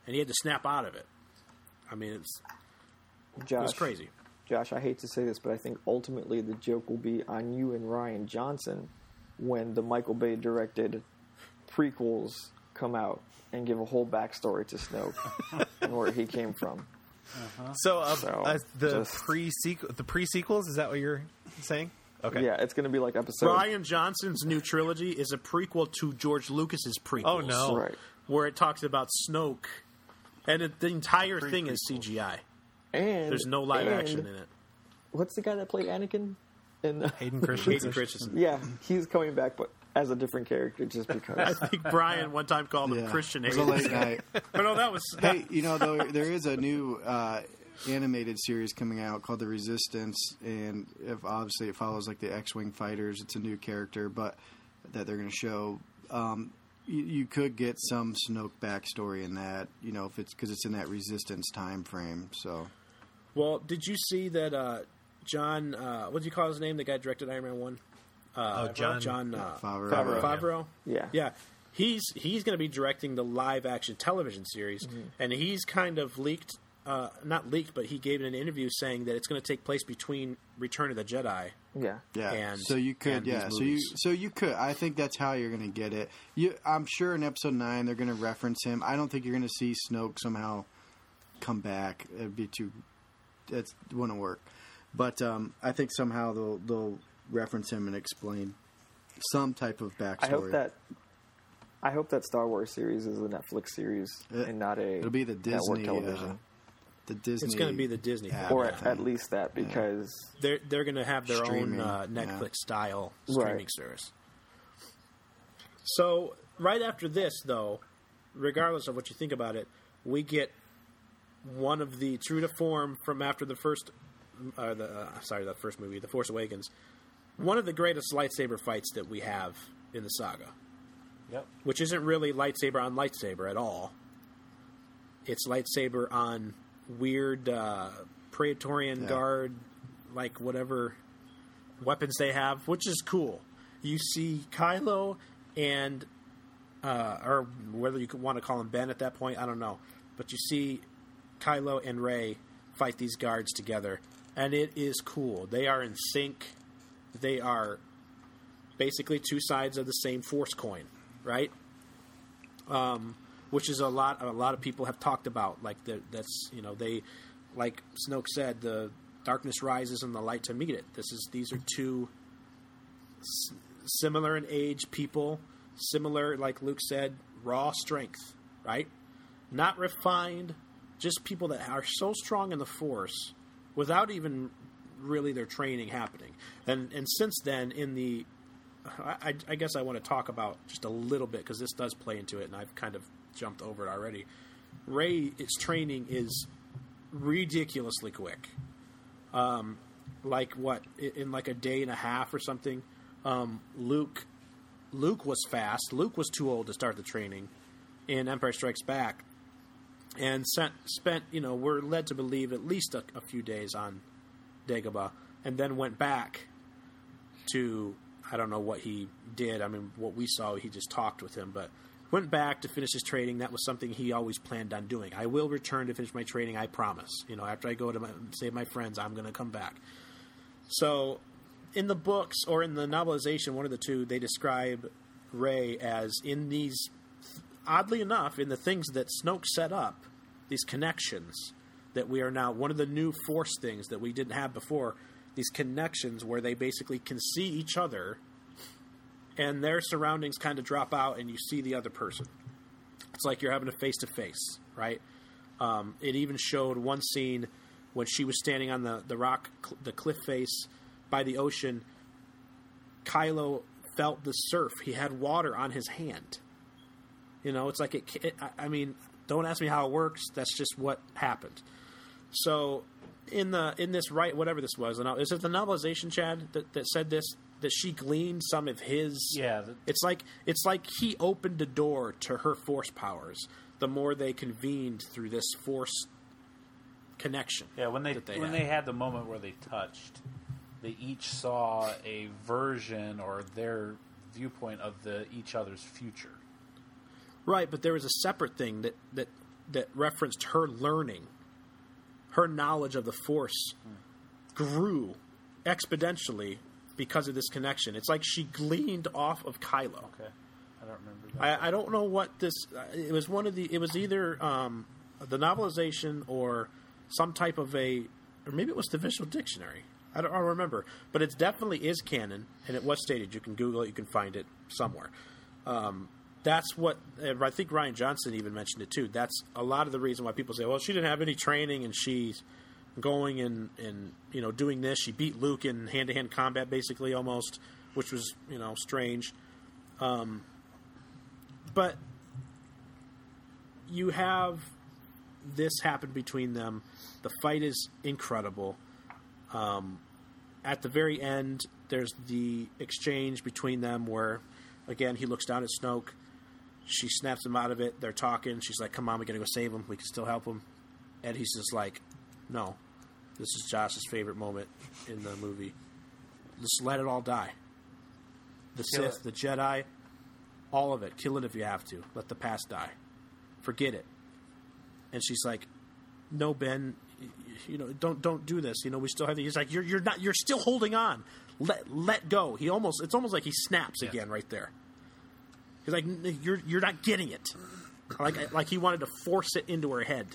And he had to snap out of it. I mean, it was crazy. Josh, I hate to say this, but I think ultimately the joke will be on you and Rian Johnson when the Michael Bay directed prequels come out and give a whole backstory to Snoke and where he came from. Uh-huh. So the pre-sequels, is that what you're saying? Okay. Yeah, it's going to be like episode... Rian Johnson's new trilogy is a prequel to George Lucas's prequels. Oh, no. Right. Where it talks about Snoke, and the entire thing is CGI. And there's no live action in it. What's the guy that played Anakin? Hayden Christensen. Hayden Christensen. Yeah, he's coming back, but as a different character, just because. I think Brian one time called him Christian Hayden. It was a late night. But no, that was... Hey, you know, there is a new animated series coming out called The Resistance, and obviously it follows, like, the X-Wing fighters. It's a new character, but that they're going to show. You could get some Snoke backstory in that, you know, because it's in that Resistance time frame, so... Well, did you see that John... what do you call his name? The guy directed Iron Man 1? John Favreau. Favreau. Yeah. He's going to be directing the live action television series, and he's kind of leaked, not leaked, but he gave an interview saying that it's going to take place between Return of the Jedi. Yeah. And so you could, so you could. I think that's how you're going to get it. I'm sure in Episode 9 they're going to reference him. I don't think you're going to see Snoke somehow come back. That wouldn't work. But I think somehow they'll reference him and explain some type of backstory. I hope that Star Wars series is a Netflix series and not a... It'll be the Disney television. The Disney. It's going to be the Disney, or at least that, because they're going to have their own Netflix style streaming service. So right after this, though, regardless of what you think about it, we get one of the true to form from after the first movie, The Force Awakens. One of the greatest lightsaber fights that we have in the saga. Yep. Which isn't really lightsaber on lightsaber at all. It's lightsaber on weird Praetorian Guard, like, whatever weapons they have, which is cool. You see Kylo and, or whether you want to call him Ben at that point, I don't know. But you see Kylo and Rey fight these guards together, and it is cool. They are in sync. They are basically two sides of the same Force coin, right? Which is a lot of people have talked about. Like, that's, you know, they, like Snoke said, the darkness rises and the light to meet it. These are two similar in age people, similar, like Luke said, raw strength, right? Not refined, just people that are so strong in the Force without even really their training happening. And since then, in the... I guess I want to talk about just a little bit, because this does play into it, and I've kind of jumped over it already. Rey's training is ridiculously quick. Like a day and a half or something. Luke was fast. Luke was too old to start the training in Empire Strikes Back, and spent, we're led to believe, at least a few days on Dagobah, and then went back to... I don't know what he did. I mean, what we saw, he just talked with him, but went back to finish his training. That was something he always planned on doing. I will return to finish my training, I promise. After I go to save my friends, I'm going to come back. So in the books or in the novelization, one of the two, they describe Rey as in these, oddly enough, in the things that Snoke set up, these connections that we are now, one of the new Force things that we didn't have before, these connections where they basically can see each other and their surroundings kind of drop out and you see the other person. It's like you're having a face-to-face, right? It even showed one scene when she was standing on the rock, the cliff face by the ocean. Kylo felt the surf. He had water on his hand. It's like it I mean, don't ask me how it works. That's just what happened. So... In this right, whatever this was, and is it the novelization, Chad, that said this, that she gleaned some of his? Yeah. It's like he opened the door to her Force powers. The more they convened through this Force connection. Yeah, when they had the moment where they touched, they each saw a version or their viewpoint of each other's future. Right, but there was a separate thing that referenced her learning. Her knowledge of the Force grew exponentially because of this connection. It's like she gleaned off of Kylo. Okay, I don't remember that. I don't know what this... It was one of the... It was either the novelization or some type of a... Or maybe it was the Visual Dictionary. I don't remember. But it definitely is canon, and it was stated. You can Google it. You can find it somewhere. That's what I think Rian Johnson even mentioned it too. That's a lot of the reason why people say, "Well, she didn't have any training, and she's going and doing this. She beat Luke in hand-to-hand combat, basically almost, which was strange." But you have this happen between them. The fight is incredible. At the very end, there's the exchange between them where, again, he looks down at Snoke. She snaps him out of it. They're talking. She's like, "Come on, we got to go save him. We can still help him." And he's just like, "No, this is Josh's favorite moment in the movie. Just let it all die. The Sith, the Jedi, all of it. Kill it if you have to. Let the past die. Forget it." And she's like, "No, Ben, don't do this. We still have." He's like, "You're not. You're still holding on. Let go." It's almost like he snaps again right there. He's like, you're not getting it. Like he wanted to force it into her head.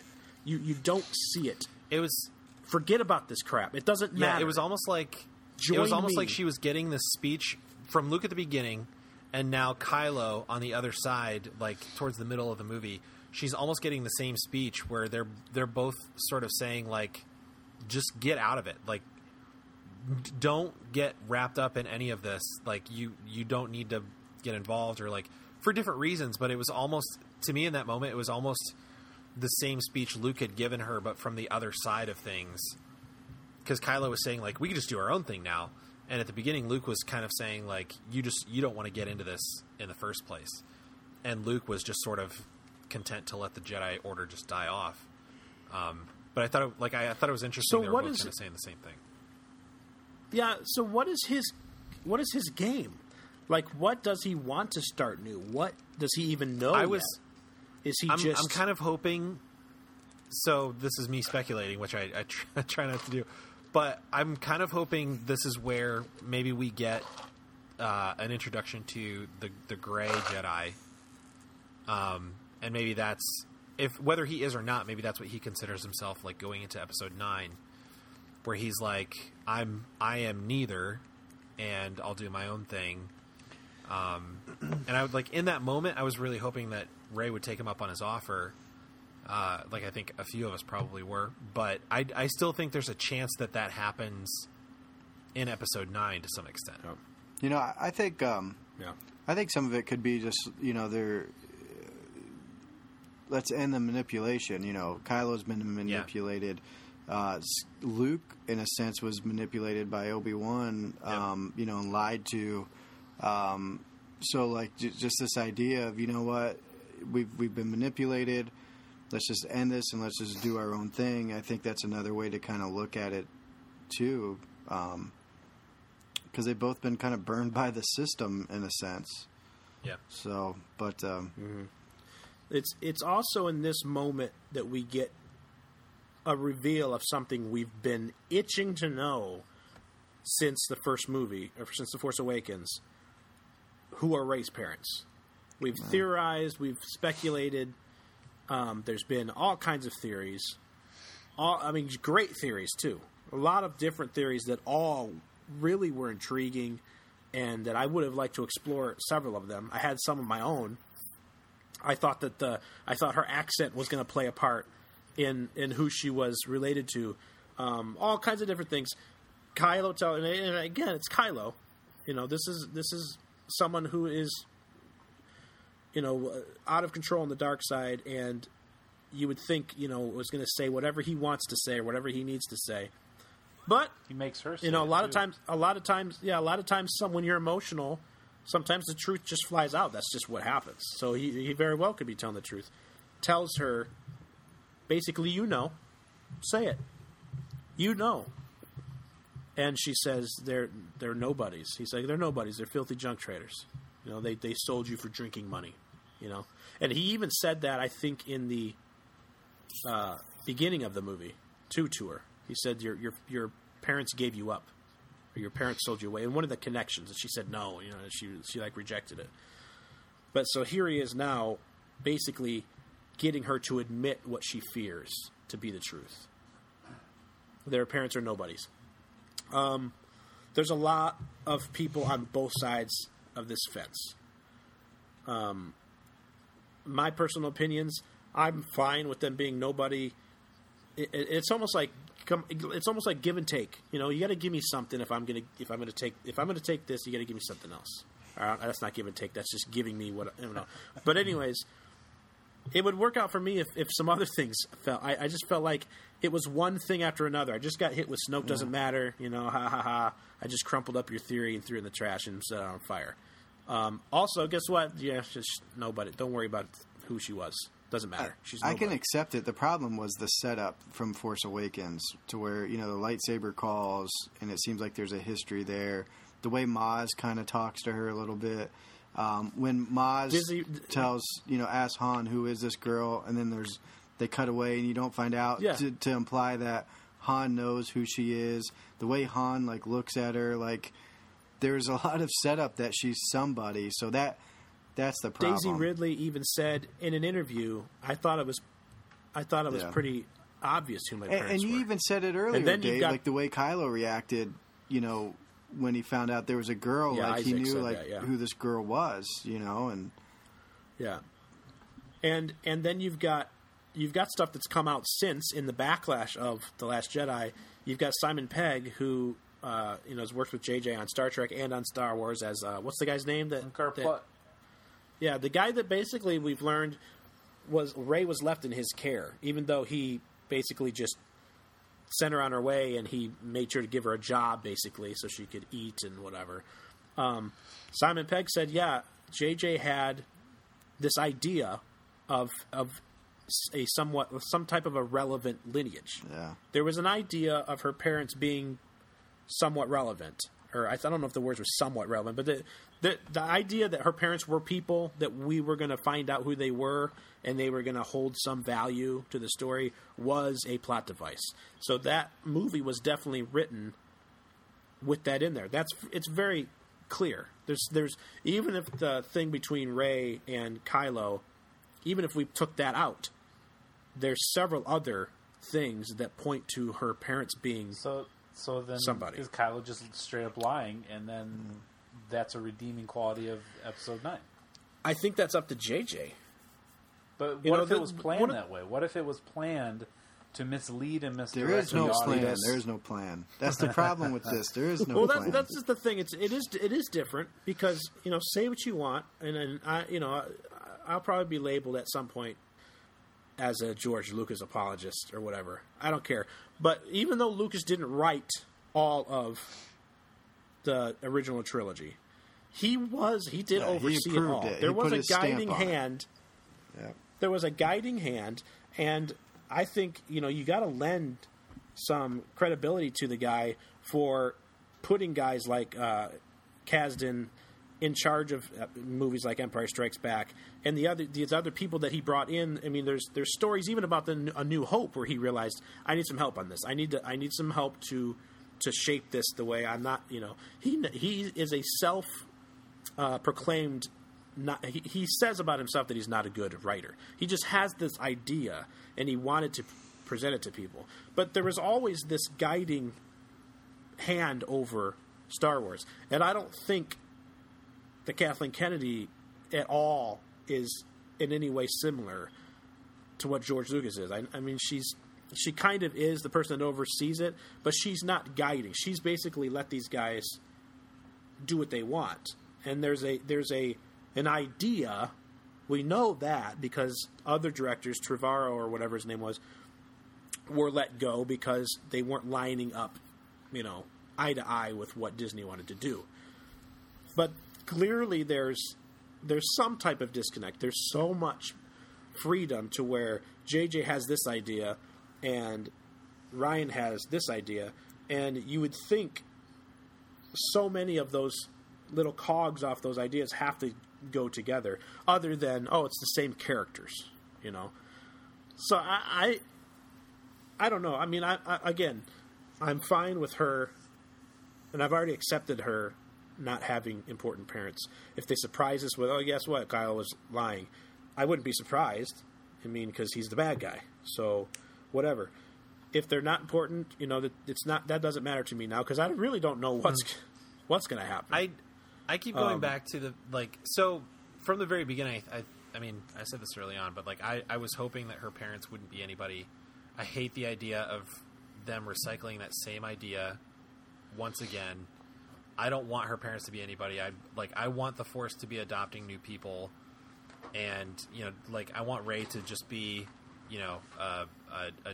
You don't see it. It was, forget about this crap. It doesn't matter. It was almost like she was getting this speech from Luke at the beginning, and now Kylo on the other side, like towards the middle of the movie, she's almost getting the same speech where they're both sort of saying like, just get out of it. Like, don't get wrapped up in any of this. Like you don't need to get involved, or like for different reasons, but it was almost, to me in that moment, it was almost the same speech Luke had given her, but from the other side of things, because Kylo was saying like, we can just do our own thing now, and at the beginning Luke was kind of saying like, you don't want to get into this in the first place, and Luke was just sort of content to let the Jedi Order just die off. But I thought it was interesting. So they were both kind of saying the same thing. Yeah. So what is his game? Like, what does he want to start new? What does he even know? I'm kind of hoping. So this is me speculating, which I try not to do, but I'm kind of hoping this is where maybe we get an introduction to the Gray Jedi, and maybe that's whether he is or not. Maybe that's what he considers himself, like going into Episode 9, where he's like, I am neither, and I'll do my own thing. And I would, like, in that moment, I was really hoping that Rey would take him up on his offer. Like, I think a few of us probably were, but I still think there's a chance that that happens in episode 9 to some extent. You know, I think, I think some of it could be just, you know, they're, let's end the manipulation. You know, Kylo's been manipulated. Luke, in a sense, was manipulated by Obi-Wan, you know, and lied to. So, like, just this idea of, you know what, we've been manipulated. Let's just end this and let's just do our own thing. I think that's another way to kind of look at it, too, because they've both been kind of burned by the system, in a sense. Yeah. So, but... It's also in this moment that we get a reveal of something we've been itching to know since the first movie, or since The Force Awakens. Who are Rey's parents? We've theorized, we've speculated. There's been all kinds of theories. Great theories, too. A lot of different theories that all really were intriguing and that I would have liked to explore several of them. I had some of my own. I thought that I thought her accent was going to play a part in who she was related to, all kinds of different things. Kylo, and again, it's Kylo. You know, this is someone who is, you know, out of control on the dark side, and you would think, you know, was going to say whatever he wants to say or whatever he needs to say, but he makes her. You know, a lot of times, when you're emotional. Sometimes the truth just flies out. That's just what happens. So he very well could be telling the truth. Tells her, basically, you know, say it. You know. And she says, they're nobodies. He's like, they're nobodies. They're filthy junk traders. You know, they sold you for drinking money. You know. And he even said that, I think, in the beginning of the movie, to her. He said, your parents gave you up. Your parents sold you away. And one of the connections, and she said no. You know, she like rejected it. But so here he is now, basically getting her to admit what she fears to be the truth. Their parents are nobodies. There's a lot of people on both sides of this fence. My personal opinions, I'm fine with them being nobody. It's almost like. It's almost like give and take. You know, you got to give me something if I'm gonna take this. You got to give me something else. All right, that's not give and take. That's just giving me what I don't know. But anyways, it would work out for me if some other things fell. I just felt like it was one thing after another. I just got hit with Snoke doesn't matter. You know, ha ha ha. I just crumpled up your theory and threw it in the trash and set it on fire. Also, guess what? Yeah, just nobody. Don't worry about who she was. Doesn't matter. She's nobody. I can accept it. The problem was the setup from Force Awakens to where, you know, the lightsaber calls, and it seems like there's a history there. The way Maz kind of talks to her a little bit. When Maz tells, you know, asks Han, who is this girl? And then they cut away, and you don't find out to imply that Han knows who she is. The way Han, like, looks at her, like, there's a lot of setup that she's somebody. So that's the problem. Daisy Ridley even said in an interview, I thought it was pretty obvious who my parents were. And you even said it earlier, and then Dave, like the way Kylo reacted, you know, when he found out there was a girl, like Isaac, he knew like who this girl was, you know, and And then you've got stuff that's come out since in the backlash of The Last Jedi. You've got Simon Pegg, who you know, has worked with JJ on Star Trek and on Star Wars as what's the guy's name that Yeah, the guy that basically we've learned was Rey was left in his care, even though he basically just sent her on her way and he made sure to give her a job, basically, so she could eat and whatever. Simon Pegg said, JJ had this idea of a some type of a relevant lineage. Yeah. There was an idea of her parents being somewhat relevant. Or I don't know if the words were somewhat relevant, but the idea that her parents were people, that we were going to find out who they were and they were going to hold some value to the story, was a plot device. So that movie was definitely written with that in there. It's very clear. There's even if the thing between Rey and Kylo, even if we took that out, there's several other things that point to her parents being... So then somebody. Is Kylo just straight up lying, and then that's a redeeming quality of Episode 9. I think that's up to JJ. But what if it was planned that way? What if it was planned to mislead and misdirect? There is no plan. There is no plan. That's the problem with this. There is no plan. Well, that's just the thing. It is different because, you know, say what you want, and I, you know, I'll probably be labeled at some point as a George Lucas apologist or whatever. I don't care. But even though Lucas didn't write all of the original trilogy, he did oversee it all. There was a guiding hand. Yeah. There was a guiding hand, and I think, you know, you got to lend some credibility to the guy for putting guys like Kasdan in charge of movies like Empire Strikes Back and these other people that he brought in. I mean, there's stories even about A New Hope where he realized, I need some help on this. I need some help to shape this the way I'm not. You know, he is a self-proclaimed. He says about himself that he's not a good writer. He just has this idea, and he wanted to present it to people. But there was always this guiding hand over Star Wars. And I don't think that Kathleen Kennedy at all is in any way similar to what George Lucas is. I mean, she kind of is the person that oversees it, but she's not guiding. She's basically let these guys do what they want. And there's an idea, we know that because other directors, Trevorrow or whatever his name was, were let go because they weren't lining up, you know, eye to eye with what Disney wanted to do. But clearly there's some type of disconnect. There's so much freedom to where JJ has this idea and Ryan has this idea, and you would think so many of those little cogs off those ideas have to go together, other than, oh, it's the same characters, you know. So I don't know. I mean, I I'm fine with her, and I've already accepted her not having important parents. If they surprise us with, oh, guess what, Kylo was lying, I wouldn't be surprised. I mean, because he's the bad guy, so whatever. If they're not important, you know, that doesn't matter to me now because I really don't know what's going to happen. I keep going back to the, like, so from the very beginning, I mean, I said this early on, but, like, I was hoping that her parents wouldn't be anybody. I hate the idea of them recycling that same idea once again. I don't want her parents to be anybody. I want the Force to be adopting new people. And, you know, like, I want Rey to just be, you know, a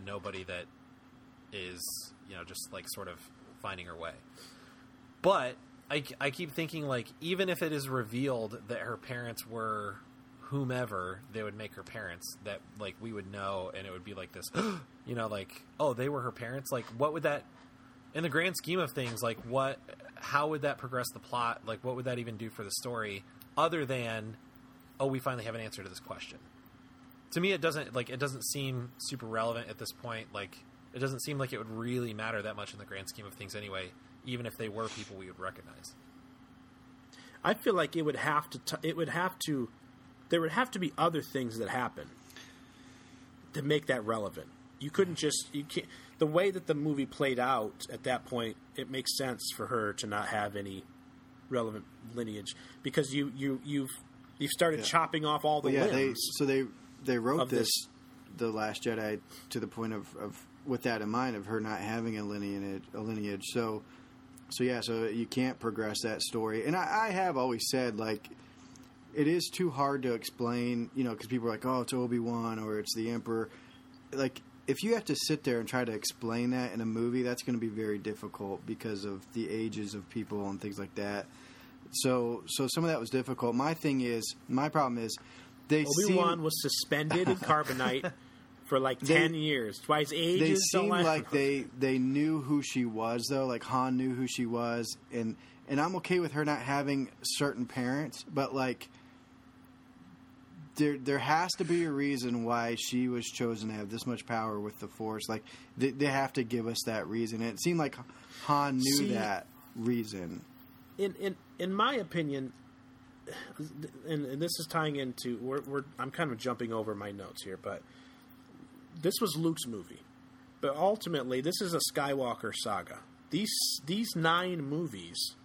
nobody that is, you know, just, like, sort of finding her way. But I keep thinking, like, even if it is revealed that her parents were whomever they would make her parents, that, like, we would know, and it would be like this, you know, like, oh, they were her parents? Like, what would that, in the grand scheme of things, like, how would that progress the plot? Like, what would that even do for the story other than, oh, we finally have an answer to this question? To me, it doesn't seem super relevant at this point. Like, it doesn't seem like it would really matter that much in the grand scheme of things anyway. Even if they were people we would recognize, I feel like it would have to. There would have to be other things that happen to make that relevant. You couldn't just. You can't. The way that the movie played out at that point, it makes sense for her to not have any relevant lineage because you've started chopping off all the limbs. They wrote this, The Last Jedi, to the point of with that in mind of her not having a lineage. So you can't progress that story. And I have always said, like, it is too hard to explain, you know, because people are like, oh, it's Obi-Wan or it's the Emperor. Like, if you have to sit there and try to explain that in a movie, that's going to be very difficult because of the ages of people and things like that. So some of that was difficult. My problem is Obi-Wan was suspended in carbonite for like 10 years. Why his age is so much. They seem like they knew who she was, though. Like, Han knew who she was, and I'm okay with her not having certain parents, but, like, there has to be a reason why she was chosen to have this much power with the Force. Like, they have to give us that reason. And it seemed like Han knew that reason. In my opinion. And this is tying into I'm kind of jumping over my notes here, but this was Luke's movie. But ultimately, this is a Skywalker saga. These 9 movies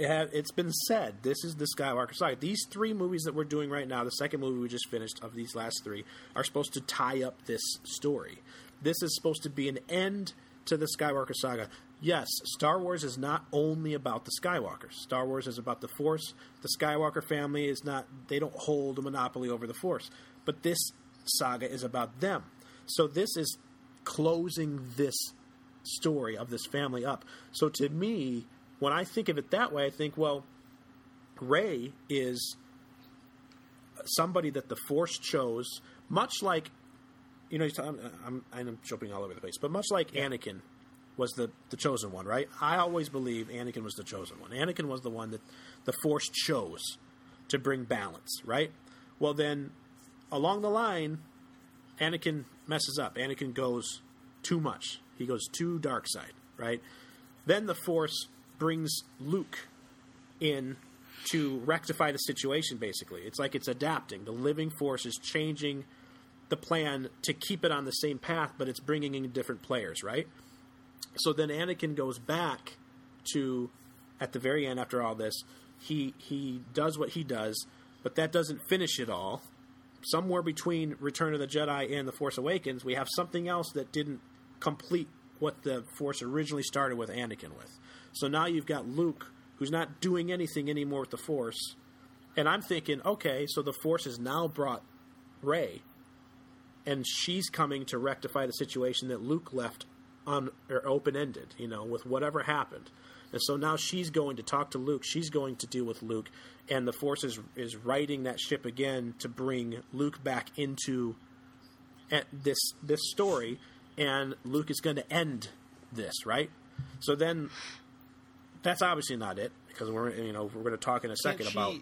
It's been said, this is the Skywalker saga. These three movies that we're doing right now, the second movie we just finished of these last three, are supposed to tie up this story. This is supposed to be an end to the Skywalker saga. Yes, Star Wars is not only about the Skywalkers. Star Wars is about the Force. The Skywalker family is not... They don't hold a monopoly over the Force. But this saga is about them. So this is closing this story of this family up. So to me, when I think of it that way, I think, well, Rey is somebody that the Force chose, much like... You know, I'm jumping all over the place, but much like Anakin was the chosen one, right? I always believe Anakin was the chosen one. Anakin was the one that the Force chose to bring balance, right? Well, then, along the line, Anakin messes up. Anakin goes too much. He goes too dark side, right? Then the Force brings Luke in to rectify the situation, basically. It's like it's adapting. The living Force is changing the plan to keep it on the same path, but it's bringing in different players, right? So then Anakin goes back to, at the very end after all this, he does what he does, but that doesn't finish it all. Somewhere between Return of the Jedi and The Force Awakens, we have something else that didn't complete what the Force originally started with Anakin with. So now you've got Luke, who's not doing anything anymore with the Force, and I'm thinking, okay, so the Force has now brought Rey, and she's coming to rectify the situation that Luke left open-ended, you know, with whatever happened. And so now she's going to talk to Luke. She's going to deal with Luke. And the Force is riding that ship again to bring Luke back into this story. And Luke is going to end this, right? So then that's obviously not it, because we're going to talk in a second about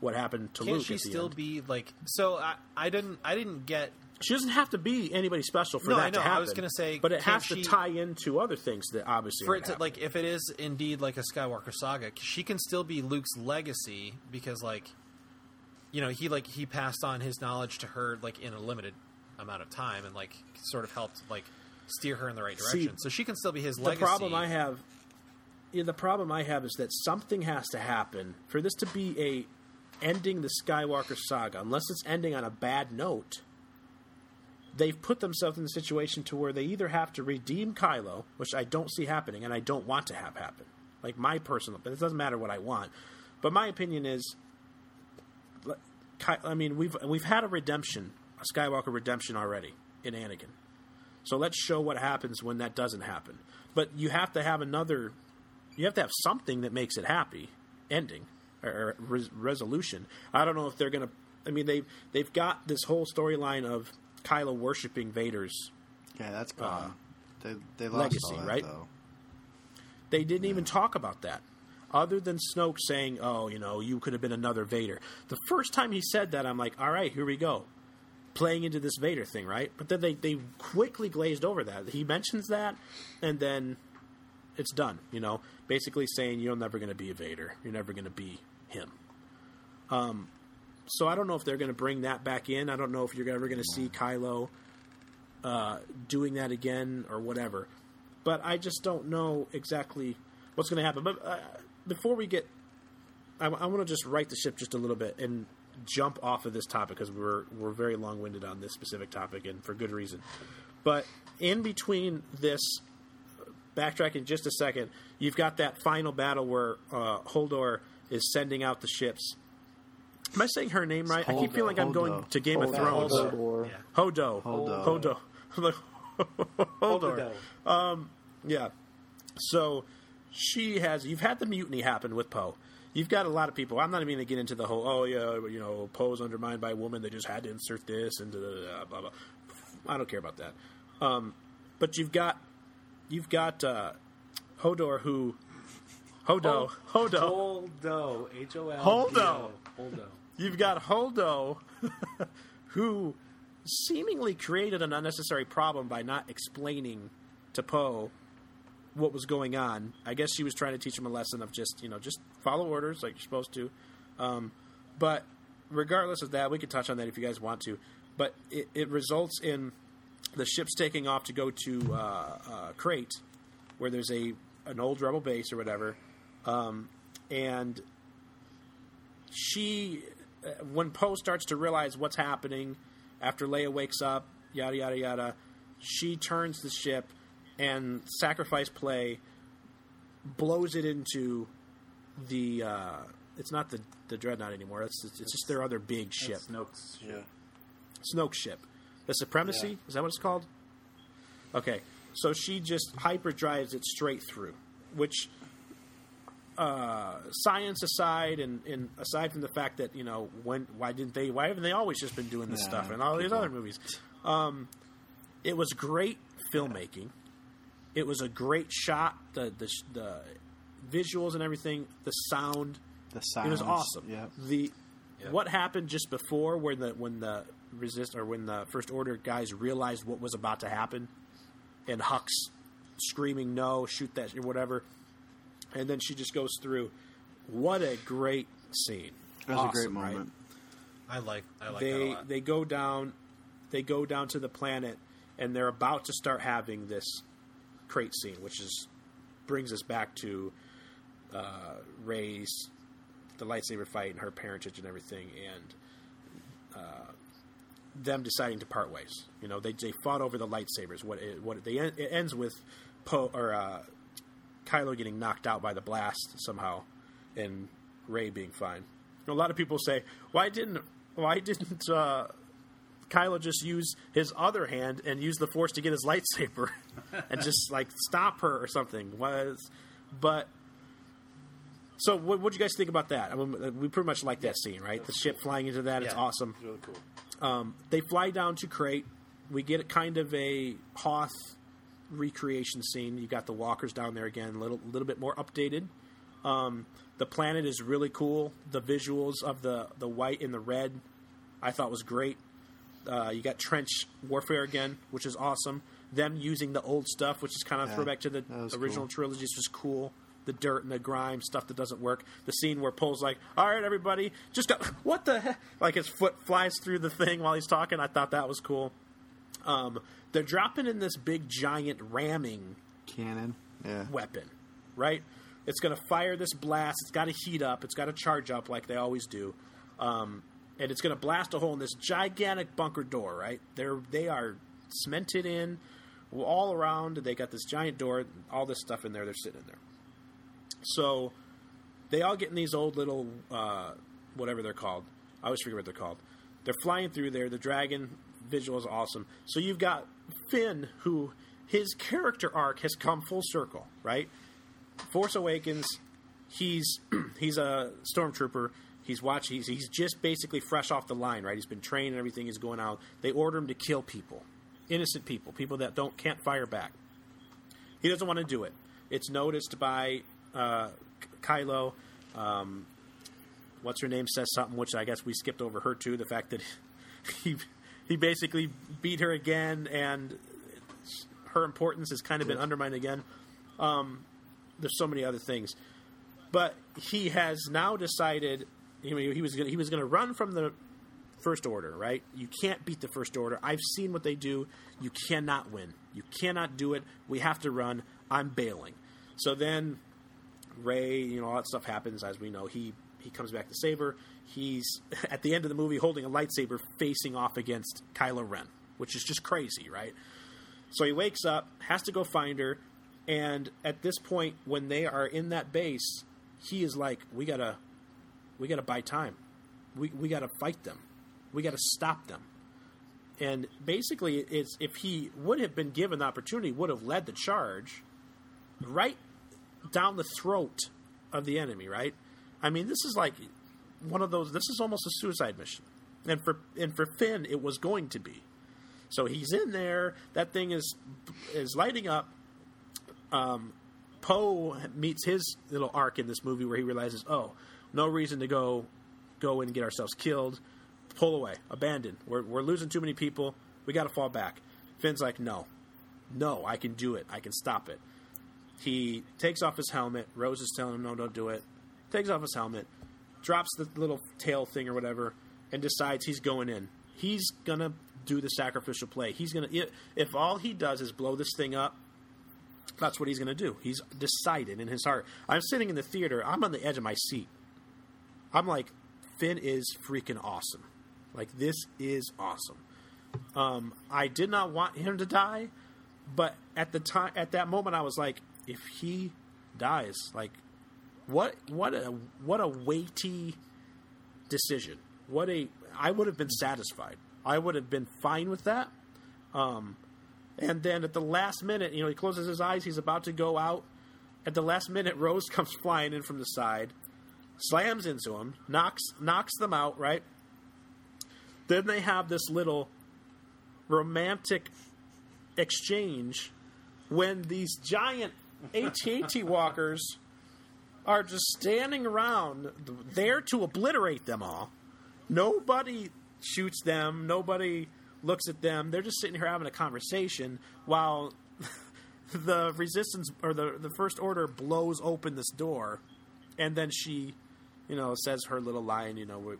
what happened to Luke at the end. Can't she still be like... So I didn't get... She doesn't have to be anybody special for that to happen. I was going to say, but it has to tie into other things that obviously for it to, like, if it is indeed like a Skywalker saga, she can still be Luke's legacy because, like, you know, he passed on his knowledge to her like in a limited amount of time and like sort of helped like steer her in the right direction. So she can still be his legacy. The problem I have is that something has to happen for this to be ending the Skywalker saga, unless it's ending on a bad note. They've put themselves in the situation to where they either have to redeem Kylo, which I don't see happening, and I don't want to have happen. Like, my personal... But it doesn't matter what I want. But my opinion is... I mean, we've had a redemption, a Skywalker redemption already in Anakin. So let's show what happens when that doesn't happen. But you have to have another... You have to have something that makes it happy ending, or resolution. I don't know if they're going to... I mean, they've got this whole storyline of... Kylo worshipping Vader's that's gone. They lost legacy, all that, right? Though. They didn't even talk about that, other than Snoke saying, "Oh, you know, you could have been another Vader." The first time he said that, I'm like, "All right, here we go, playing into this Vader thing, right?" But then they quickly glazed over that. He mentions that, and then it's done. You know, basically saying you're never going to be a Vader. You're never going to be him. So I don't know if they're going to bring that back in. I don't know if you're ever going to see Kylo doing that again or whatever. But I just don't know exactly what's going to happen. But before we get... I want to just right the ship just a little bit and jump off of this topic because we're very long-winded on this specific topic and for good reason. But in between this, backtracking just a second, you've got that final battle where Hodor is sending out the ships... Am I saying her name right? I keep feeling like I'm going to Game of Thrones. Hodor. I'm like, Hodor. Yeah. So she has... You've had the mutiny happen with Poe. You've got a lot of people... I'm not even going to get into the whole, Poe's undermined by a woman. They just had to insert this and blah, blah. I don't care about that. But you've got Hodor who... Holdo. H-O-L-D-O. Holdo. You've got Holdo, who seemingly created an unnecessary problem by not explaining to Poe what was going on. I guess she was trying to teach him a lesson of just follow orders like you're supposed to. But regardless of that, we could touch on that if you guys want to. But it results in the ships taking off to go to Crait, where there's an old rebel base or whatever. And she, when Poe starts to realize what's happening after Leia wakes up, yada, yada, yada, she turns the ship and sacrifice play blows it into the, it's not the Dreadnought anymore. It's just their other big ship. Snoke's ship. Snoke's ship. The Supremacy? Yeah. Is that what it's called? Okay. So she just hyperdrives it straight through, which, science aside, and aside from the fact that, you know, why haven't they always just been doing this stuff and all these other movies? It was great filmmaking. It was a great shot. The visuals and everything, the sound, it was awesome. Yeah. What happened just before, where when the First Order guys realized what was about to happen, and Hux screaming no, shoot that, or whatever, and then she just goes through. What a great scene! That was awesome, a great moment. Right? I like that a lot. They go down to the planet, and they're about to start having this Crait scene, which brings us back to Rey's, the lightsaber fight, and her parentage and everything, and them deciding to part ways. You know, they fought over the lightsabers. It ends with Kylo getting knocked out by the blast somehow, and Rey being fine. A lot of people say, why didn't Kylo just use his other hand and use the Force to get his lightsaber and just like stop her or something? So what do you guys think about that? I mean, we pretty much like that scene, right? The ship flying into that, it's awesome. It's really cool. They fly down to Crait. We get a kind of a Hoth recreation scene. You got the walkers down there again, a little bit more updated. The planet is really cool. The visuals of the white and the red I thought was great. You got trench warfare again, which is awesome. Them using the old stuff, which is kind of a throwback to the original trilogy, which was cool. The dirt and the grime, stuff that doesn't work. The scene where Poe's like, all right, everybody, just go, what the heck? Like his foot flies through the thing while he's talking. I thought that was cool. They're dropping in this big, giant ramming cannon weapon, right? It's going to fire this blast. It's got to heat up. It's got to charge up like they always do. And it's going to blast a hole in this gigantic bunker door, right? They are cemented in all around. They got this giant door, all this stuff in there. They're sitting in there. So they all get in these old little, whatever they're called. I always forget what they're called. They're flying through there. The dragon visual is awesome. So you've got Finn, who his character arc has come full circle, right? Force Awakens, he's a stormtrooper. He's watching. He's just basically fresh off the line, right? He's been trained and everything. He's going out. They order him to kill people, innocent people, people that can't fire back. He doesn't want to do it. It's noticed by Kylo. What's her name says something, which I guess we skipped over her too. The fact that he basically beat her again, and her importance has kind of been undermined again. There's so many other things, but he has now decided. He was going to run from the First Order, right? You can't beat the First Order. I've seen what they do. You cannot win. You cannot do it. We have to run. I'm bailing. So then Rey, all that stuff happens, as we know. He comes back to save her. He's, at the end of the movie, holding a lightsaber facing off against Kylo Ren, which is just crazy, right? So he wakes up, has to go find her, and at this point, when they are in that base, he is like, we gotta buy time. We gotta fight them. We gotta stop them. And basically, it's if he would have been given the opportunity, would have led the charge right down the throat of the enemy, right? I mean, this is like one of those. This is almost a suicide mission, and for Finn, it was going to be. So he's in there. That thing is lighting up. Poe meets his little arc in this movie where he realizes, oh, no reason to go and get ourselves killed. Pull away, abandon. We're losing too many people. We got to fall back. Finn's like, no, I can do it. I can stop it. He takes off his helmet. Rose is telling him, no, don't do it. Takes off his helmet, drops the little tail thing or whatever, and decides he's going in. He's going to do the sacrificial play. If all he does is blow this thing up, That's what he's going to do. He's decided in his heart. I'm sitting in the theater. I'm on the edge of my seat. I'm like, Finn is freaking awesome. Like, this is awesome. I did not want him to die, but at the time, at that moment, I was like, if he dies, like, what a weighty decision. I would have been satisfied. I would have been fine with that. And then at the last minute, he closes his eyes. He's about to go out. At the last minute, Rose comes flying in from the side, slams into him, knocks them out, right? Then they have this little romantic exchange when these giant AT-AT walkers are just standing around there to obliterate them all. Nobody shoots them. Nobody looks at them. They're just sitting here having a conversation while the Resistance or the First Order blows open this door. And then she, says her little line,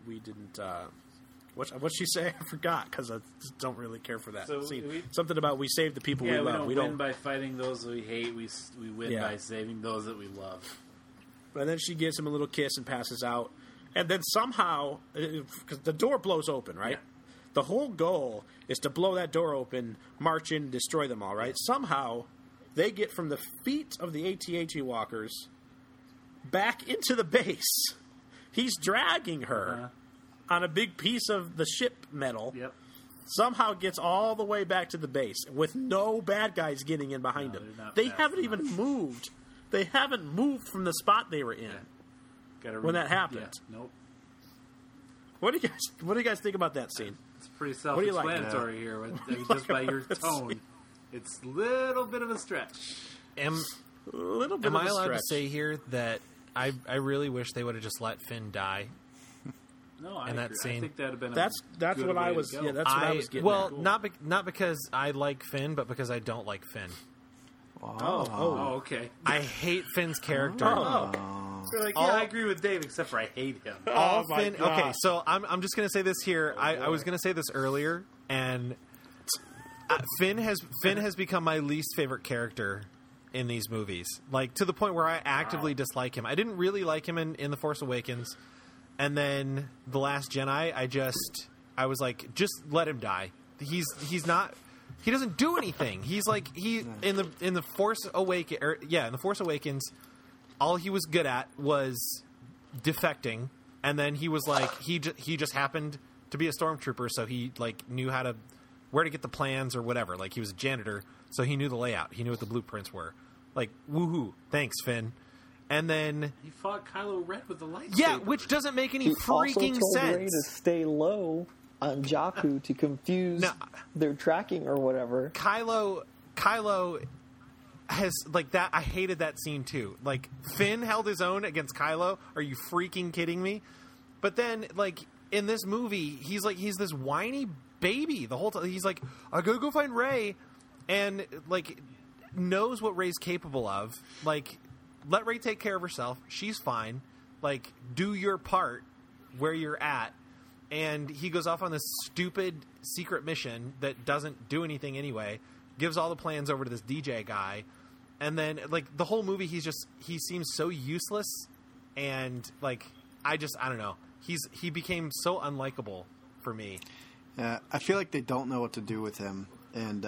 we didn't... What'd she say? I forgot, because I don't really care for that. So something about we save the people we love. We don't win by fighting those that we hate. We win by saving those that we love. And then she gives him a little kiss and passes out. And then somehow, because the door blows open, right? Yeah. The whole goal is to blow that door open, march in, destroy them all, right? Yeah. Somehow, they get from the feet of the AT-AT walkers back into the base. He's dragging her. Uh-huh. On a big piece of the ship metal, somehow gets all the way back to the base with no bad guys getting in behind him. They haven't even moved. They haven't moved from the spot they were in when that happened. Yeah. Nope. What do you guys think about that scene? It's pretty self-explanatory here. Just by your tone, it's a little bit of a stretch. Am I allowed to say here that I really wish they would have just let Finn die? No, I agree. I think that would have been that's what I was getting at. Well, cool. not because I like Finn, but because I don't like Finn. Oh, okay. I hate Finn's character. So I agree with Dave, except for I hate him. God. Okay, so I'm just going to say this here. I was going to say this earlier, and Finn has become my least favorite character in these movies, like to the point where I actively dislike him. I didn't really like him in The Force Awakens. And then The Last Jedi, I was like, just let him die. He doesn't do anything. He's like, in the Force Awakens, in The Force Awakens, all he was good at was defecting. And then he was like, he just happened to be a stormtrooper. So he like knew where to get the plans or whatever. Like he was a janitor. So he knew the layout. He knew what the blueprints were. Like, woohoo. Thanks, Finn. And then he fought Kylo Ren with the lightsaber. Yeah, which doesn't make any freaking sense. He also told Rey to stay low on Jakku to confuse their tracking or whatever. Kylo has like that. I hated that scene too. Like Finn held his own against Kylo. Are you freaking kidding me? But then, like in this movie, he's this whiny baby the whole time. He's like, I gotta go find Rey, and like knows what Rey's capable of, like. Let Rey take care of herself. She's fine. Like, do your part where you're at. And he goes off on this stupid secret mission that doesn't do anything anyway. Gives all the plans over to this DJ guy. And then, like, the whole movie, he seems so useless. And, like, I don't know. He became so unlikable for me. I feel like they don't know what to do with him. And,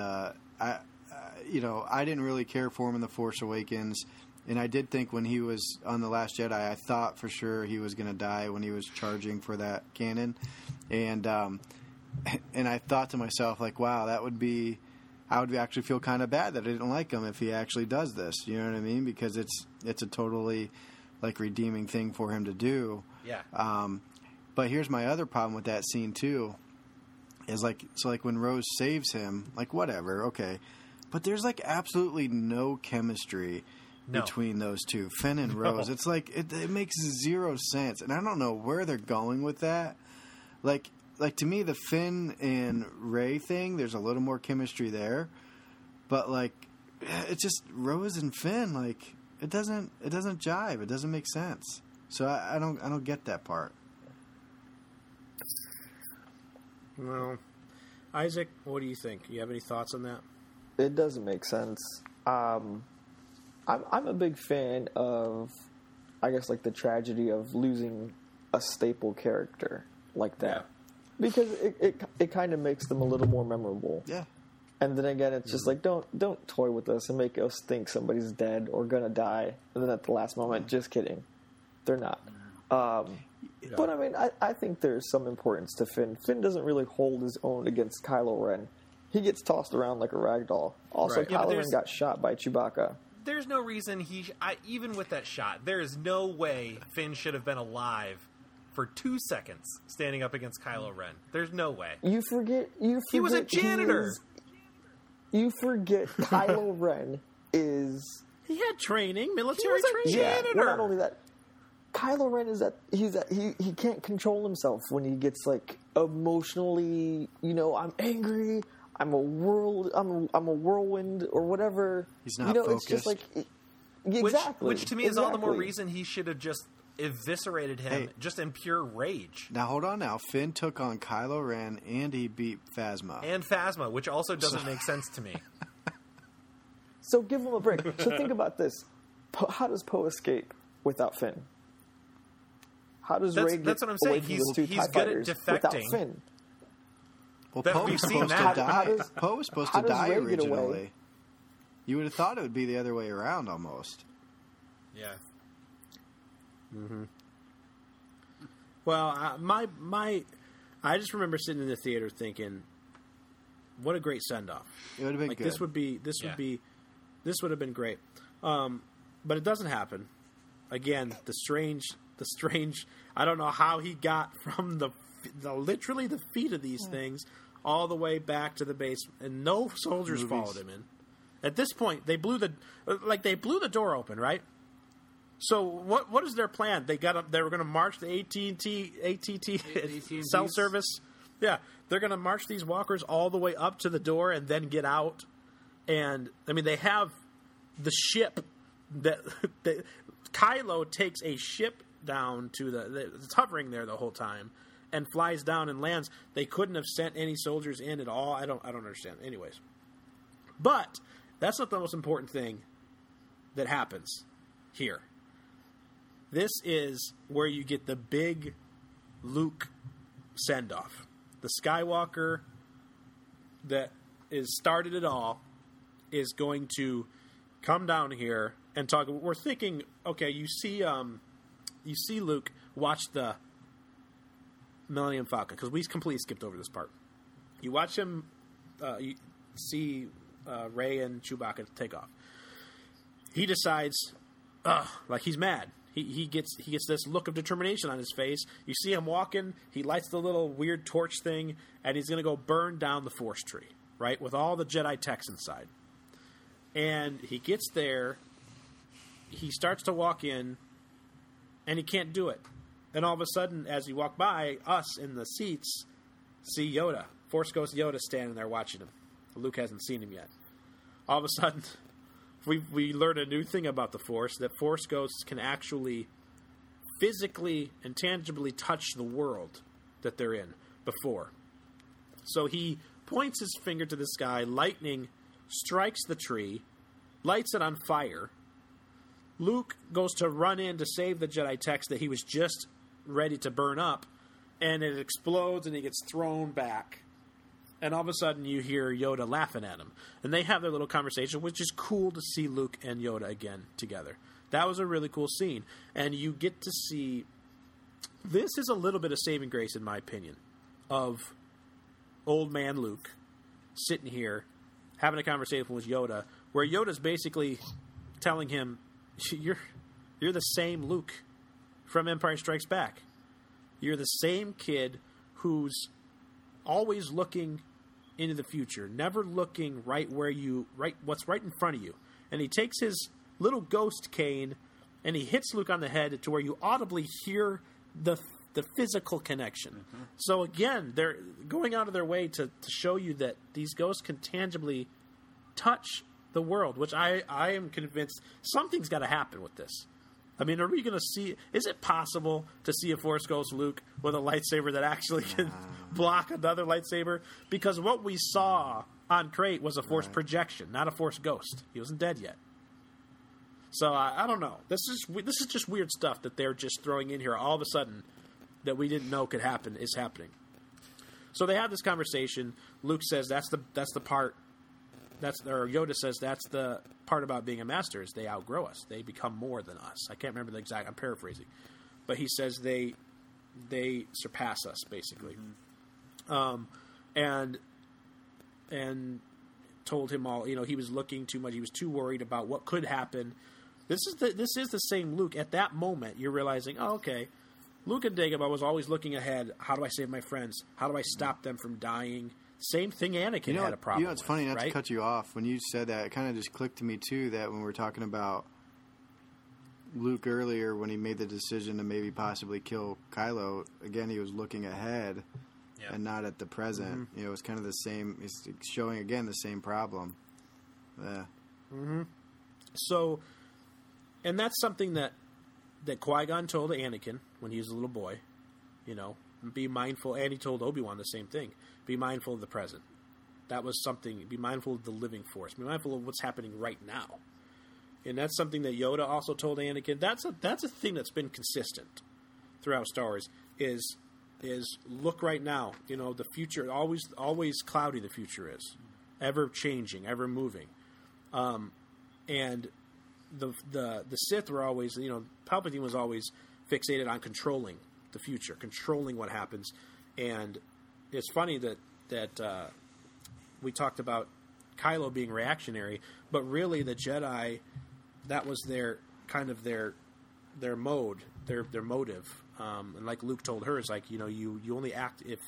I didn't really care for him in The Force Awakens. And I did think when he was on The Last Jedi, I thought for sure he was going to die when he was charging for that cannon. And I thought to myself, like, wow, I would actually feel kind of bad that I didn't like him if he actually does this. You know what I mean? Because it's a totally, like, redeeming thing for him to do. Yeah. But here's my other problem with that scene, too, is, like, so, like, when Rose saves him, like, whatever, okay. But there's, like, absolutely no chemistry between those two, Finn and Rose. It's like it makes zero sense, and I don't know where they're going with that. Like to me, the Finn and Rey thing, there's a little more chemistry there, but like it's just Rose and Finn. Like it doesn't jive. It doesn't make sense. So I don't get that part. Well, Isaac, what do you think? You have any thoughts on that? It doesn't make sense. I'm a big fan of, I guess, like the tragedy of losing a staple character like that, because it kind of makes them a little more memorable. Yeah. And then again, it's just like, don't toy with us and make us think somebody's dead or gonna die, and then at the last moment, just kidding, they're not. But I mean, I think there's some importance to Finn. Finn doesn't really hold his own against Kylo Ren. He gets tossed around like a rag doll. Also, right. Kylo Ren got shot by Chewbacca. There's no reason even with that shot, there is no way Finn should have been alive for 2 seconds standing up against Kylo Ren. There's no way. You forget he was a janitor. You forget Kylo Ren is... He had training, military training. Janitor. Yeah, well, not only that, Kylo Ren is he can't control himself when he gets like emotionally, you know, I'm angry, I'm a whirlwind or whatever. He's not focused. It's just like exactly. Which to me is all the more reason he should have just eviscerated him just in pure rage. Now hold on now. Finn took on Kylo Ren and he beat Phasma. And Phasma, which also doesn't make sense to me. So give him a break. So think about this. How does Poe escape without Finn? How does Rey get what I'm saying. He's good at defecting. Finn? Well, Poe was supposed to die. Poe was supposed to die originally. You would have thought it would be the other way around almost. Yeah. Mm-hmm. Well, I just remember sitting in the theater thinking, what a great send-off. It would have been good. This would have been great. But it doesn't happen. Again, the strange. I don't know how he got from literally the feet of these things all the way back to the base, and no soldiers followed him in. At this point, they blew the door open, right? So what is their plan? They were going to march the AT&T cell service. Yeah, they're going to march these walkers all the way up to the door and then get out. And I mean, they have the ship that Kylo takes a ship down to it's hovering there the whole time and flies down and lands. They couldn't have sent any soldiers in at all. I don't understand. Anyways, but that's not the most important thing that happens here. This is where you get the big Luke send-off. The Skywalker that is started it all is going to come down here and talk. We're thinking, okay, you see Luke watch the Millennium Falcon, because we completely skipped over this part. You watch him, you see Rey and Chewbacca take off. He decides, like he's mad. He gets this look of determination on his face. You see him walking. He lights the little weird torch thing, and he's going to go burn down the Force tree, right, with all the Jedi techs inside. And he gets there. He starts to walk in, and he can't do it. And all of a sudden, as he walked by, us in the seats see Yoda. Force Ghost Yoda standing there watching him. Luke hasn't seen him yet. All of a sudden... We learn a new thing about the Force, that Force ghosts can actually physically and tangibly touch the world that they're in before. So he points his finger to the sky, lightning strikes the tree, lights it on fire. Luke goes to run in to save the Jedi text that he was just ready to burn up, and it explodes and he gets thrown back. And all of a sudden, you hear Yoda laughing at him. And they have their little conversation, which is cool to see Luke and Yoda again together. That was a really cool scene. And you get to see... This is a little bit of saving grace, in my opinion, of old man Luke sitting here, having a conversation with Yoda, where Yoda's basically telling him, you're the same Luke from Empire Strikes Back. You're the same kid who's always looking into the future, never looking what's right in front of you. And he takes his little ghost cane and he hits Luke on the head to where you audibly hear the physical connection. Mm-hmm. So again, they're going out of their way to show you that these ghosts can tangibly touch the world, which I am convinced something's got to happen with this. I mean, are we going to see... Is it possible to see a Force Ghost Luke with a lightsaber that actually can block another lightsaber? Because what we saw on Crait was a Force projection, not a Force Ghost. He wasn't dead yet. So I don't know. This is just weird stuff that they're just throwing in here all of a sudden that we didn't know could happen is happening. So they have this conversation. Luke says Yoda says that's the part about being a master is they outgrow us. They become more than us. I can't remember the exact. I'm paraphrasing, but he says they surpass us basically. Mm-hmm. And told him all, he was looking too much. He was too worried about what could happen. This is the same Luke. At that moment, you're realizing, oh, okay, Luke and Dagobah was always looking ahead. How do I save my friends? How do I stop them from dying? Same thing Anakin had a problem with. It's funny, not to cut you off. When you said that, it kind of just clicked to me, too, that when we were talking about Luke earlier, when he made the decision to maybe possibly kill Kylo, again, he was looking ahead. Yep. And not at the present. Mm-hmm. It's kind of the same. It's showing, again, the same problem. Yeah. Mm-hmm. So, and that's something that Qui-Gon told Anakin when he was a little boy, be mindful. And he told Obi-Wan the same thing. Be mindful of the present. That was something. Be mindful of the living force. Be mindful of what's happening right now. And that's something that Yoda also told Anakin. That's a thing that's been consistent throughout Star Wars is look right now. The future, always cloudy the future is. Ever changing, ever moving. And the Sith were always, Palpatine was always fixated on controlling the future, controlling what happens. And it's funny that we talked about Kylo being reactionary, but really the Jedi, that was their mode, their motive. And like Luke told her, it's like, you only act if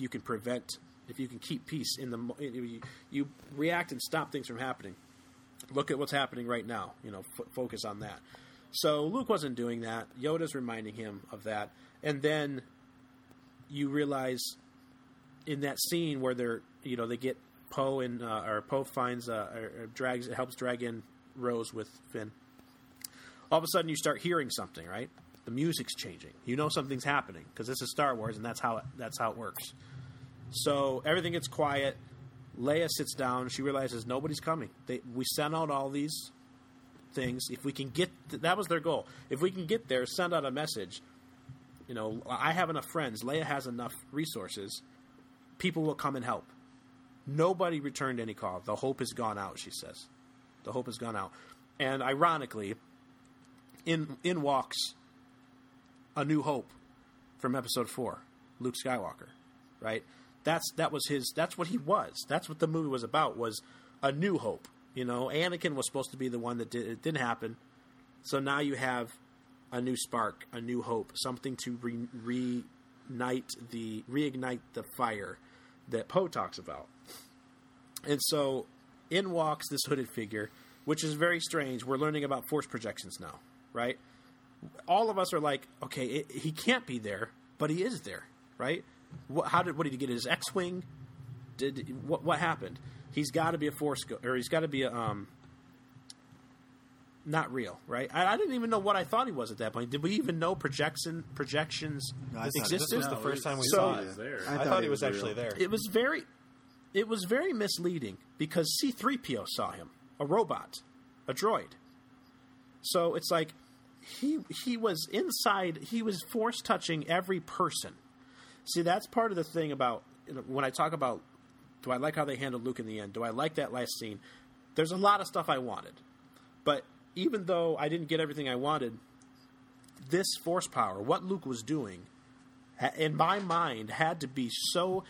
you can prevent, if you can keep peace in the, you react and stop things from happening. Look at what's happening right now, focus on that. So Luke wasn't doing that. Yoda's reminding him of that. And then you realize in that scene where they're, they get Poe and, or Poe finds, or drags, helps drag in Rose with Finn. All of a sudden you start hearing something, right? The music's changing. Something's happening because this is Star Wars, and that's how it works. So everything gets quiet. Leia sits down. She realizes nobody's coming. We sent out all these things. If we can get that was their goal. If we can get there, send out a message. I have enough friends. Leia has enough resources. People will come and help. Nobody returned any call. The hope has gone out, she says. The hope has gone out, and ironically, in walks A New Hope from Episode 4, Luke Skywalker, right? That's what he was. That's what the movie was about, was A New Hope. Anakin was supposed to be the one that it didn't happen. So now you have a new spark, a new hope, something to reignite the fire that Poe talks about. And so in walks this hooded figure, which is very strange. We're learning about force projections now, right? All of us are like, okay, he can't be there, but he is there, right? What did he get? His X-Wing? What happened? He's got to be a force, or he's got to be a not real, right? I didn't even know what I thought he was at that point. Did we even know projections existed? This was the first time we saw it. I thought he was actually there. It was very misleading because C-3PO saw him, a robot, a droid. So it's like, He was inside. He was force touching every person. See, that's part of the thing about when I talk about, do I like how they handled Luke in the end? Do I like that last scene? There's a lot of stuff I wanted, but even though I didn't get everything I wanted, this force power, what Luke was doing, in my mind, had to be so.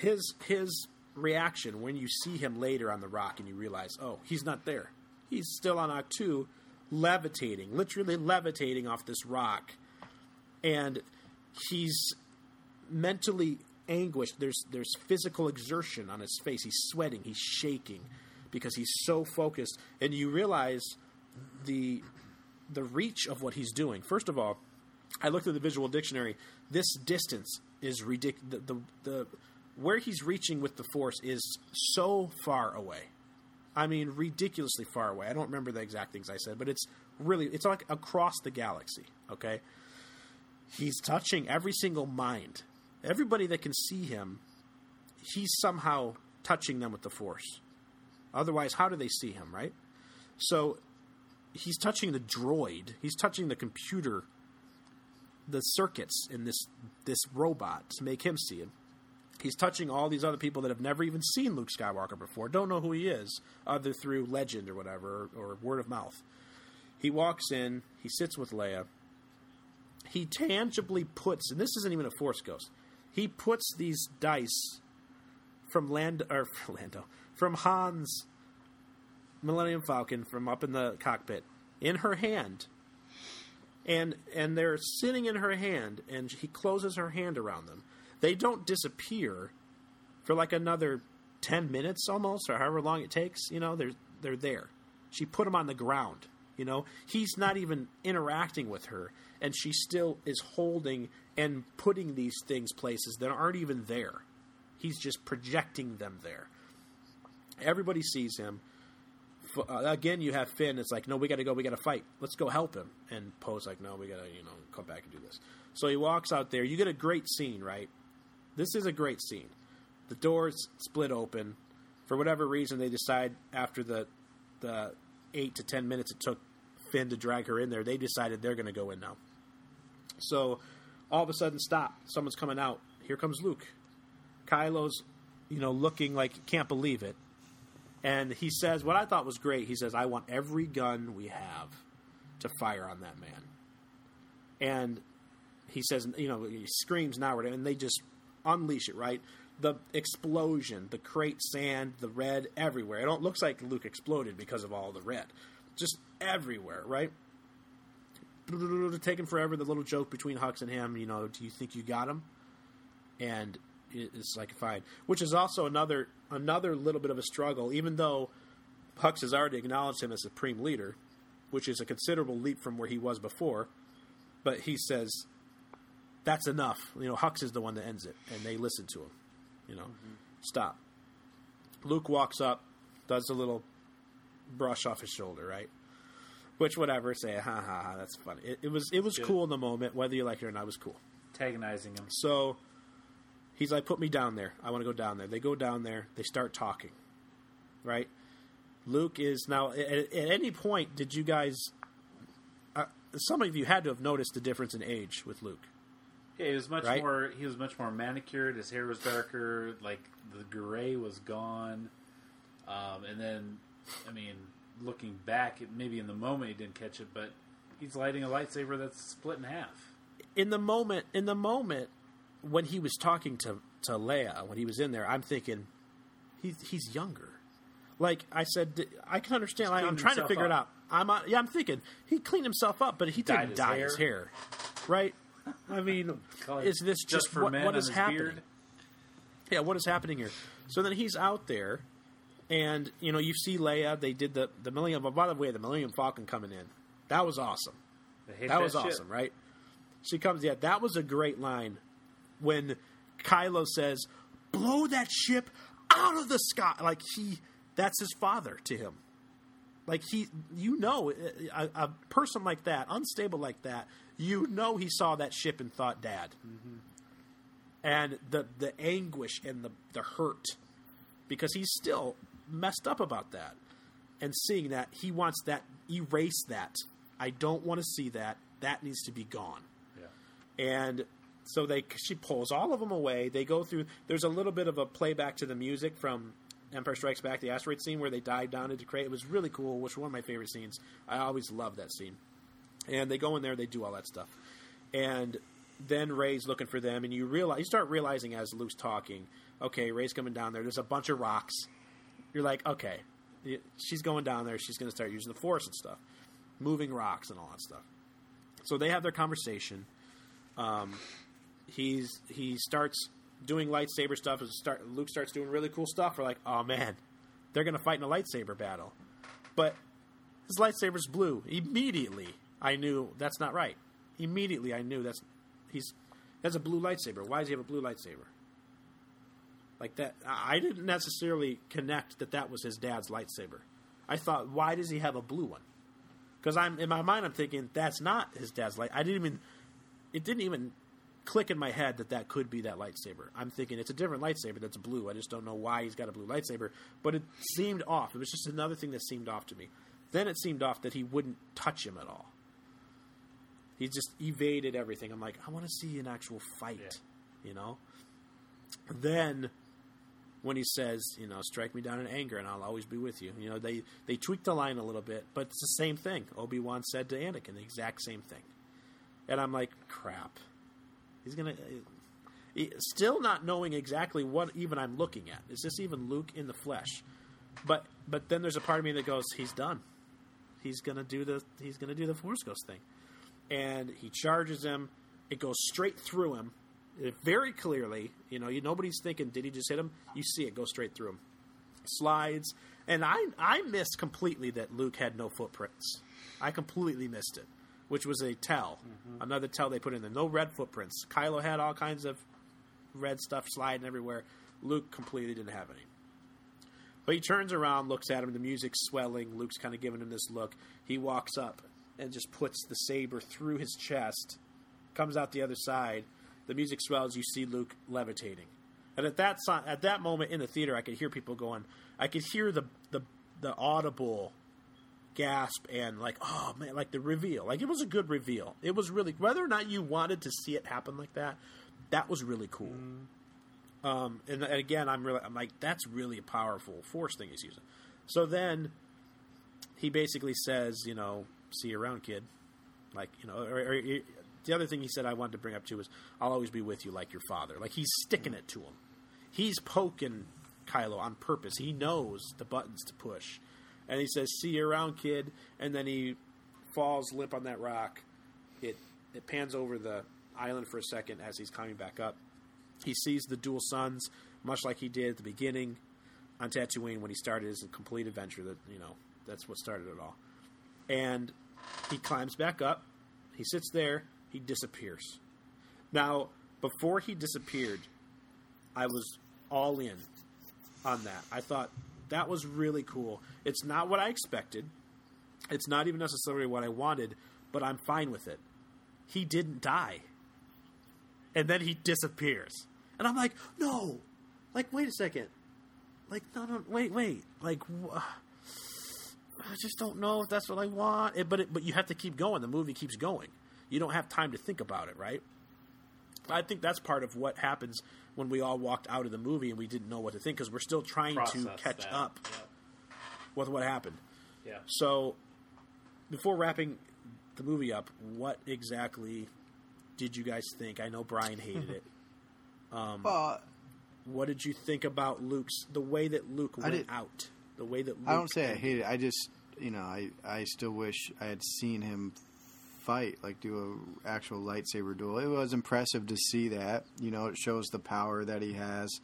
His reaction when you see him later on the rock and you realize, oh, he's not there. He's still on Ahch-To. Literally levitating off this rock, and he's mentally anguished. There's physical exertion on his face. He's sweating, he's shaking because he's so focused, and you realize the reach of what he's doing. First of all, I looked at the Visual Dictionary. This distance is ridiculous. The where he's reaching with the force is so far away. I mean, ridiculously far away. I don't remember the exact things I said, but it's like across the galaxy, okay? He's touching every single mind. Everybody that can see him, he's somehow touching them with the Force. Otherwise, how do they see him, right? So he's touching the droid. He's touching the computer, the circuits in this robot to make him see him. He's touching all these other people that have never even seen Luke Skywalker before, don't know who he is, other through legend or whatever, or word of mouth. He walks in, he sits with Leia. He tangibly puts, and this isn't even a Force ghost, he puts these dice from from Han's Millennium Falcon from up in the cockpit in her hand. And they're sitting in her hand, and he closes her hand around them. They don't disappear for like another 10 minutes almost, or however long it takes. You know, they're there. She put them on the ground. You know, he's not even interacting with her, and she still is holding and putting these things places that aren't even there. He's just projecting them there. Everybody sees him. Again, you have Finn. It's like, no, we got to go. We got to fight. Let's go help him. And Poe's like, no, we got to, you know, come back and do this. So he walks out there. You get a great scene, right? This is a great scene. The doors split open. For whatever reason, they decide after the 8 to 10 minutes it took Finn to drag her in there, they decided they're going to go in now. So all of a sudden, stop. Someone's coming out. Here comes Luke. Kylo's, you know, looking like he can't believe it. And he says, what I thought was great, he says, I want every gun we have to fire on that man. And he says, you know, he screams now, and they just unleash it, right? The explosion, the Crait sand, the red everywhere. It looks like Luke exploded because of all the red. Just everywhere, right? Taking forever, the little joke between Hux and him, you know, do you think you got him? And it's like, fine. Which is also another little bit of a struggle, even though Hux has already acknowledged him as Supreme Leader, which is a considerable leap from where he was before. But he says, that's enough. You know, Hux is the one that ends it, and they listen to him. You know, Stop. Luke walks up, does a little brush off his shoulder, right? Which, whatever, say, ha, ha, ha, that's funny. It was cool in the moment, whether you like it or not, it was cool. Antagonizing him. So he's like, put me down there. I want to go down there. They go down there. They start talking, right? Luke is now... At any point, did you guys... some of you had to have noticed the difference in age with Luke. Yeah, he was much more manicured. His hair was darker. Like, the gray was gone. And then, I mean, looking back, maybe in the moment he didn't catch it, but he's lighting a lightsaber that's split in half. In the moment... When he was talking to Leia, when he was in there, I'm thinking, he's younger. Like I said, I can understand. I'm trying to figure it out. I'm thinking, he cleaned himself up, but he didn't dye his hair. Right? I mean, is this just what is happening? Beard. Yeah, what is happening here? So then he's out there, and, you know, you see Leia. They did the Millennium... By the way, the Millennium Falcon coming in. That was awesome. That was awesome, right? She comes... Yeah, that was a great line. When Kylo says, blow that ship out of the sky. Like, that's his father to him. Like, a person like that, unstable like that, you know he saw that ship and thought dad. Mm-hmm. And the anguish and the hurt. Because he's still messed up about that. And seeing that, he wants that, erase that. I don't want to see that. That needs to be gone. Yeah. And... So she pulls all of them away. They go through... There's a little bit of a playback to the music from Empire Strikes Back, the asteroid scene, where they dive down into Crait. It was really cool, which was one of my favorite scenes. I always love that scene. And they go in there, they do all that stuff. And then Rey's looking for them, and you start realizing as Luke's talking, okay, Rey's coming down there. There's a bunch of rocks. You're like, okay, she's going down there. She's going to start using the Force and stuff, moving rocks and all that stuff. So they have their conversation. He starts doing lightsaber stuff. Luke starts doing really cool stuff. We're like, oh, man, they're going to fight in a lightsaber battle. But his lightsaber's blue. Immediately, I knew that's not right. Immediately, I knew that's a blue lightsaber. Why does he have a blue lightsaber? Like that, I didn't necessarily connect that was his dad's lightsaber. I thought, why does he have a blue one? Because in my mind, I'm thinking, that's not his dad's lightsaber. It didn't even... click in my head that could be that lightsaber. I'm thinking it's a different lightsaber that's blue. I just don't know why he's got a blue lightsaber, but it seemed off. It was just another thing that seemed off to me. Then it seemed off that he wouldn't touch him at all. He just evaded everything. I'm like, I want to see an actual fight, you know? Then when he says, you know, strike me down in anger and I'll always be with you. You know, they tweaked the line a little bit, but it's the same thing. Obi-Wan said to Anakin the exact same thing. And I'm like, crap. He's going to... Still not knowing exactly what even I'm looking at. Is this even Luke in the flesh? But then there's a part of me that goes, he's done. He's gonna do the Force Ghost thing. And he charges him. It goes straight through him, very clearly. You know, nobody's thinking, did he just hit him? You see it go straight through him. Slides. And I missed completely that Luke had no footprints. I completely missed it, which was a tell. Mm-hmm. Another tell they put in there. No red footprints. Kylo had all kinds of red stuff sliding everywhere. Luke completely didn't have any. But he turns around, looks at him. The music's swelling. Luke's kind of giving him this look. He walks up and just puts the saber through his chest, comes out the other side. The music swells. You see Luke levitating. And at that moment in the theater, I could hear people going, I could hear the audible gasp and like, oh, man, like the reveal. Like, it was a good reveal. It was really, whether or not you wanted to see it happen like that, that was really cool. Mm-hmm. And again, I'm like, that's really a powerful Force thing he's using. So then he basically says, you know, see you around, kid. Like, you know, or the other thing he said I wanted to bring up too is, I'll always be with you like your father. Like, he's sticking it to him. He's poking Kylo on purpose. He knows the buttons to push. And he says, see you around, kid. And then he falls limp on that rock. It pans over the island for a second as he's climbing back up. He sees the dual suns, much like he did at the beginning on Tatooine when he started his complete adventure. That, you know, that's what started it all. And he climbs back up. He sits there. He disappears. Now, before he disappeared, I was all in on that. I thought that was really cool. It's not what I expected. It's not even necessarily what I wanted, but I'm fine with it. He didn't die. And then he disappears. And I'm like, no. Like, wait a second. Like, no, wait. Like, I just don't know if that's what I want. But you have to keep going. The movie keeps going. You don't have time to think about it, right? I think that's part of what happens when we all walked out of the movie and we didn't know what to think, because we're still trying to catch up with what happened. Yeah. So, before wrapping the movie up, what exactly... did you guys think? I know Brian hated it. But what did you think about Luke's, the way that Luke went out? The way that Luke... I don't say I hated it. I just, you know, I still wish I had seen him fight, like do an actual lightsaber duel. It was impressive to see that. You know, it shows the power that he has.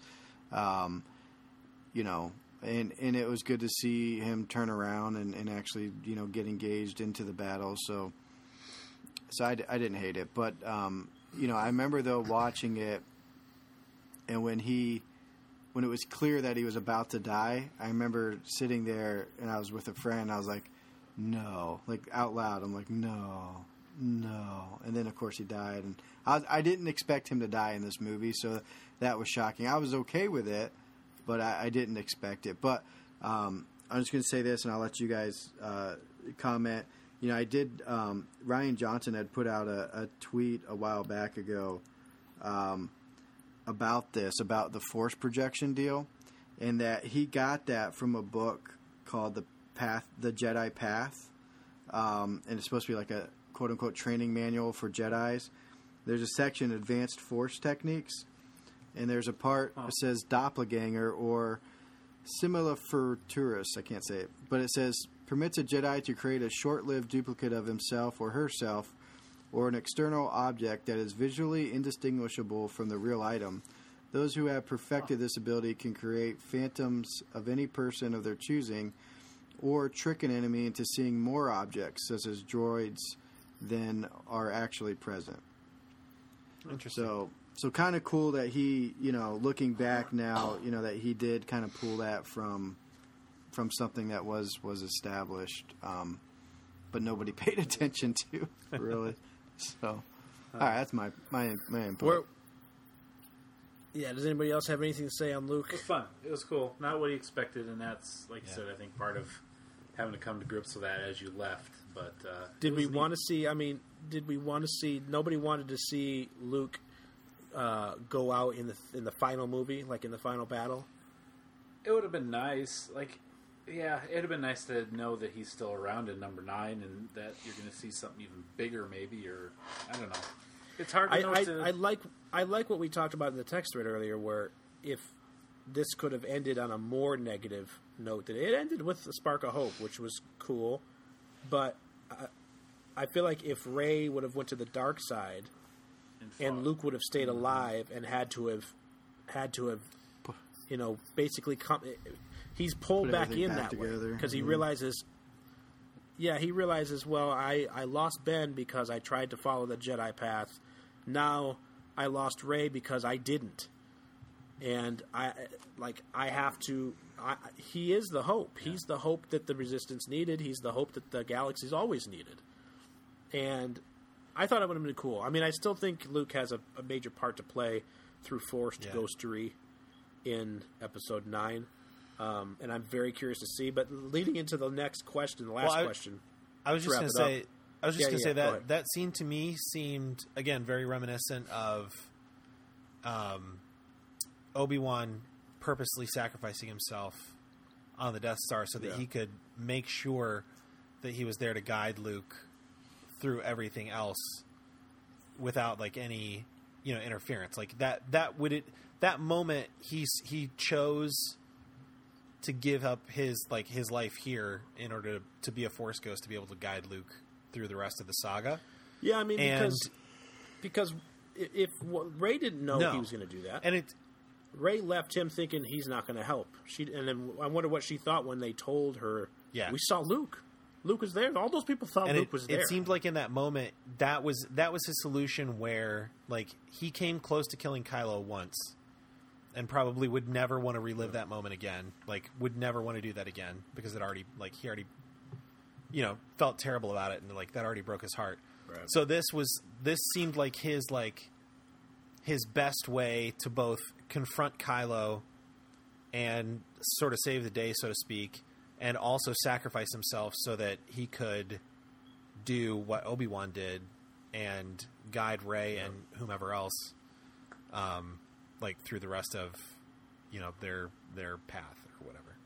You know, and it was good to see him turn around and actually, you know, get engaged into the battle. So I didn't hate it, but, you know, I remember, though, watching it, and when it was clear that he was about to die, I remember sitting there, and I was with a friend, and I was like, no, like, out loud, I'm like, no, and then, of course, he died, and I didn't expect him to die in this movie, so that was shocking. I was okay with it, but I didn't expect it, but I'm just going to say this, and I'll let you guys comment. You know, I did, Ryan Johnson had put out a tweet a while back ago about this, about the Force projection deal, and that he got that from a book called The Jedi Path, and it's supposed to be like a quote-unquote training manual for Jedis. There's a section, Advanced Force Techniques, and there's a part that says doppelganger or similafurturus, I can't say it, but it says... permits a Jedi to create a short-lived duplicate of himself or herself or an external object that is visually indistinguishable from the real item. Those who have perfected this ability can create phantoms of any person of their choosing or trick an enemy into seeing more objects, such as droids, than are actually present. Interesting. So kind of cool that he, you know, looking back now, you know, that he did kind of pull that from something that was established, but nobody paid attention to, really. So, all right, that's my input. Yeah, does anybody else have anything to say on Luke? It was fun. It was cool. Not what he expected, and that's, like you said, I think part of having to come to grips with that as you left. But did we want to see? I mean, did we want to see? Nobody wanted to see Luke go out in the final movie, like in the final battle. It would have been nice, like, yeah, it would have been nice to know that he's still around in number 9, and that you're going to see something even bigger, maybe, or I don't know. It's hard to know. I like what we talked about in the text thread earlier, where if this could have ended on a more negative note, that it ended with a spark of hope, which was cool. But I feel like if Rey would have went to the dark side, and Luke would have stayed alive and had to have, you know, basically he's pulled back in that way because he realizes. Yeah, he realizes, well, I lost Ben because I tried to follow the Jedi path. Now I lost Rey because I didn't. And he is the hope. Yeah. He's the hope that the Resistance needed. He's the hope that the galaxy's always needed. And I thought it would have been cool. I mean, I still think Luke has a major part to play through forced ghostery in Episode 9. And I'm very curious to see. But leading into the next question, the last question. I was just going to say that that scene to me seemed, again, very reminiscent of Obi-Wan purposely sacrificing himself on the Death Star so that he could make sure that he was there to guide Luke through everything else without, like, any, you know, interference. Like, that moment he chose to give up his life here in order to be a Force ghost to be able to guide Luke through the rest of the saga. Yeah, I mean, because if Rey didn't know he was going to do that, and Rey left him thinking he's not going to help. And then I wonder what she thought when they told her. Yeah, we saw Luke. Luke was there. All those people thought Luke was there. It seemed like in that moment that was his solution, where like he came close to killing Kylo once. And probably would never want to relive that moment again. Like, would never want to do that again because he already, you know, felt terrible about it, and like that already broke his heart. Right. So this seemed like his best way to both confront Kylo and sort of save the day, so to speak, and also sacrifice himself so that he could do what Obi-Wan did and guide Rey and whomever else. Like through the rest of, you know, their path or whatever.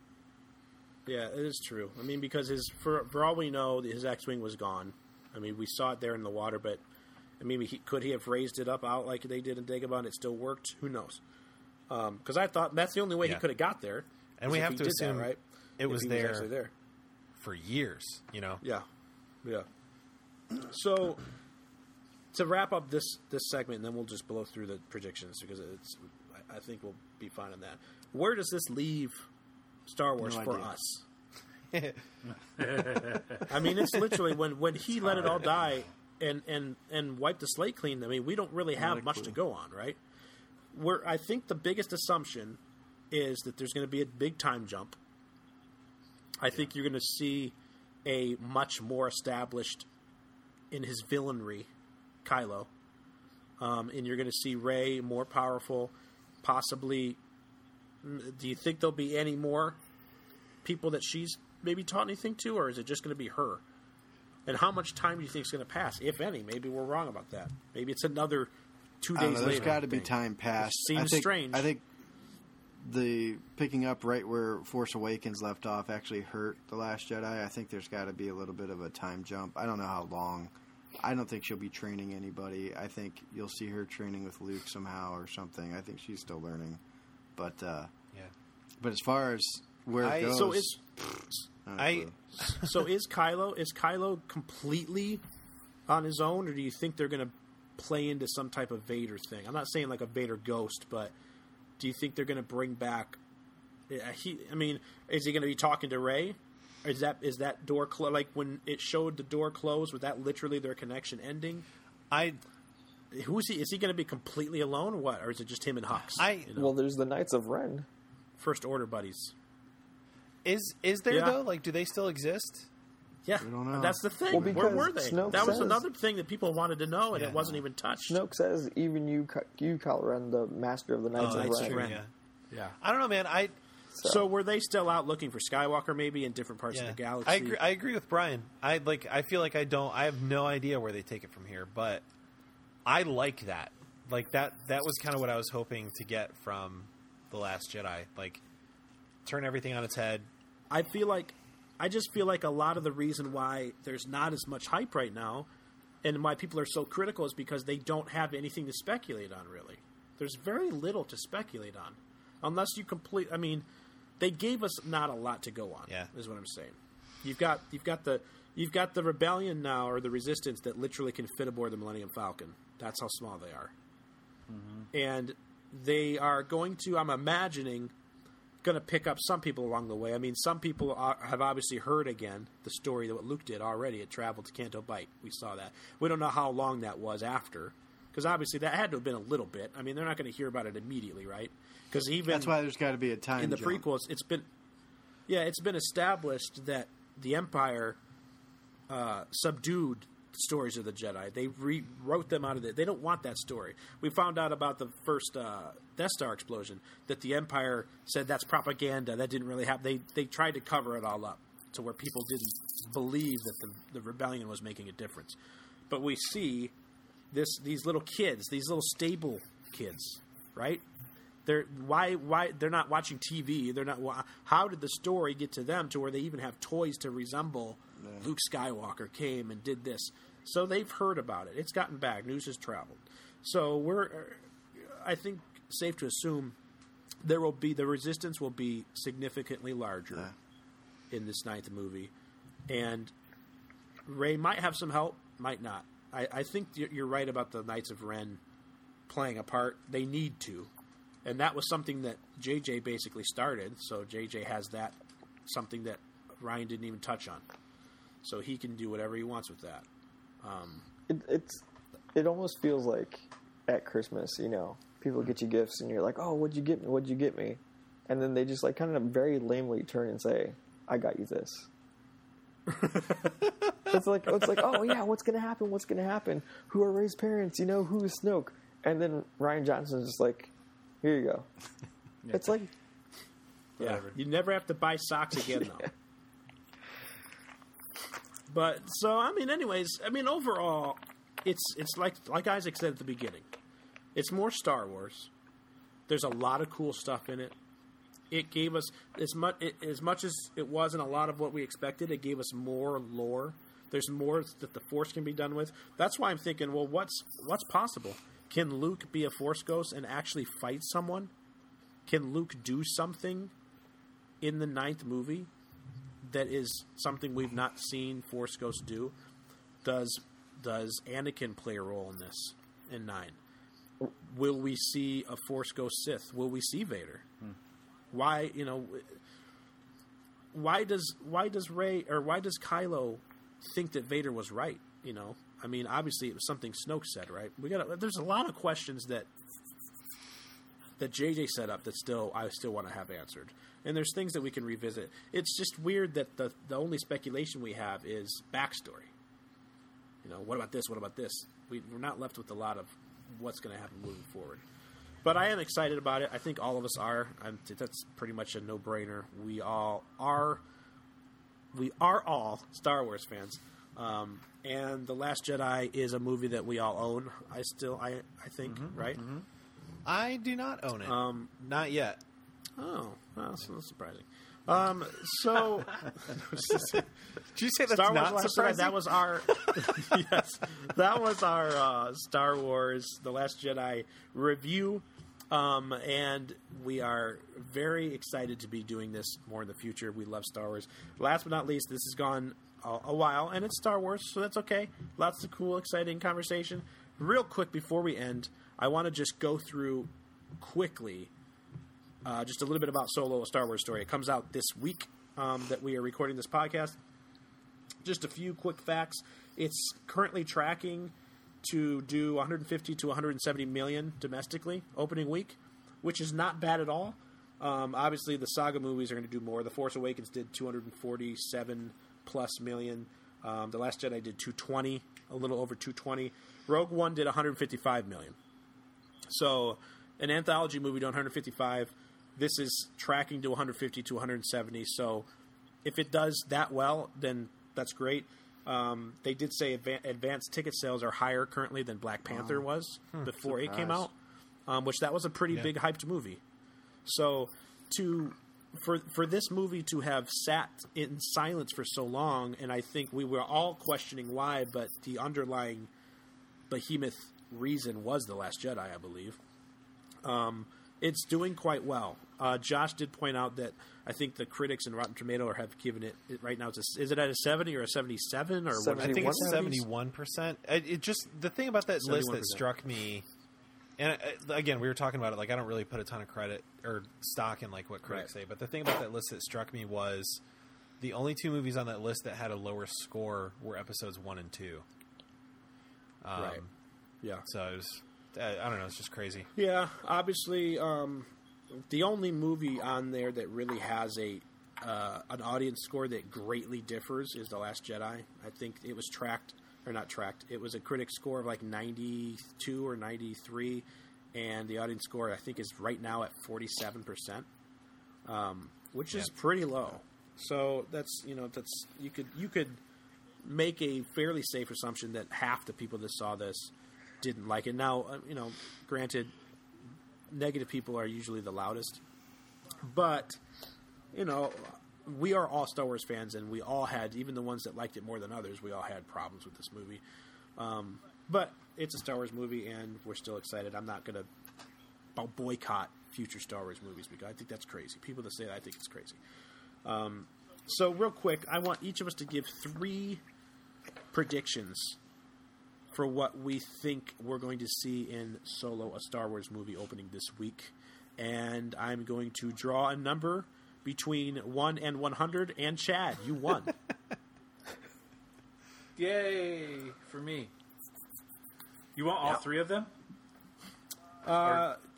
Yeah, it is true. I mean, because for all we know, his X-Wing was gone. I mean, we saw it there in the water, but I mean, could he have raised it up out like they did in Dagobah and it still worked? Who knows? Because I thought that's the only way he could have got there. And we have to assume it was there for years, you know? Yeah. Yeah. So to wrap up this segment, and then we'll just blow through the predictions because I think we'll be fine on that. Where does this leave Star Wars for us? I mean, it's literally when he let it all die and wiped the slate clean. I mean, we don't really have much to go on, right? I think the biggest assumption is that there's going to be a big time jump. I think you're going to see a much more established in his villainry Kylo, and you're going to see Rey more powerful. Possibly, do you think there'll be any more people that she's maybe taught anything to, or is it just going to be her? And how much time do you think is going to pass, if any? Maybe we're wrong about that. Maybe it's another 2 days later. There's got to be time passed. Seems strange. I think the picking up right where Force Awakens left off actually hurt The Last Jedi. I think there's got to be a little bit of a time jump. I don't know how long. I don't think she'll be training anybody. I think you'll see her training with Luke somehow or something. I think she's still learning. But but as far as where it goes, is Kylo completely on his own, or do you think they're going to play into some type of Vader thing? I'm not saying like a Vader ghost, but do you think they're going to bring back? Is he going to be talking to Rey? Is that door closed? Like when it showed the door closed, was that literally their connection ending? Who is he? Is he going to be completely alone, or what? Or is it just him and Hux? Well, there's the Knights of Ren, First Order buddies. Is there though? Like, do they still exist? Yeah, we don't know. That's the thing. Well, where were they? Snoke that was another thing that people wanted to know, and it wasn't even touched. Snoke says, "Even you, Kylo Ren, the master of the Knights of Ren." True, yeah. I don't know, man. I So were they still out looking for Skywalker maybe in different parts of the galaxy? I agree with Brian. I have no idea where they take it from here, but I like that. Like that was kind of what I was hoping to get from The Last Jedi. Like turn everything on its head. I just feel like a lot of the reason why there's not as much hype right now and why people are so critical is because they don't have anything to speculate on, really. There's very little to speculate on. Unless you they gave us not a lot to go on, is what I'm saying. You've got the rebellion now, or the resistance, that literally can fit aboard the Millennium Falcon. That's how small they are. Mm-hmm. And they are going to, I'm imagining, going to pick up some people along the way. I mean, some people have obviously heard again the story that what Luke did already. It traveled to Canto Bight. We saw that. We don't know how long that was after, because obviously that had to have been a little bit. I mean, they're not going to hear about it immediately, right? Because even that's why there's got to be a time in the prequels. It's been established that the Empire subdued stories of the Jedi. They rewrote them out of it. They don't want that story. We found out about the first Death Star explosion that the Empire said that's propaganda. That didn't really happen. They tried to cover it all up to where people didn't believe that the rebellion was making a difference. But we see these little stable kids, right? Why they're not watching TV? They're not. How did the story get to them to where they even have toys to resemble? Luke Skywalker came and did this. So they've heard about it. It's gotten back. News has traveled. So I think, safe to assume the resistance will be significantly larger in this ninth movie. And Rey might have some help, might not. I think you're right about the Knights of Ren playing a part. They need to. And that was something that JJ basically started. So JJ has that, something that Ryan didn't even touch on. So he can do whatever he wants with that. It almost feels like at Christmas, you know, people get you gifts and you're like, oh, what'd you get me? And then they just like kind of very lamely turn and say, I got you this. it's like, oh yeah, what's going to happen? Who are Rey's parents? You know, who is Snoke? And then Rian Johnson's just like, here you go. Yeah. It's like, whatever. You never have to buy socks again though. Yeah. But so anyways, overall, it's like Isaac said at the beginning, it's more Star Wars. There's a lot of cool stuff in it. It gave us as much as it wasn't a lot of what we expected. It gave us more lore. There's more that the Force can be done with. That's why I'm thinking, well, what's possible? Can Luke be a Force ghost and actually fight someone? Can Luke do something in the ninth movie? That is something we've not seen Force Ghosts do. Does Anakin play a role in this in 9? Will we see a Force Ghost Sith? Will we see Vader? Why, you know, why does Rey or why does Kylo think that Vader was right? You know, I mean, obviously it was something Snoke said, right? There's a lot of questions that JJ set up that I still want to have answered. And there's things that we can revisit. It's just weird that the only speculation we have is backstory. You know, what about this? What about this? We're not left with a lot of what's going to happen moving forward. But I am excited about it. I think all of us are. That's pretty much a no-brainer. We are all Star Wars fans. And The Last Jedi is a movie that we all own. I think, mm-hmm, right? Mm-hmm. I do not own it. Not yet. Oh, well, that's surprising. So, did you say that's Star Wars not surprising? That was our Star Wars: The Last Jedi review, and we are very excited to be doing this more in the future. We love Star Wars. Last but not least, this has gone a while, and it's Star Wars, so that's okay. Lots of cool, exciting conversation. Real quick before we end, I want to just go through quickly. Just a little bit about Solo, A Star Wars Story. It comes out this week that we are recording this podcast. Just a few quick facts. It's currently tracking to do 150 to 170 million domestically opening week, which is not bad at all. Obviously, the saga movies are going to do more. The Force Awakens did 247 plus million. The Last Jedi did 220, a little over 220. Rogue One did 155 million. So an anthology movie did 155. This is tracking to 150 to 170. So if it does that well, then that's great. They did say advanced ticket sales are higher currently than Black Panther was before it came out, which that was a pretty big hyped movie. So for this movie to have sat in silence for so long, and I think we were all questioning why, but the underlying behemoth reason was The Last Jedi, I believe. It's doing quite well. Josh did point out that I think the critics in Rotten Tomato have given it right now. Is it at a 70 or a 77 or 71? I think it's 71%. It just the thing about that list that struck me, and again we were talking about it. Like I don't really put a ton of credit or stock in like what critics say, but the thing about that list that struck me was the only two movies on that list that had a lower score were episodes 1 and 2. Right. Yeah. So it was. I don't know. It's just crazy. Yeah. Obviously, the only movie on there that really has a an audience score that greatly differs is The Last Jedi. I think it was It was a critic score of like 92 or 93, and the audience score I think is right now at 47%, which is pretty low. So that's that's you could make a fairly safe assumption that half the people that saw this didn't like it. Now, granted, negative people are usually the loudest, but we are all Star Wars fans, and we all had, even the ones that liked it more than others, we all had problems with this movie. But it's a Star Wars movie, and we're still excited. I'm not going to boycott future Star Wars movies because I think that's crazy. People that say that, I think it's crazy. So real quick, I want each of us to give 3 predictions for what we think we're going to see in Solo, a Star Wars movie, opening this week. And I'm going to draw a number between 1 and 100. And Chad, you won. Yay, for me. You want all 3 of them?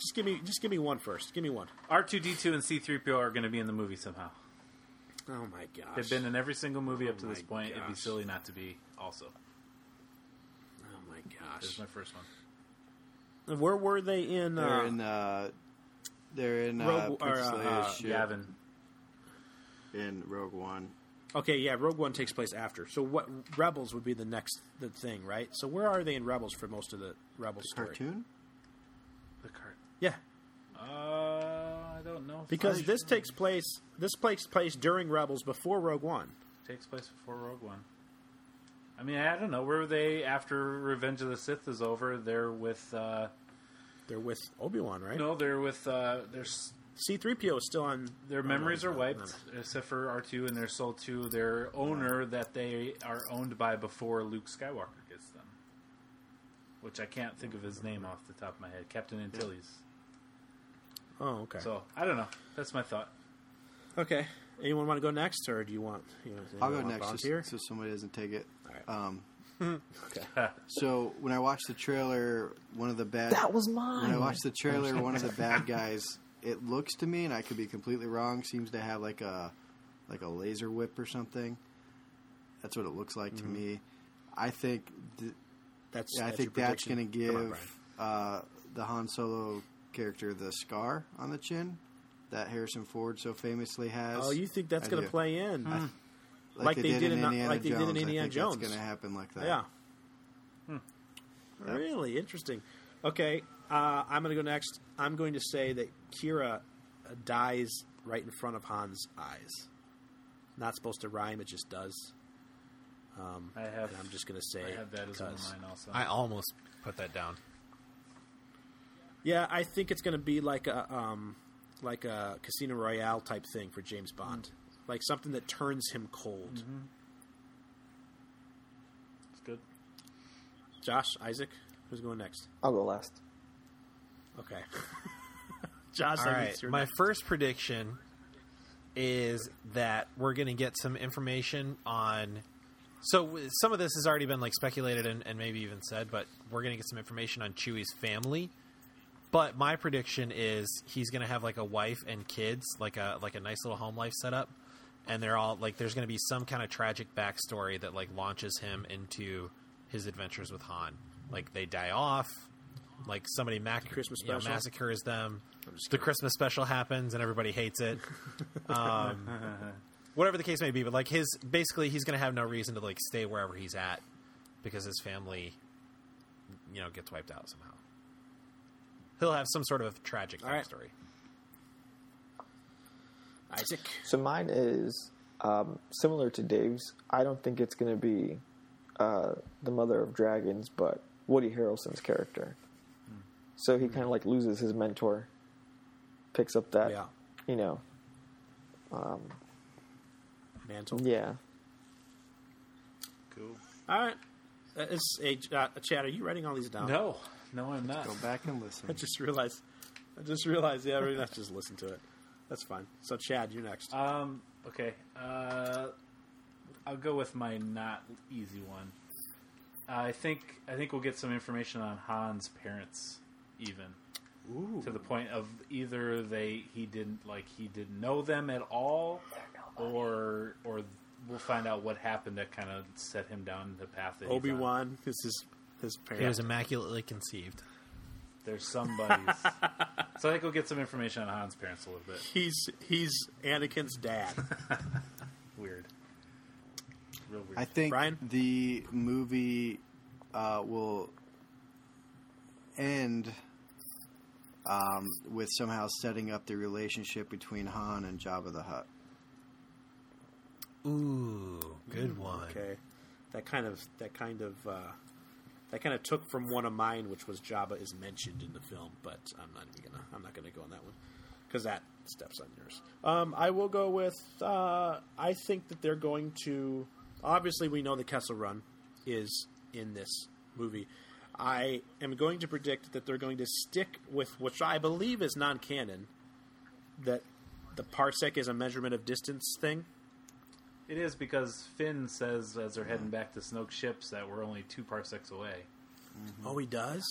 Just give me one first. Give me one. R2-D2 and C-3PO are going to be in the movie somehow. Oh, my gosh. They've been in every single movie up to this point. Gosh. It'd be silly not to be also. Gosh. This is my first one. Where were they in? They're in Rogue One. In Rogue One. Okay, yeah, Rogue One takes place after. So what? Rebels would be the next thing, right? So where are they in Rebels for most of the Rebels story? Cartoon? The cartoon? Yeah. I don't know. Because this takes place during Rebels before Rogue One. It takes place before Rogue One. I mean, I don't know. Where were they after Revenge of the Sith is over? They're with Obi-Wan, right? No, they're with... C-3PO is still on... Their memories are wiped, except for R2 and their soul to their owner that they are owned by before Luke Skywalker gets them. Which I can't think of his name off the top of my head. Captain Antilles. Oh, okay. So, I don't know. That's my thought. Okay. Anyone want to go next, or do you want... I'll go next, so somebody doesn't take it. All right. Okay. So when I watched the trailer, one of the bad guys, it looks to me, and I could be completely wrong, seems to have like a laser whip or something. That's what it looks like to me. I think that's going to give the Han Solo character the scar on the chin that Harrison Ford so famously has. Oh, you think that's going to play in? Like they did in Indiana Jones. It's going to happen like that. Yeah. Really interesting. Okay, I'm going to go next. I'm going to say that Kira dies right in front of Han's eyes. Not supposed to rhyme, it just does. I'm just going to say... I have that as one of mine also. I almost put that down. Yeah, I think it's going to be like a Casino Royale type thing for James Bond. Like something that turns him cold. That's good. Josh, Isaac, who's going next? I'll go last. Okay. Josh, all right. My first prediction is that we're going to get some information on... So some of this has already been like speculated and maybe even said, but we're going to get some information on Chewie's family. But my prediction is he's going to have like a wife and kids, like a nice little home life set up. And they're all like, there's going to be some kind of tragic backstory that like launches him into his adventures with Han. Like they die off, like somebody massacres them. The Christmas special happens and everybody hates it. Whatever the case may be, but like basically he's going to have no reason to like stay wherever he's at because his family, you know, gets wiped out somehow. He'll have some sort of a tragic story. Isaac. So mine is similar to Dave's. I don't think it's going to be the Mother of Dragons, but Woody Harrelson's character. Mm. So he kind of like loses his mentor, picks up that, you know, mantle. Yeah. Cool. All right. It's a chat. Are you writing all these down? No, I'm not. Go back and listen. I just realized. Yeah, we're not just listen to it. That's fine. So, Chad, you're next. Okay. I'll go with my not easy one. I think we'll get some information on Han's parents, even to the point of either he didn't know them at all, or we'll find out what happened that kind of set him down the path. That Obi-Wan is his parent. He was immaculately conceived. There's somebody's. So I think we'll get some information on Han's parents a little bit. He's Anakin's dad. Weird. Real weird. I think the movie will end with somehow setting up the relationship between Han and Jabba the Hutt. Ooh, good one. Okay. That kind of took from one of mine, which was Jabba is mentioned in the film, but I'm not gonna go on that one because that steps on yours. I will go with I think that they're going to. Obviously, we know the Kessel Run is in this movie. I am going to predict that they're going to stick with, which I believe is non-canon, that the parsec is a measurement of distance thing. It is because Finn says as they're heading back to Snoke's ships that we're only 2 parsecs away. Mm-hmm. Oh, he does?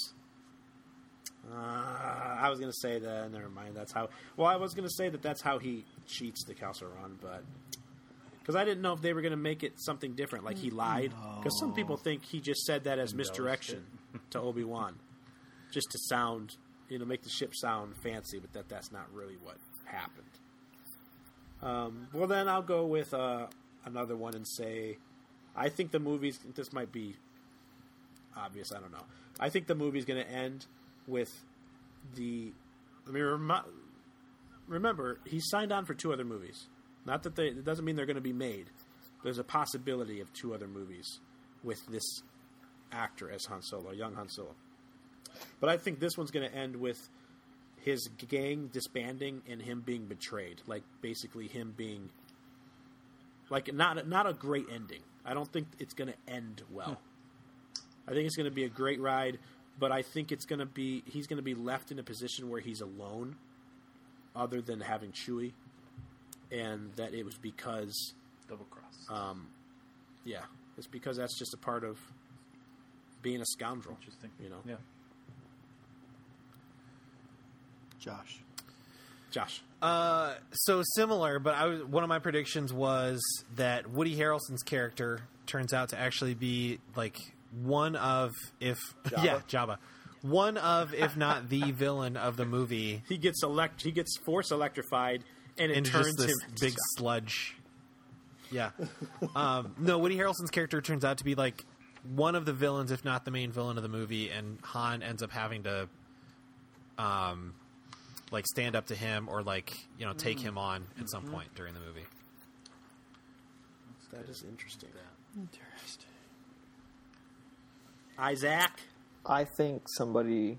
I was going to say that. Never mind. That's how. Well, I was going to say that that's how he cheats the Calceron, but because I didn't know if they were going to make it something different, like he lied. Because some people think he just said that as misdirection to Obi-Wan, just to sound, you know, make the ship sound fancy, but that's not really what happened. Well, then I'll go with another one and say, I think the movie's, this might be obvious, I don't know. I think the movie's going to end with remember, he signed on for 2 other movies. Not that it doesn't mean they're going to be made. There's a possibility of 2 other movies with this actor as Han Solo, young Han Solo. But I think this one's going to end with his gang disbanding and him being betrayed. Like, basically him being, like, not a great ending. I don't think it's going to end well. I think it's going to be a great ride, but I think it's going to be, he's going to be left in a position where he's alone, other than having Chewie, and that it was because double cross. Yeah, it's because that's just a part of being a scoundrel. Interesting. You know? Yeah. Josh. So similar, but one of my predictions was that Woody Harrelson's character turns out to actually be like Jabba. One of, if not the villain of the movie. He gets Force electrified and it turns just this him big sludge. Yeah. No, Woody Harrelson's character turns out to be like one of the villains, if not the main villain of the movie, and Han ends up having to like stand up to him or like, you know, take him on at some point during the movie. That is interesting. Interesting. Isaac? I think somebody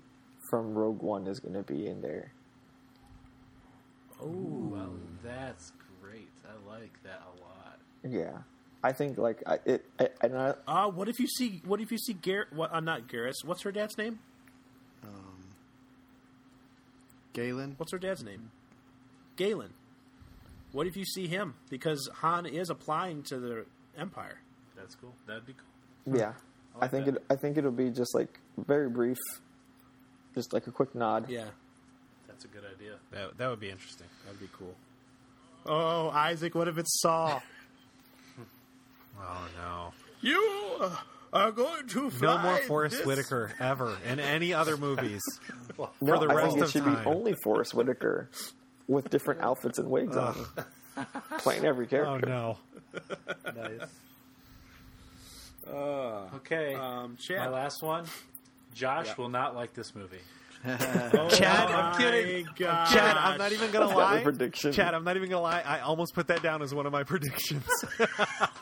from Rogue One is going to be in there. Oh, well, that's great. I like that a lot. Yeah. I think like what if you see Garrett, not Garrus, what's her dad's name? Galen. What's her dad's name? Galen. What if you see him? Because Han is applying to the Empire. That's cool. That'd be cool. Yeah. I think it'll be just like very brief, just like a quick nod. Yeah. That's a good idea. That would be interesting. That'd be cool. Oh, Isaac, what if it's Saw? Oh no. You are going to find no more Forrest Whitaker ever in any other movies. Well, for the rest of time, I think it should be only Forrest Whitaker with different outfits and wigs on, playing every character. Oh no! Nice. Okay, my last one. Josh will not like this movie. Chad, I'm kidding. Gosh. Chad, I'm not even gonna lie. Chad, I'm not even gonna lie. I almost put that down as one of my predictions.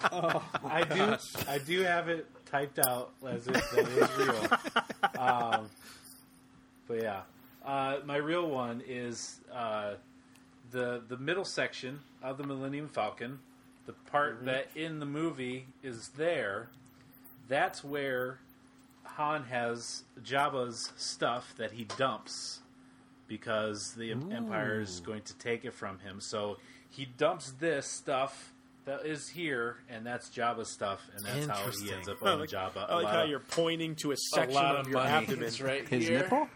I do have it typed out as if that is real. But yeah, my real one is the middle section of the Millennium Falcon, the part that in the movie is there. That's where Han has Jabba's stuff that he dumps because the Empire is going to take it from him. So he dumps this stuff that is here, and that's Jabba's stuff, and that's how he ends up on Jabba. I like how you're pointing to a section of your abdomen right here. His nipple?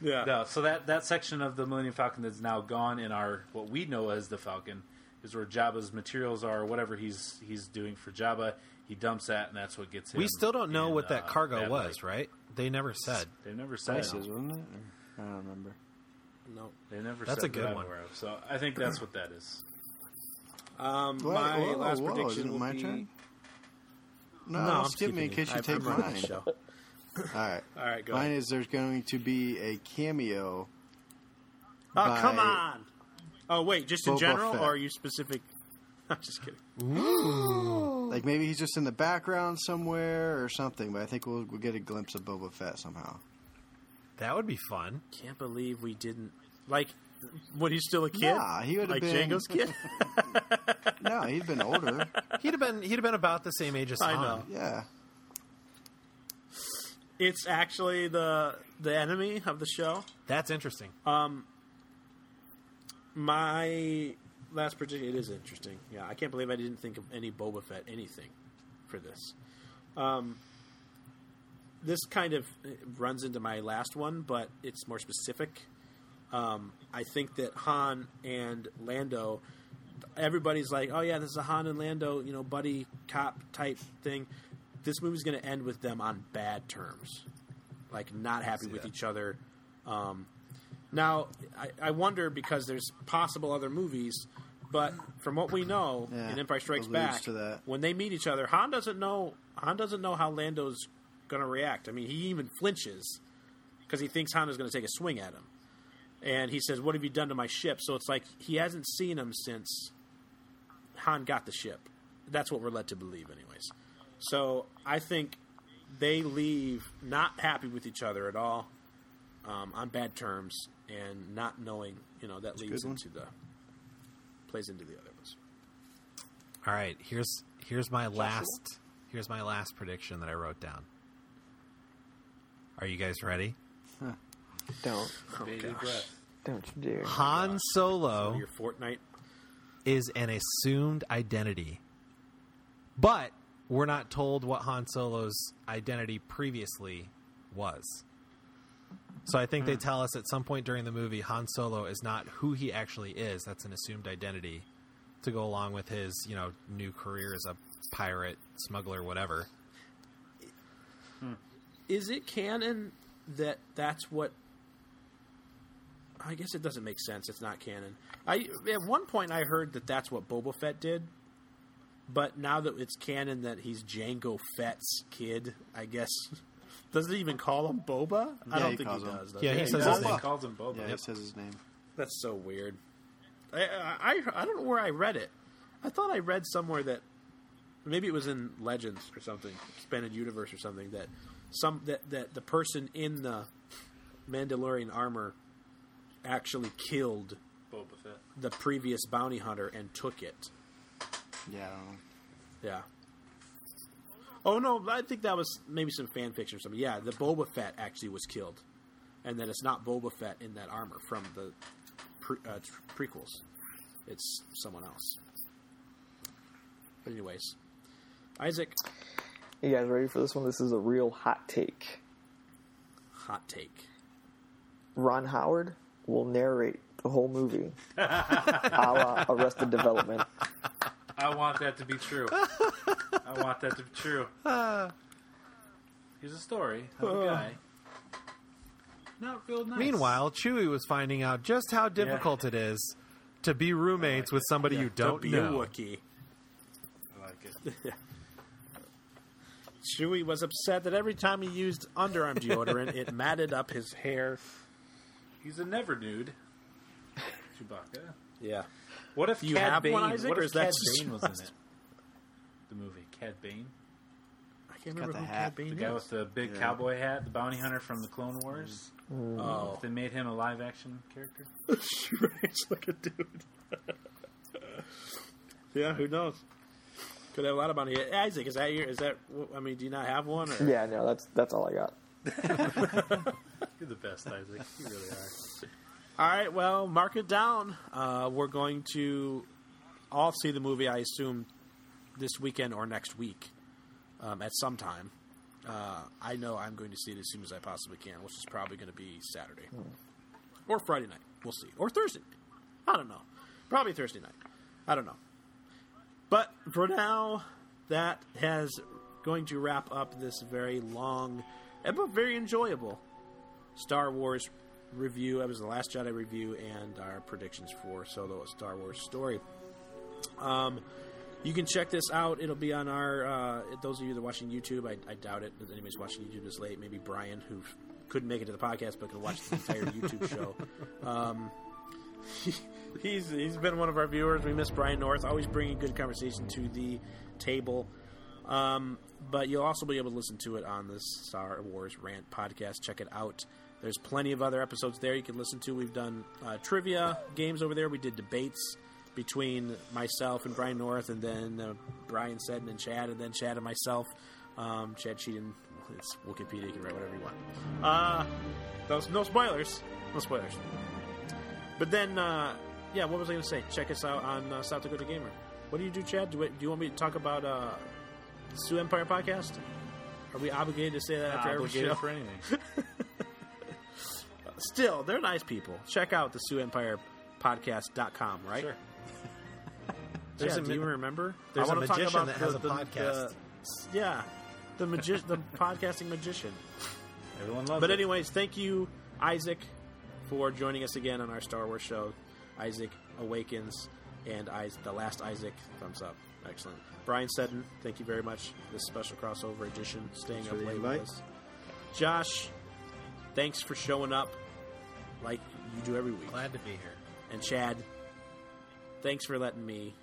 Yeah. No, so that section of the Millennium Falcon that's now gone in our what we know as the Falcon is where Jabba's materials are, whatever he's doing for Jabba. He dumps that, and that's what gets him. We still don't know what that cargo was, right? They never said. Prices, wasn't it? I don't remember. No. They never said. That's a good one. So I think that's what that is. My last prediction will be... Turn? No, I'm skipping in case you take mine. All right. All right, go ahead. Mine is there's going to be a cameo. Oh, come on! Oh, wait, just in general, or are you specific... I'm just kidding. Ooh. Like maybe he's just in the background somewhere or something, but I think we'll get a glimpse of Boba Fett somehow. That would be fun. Can't believe we didn't. Like when he's still a kid? Yeah, he would have been Django's kid. No, he'd been older. He'd have been about the same age as Han. I know. Yeah. It's actually the enemy of the show. That's interesting. My last prediction, it is interesting. Yeah, I can't believe I didn't think of any Boba Fett anything for this. This kind of runs into my last one, but it's more specific. I think that Han and Lando, everybody's like, oh yeah, this is a Han and Lando, buddy cop type thing. This movie's going to end with them on bad terms, like not happy with each other. Now, I wonder because there's possible other movies, but from what we know in Empire Strikes Back, when they meet each other, Han doesn't know how Lando's going to react. I mean, he even flinches because he thinks Han is going to take a swing at him. And he says, what have you done to my ship? So it's like he hasn't seen him since Han got the ship. That's what we're led to believe anyways. So I think they leave not happy with each other at all. On bad terms and not knowing, that leads into plays into the other ones. All right, here's my last prediction that I wrote down. Are you guys ready? Huh. Don't. Oh, gosh. Don't you dare. Han Solo your Fortnite is an assumed identity. But we're not told what Han Solo's identity previously was. So I think they tell us at some point during the movie, Han Solo is not who he actually is. That's an assumed identity to go along with his, new career as a pirate, smuggler, whatever. Is it canon that that's what... I guess it doesn't make sense. It's not canon. At one point I heard that that's what Boba Fett did. But now that it's canon that he's Jango Fett's kid, I guess... Does it even call him Boba? Yeah, I don't think he does. Does he says his name. He calls him Boba. Yeah, he says his name. That's so weird. I don't know where I read it. I thought I read somewhere that maybe it was in Legends or something, Expanded Universe or something, that that the person in the Mandalorian armor actually killed Boba Fett, the previous bounty hunter, and took it. Yeah. Yeah. Oh, no, I think that was maybe some fan fiction or something. Yeah, the Boba Fett actually was killed. And that it's not Boba Fett in that armor from the prequels. It's someone else. But anyways, Isaac. You guys ready for this one? This is a real hot take. Hot take. Ron Howard will narrate the whole movie. A la Arrested Development. I want that to be true. I want that to be true. Here's a story of a guy. Not real nice. Meanwhile, Chewie was finding out just how difficult it is to be roommates with somebody you don't know. Wookiee. I like it. Chewie was upset that every time he used underarm deodorant, it matted up his hair. He's a never nude. Chewbacca. Yeah. What if you Cad Bane? What if Cad Bane was in it? The movie Cad Bane. I can't remember who Cad Bane is. The guy with the big cowboy hat, the bounty hunter from the Clone Wars. Mm. Oh, if they made him a live action character. Sure, he's like a dude. Yeah, who knows? Could have a lot of money. Isaac, is that your? Is that? I mean, do you not have one? Or? Yeah, no, that's all I got. You're the best, Isaac. You really are. All right, well, mark it down. We're going to all see the movie, I assume, this weekend or next week at some time. I know I'm going to see it as soon as I possibly can, which is probably going to be Saturday. Or Friday night. We'll see. Or Thursday. I don't know. Probably Thursday night. I don't know. But for now, that is going to wrap up this very long, but very enjoyable Star Wars review. That was the Last Jedi review and our predictions for Solo: A Star Wars Story. You can check this out. It'll be on our those of you that are watching YouTube, I doubt it that anybody's watching YouTube this late. Maybe Brian, who couldn't make it to the podcast but could watch the entire YouTube show. He's been one of our viewers. We miss Brian North, always bringing good conversation to the table. But you'll also be able to listen to it on the Star Wars Rant Podcast. Check it out. There's plenty of other episodes there you can listen to. We've done trivia games over there. We did debates between myself and Brian North, and then Brian Seddon and Chad, and then Chad and myself. Chad Sheehan, it's Wikipedia. You can write whatever you want. Those no spoilers. No spoilers. But then, what was I going to say? Check us out on South Dakota Gamer. What do you do, Chad? Do you want me to talk about the Sioux Empire podcast? Are we obligated to say that after every show? Obligated for anything. Still, they're nice people. Check out the Sioux Empire podcast.com, right? Sure. There's do you remember? There's a magician about that has a podcast. The podcasting magician. Everyone loves it. But anyways, thank you, Isaac, for joining us again on our Star Wars show. Isaac Awakens and the Last Isaac. Thumbs up. Excellent. Brian Seddon, thank you very much. This special crossover edition, staying up late with us. Josh, thanks for showing up like you do every week. Glad to be here. And Chad, thanks for letting me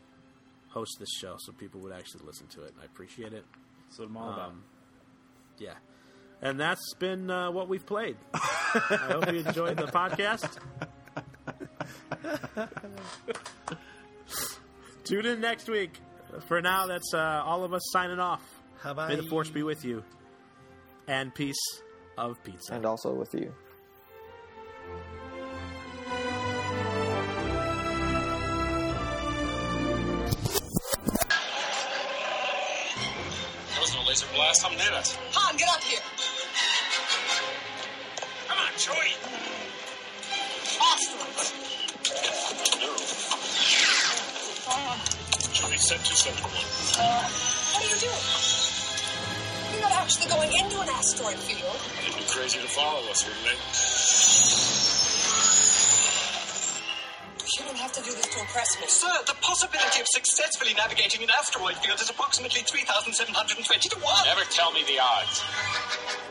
host this show so people would actually listen to it. I appreciate it. That's what I'm all about. Yeah. And that's been what we've played. I hope you enjoyed the podcast. Tune in next week. For now, that's all of us signing off. Bye-bye. May the Force be with you. And peace of pizza. And also with you. There was no laser blast. I'm near it. Han, get up here. Come on, Chewie. Chewie said 271. What are you doing? You're not actually going into an asteroid field. It'd be crazy to follow us, wouldn't it? You don't have to do this to impress me. Sir, the possibility of successfully navigating an asteroid field is approximately 3,720 to 1. Never tell me the odds.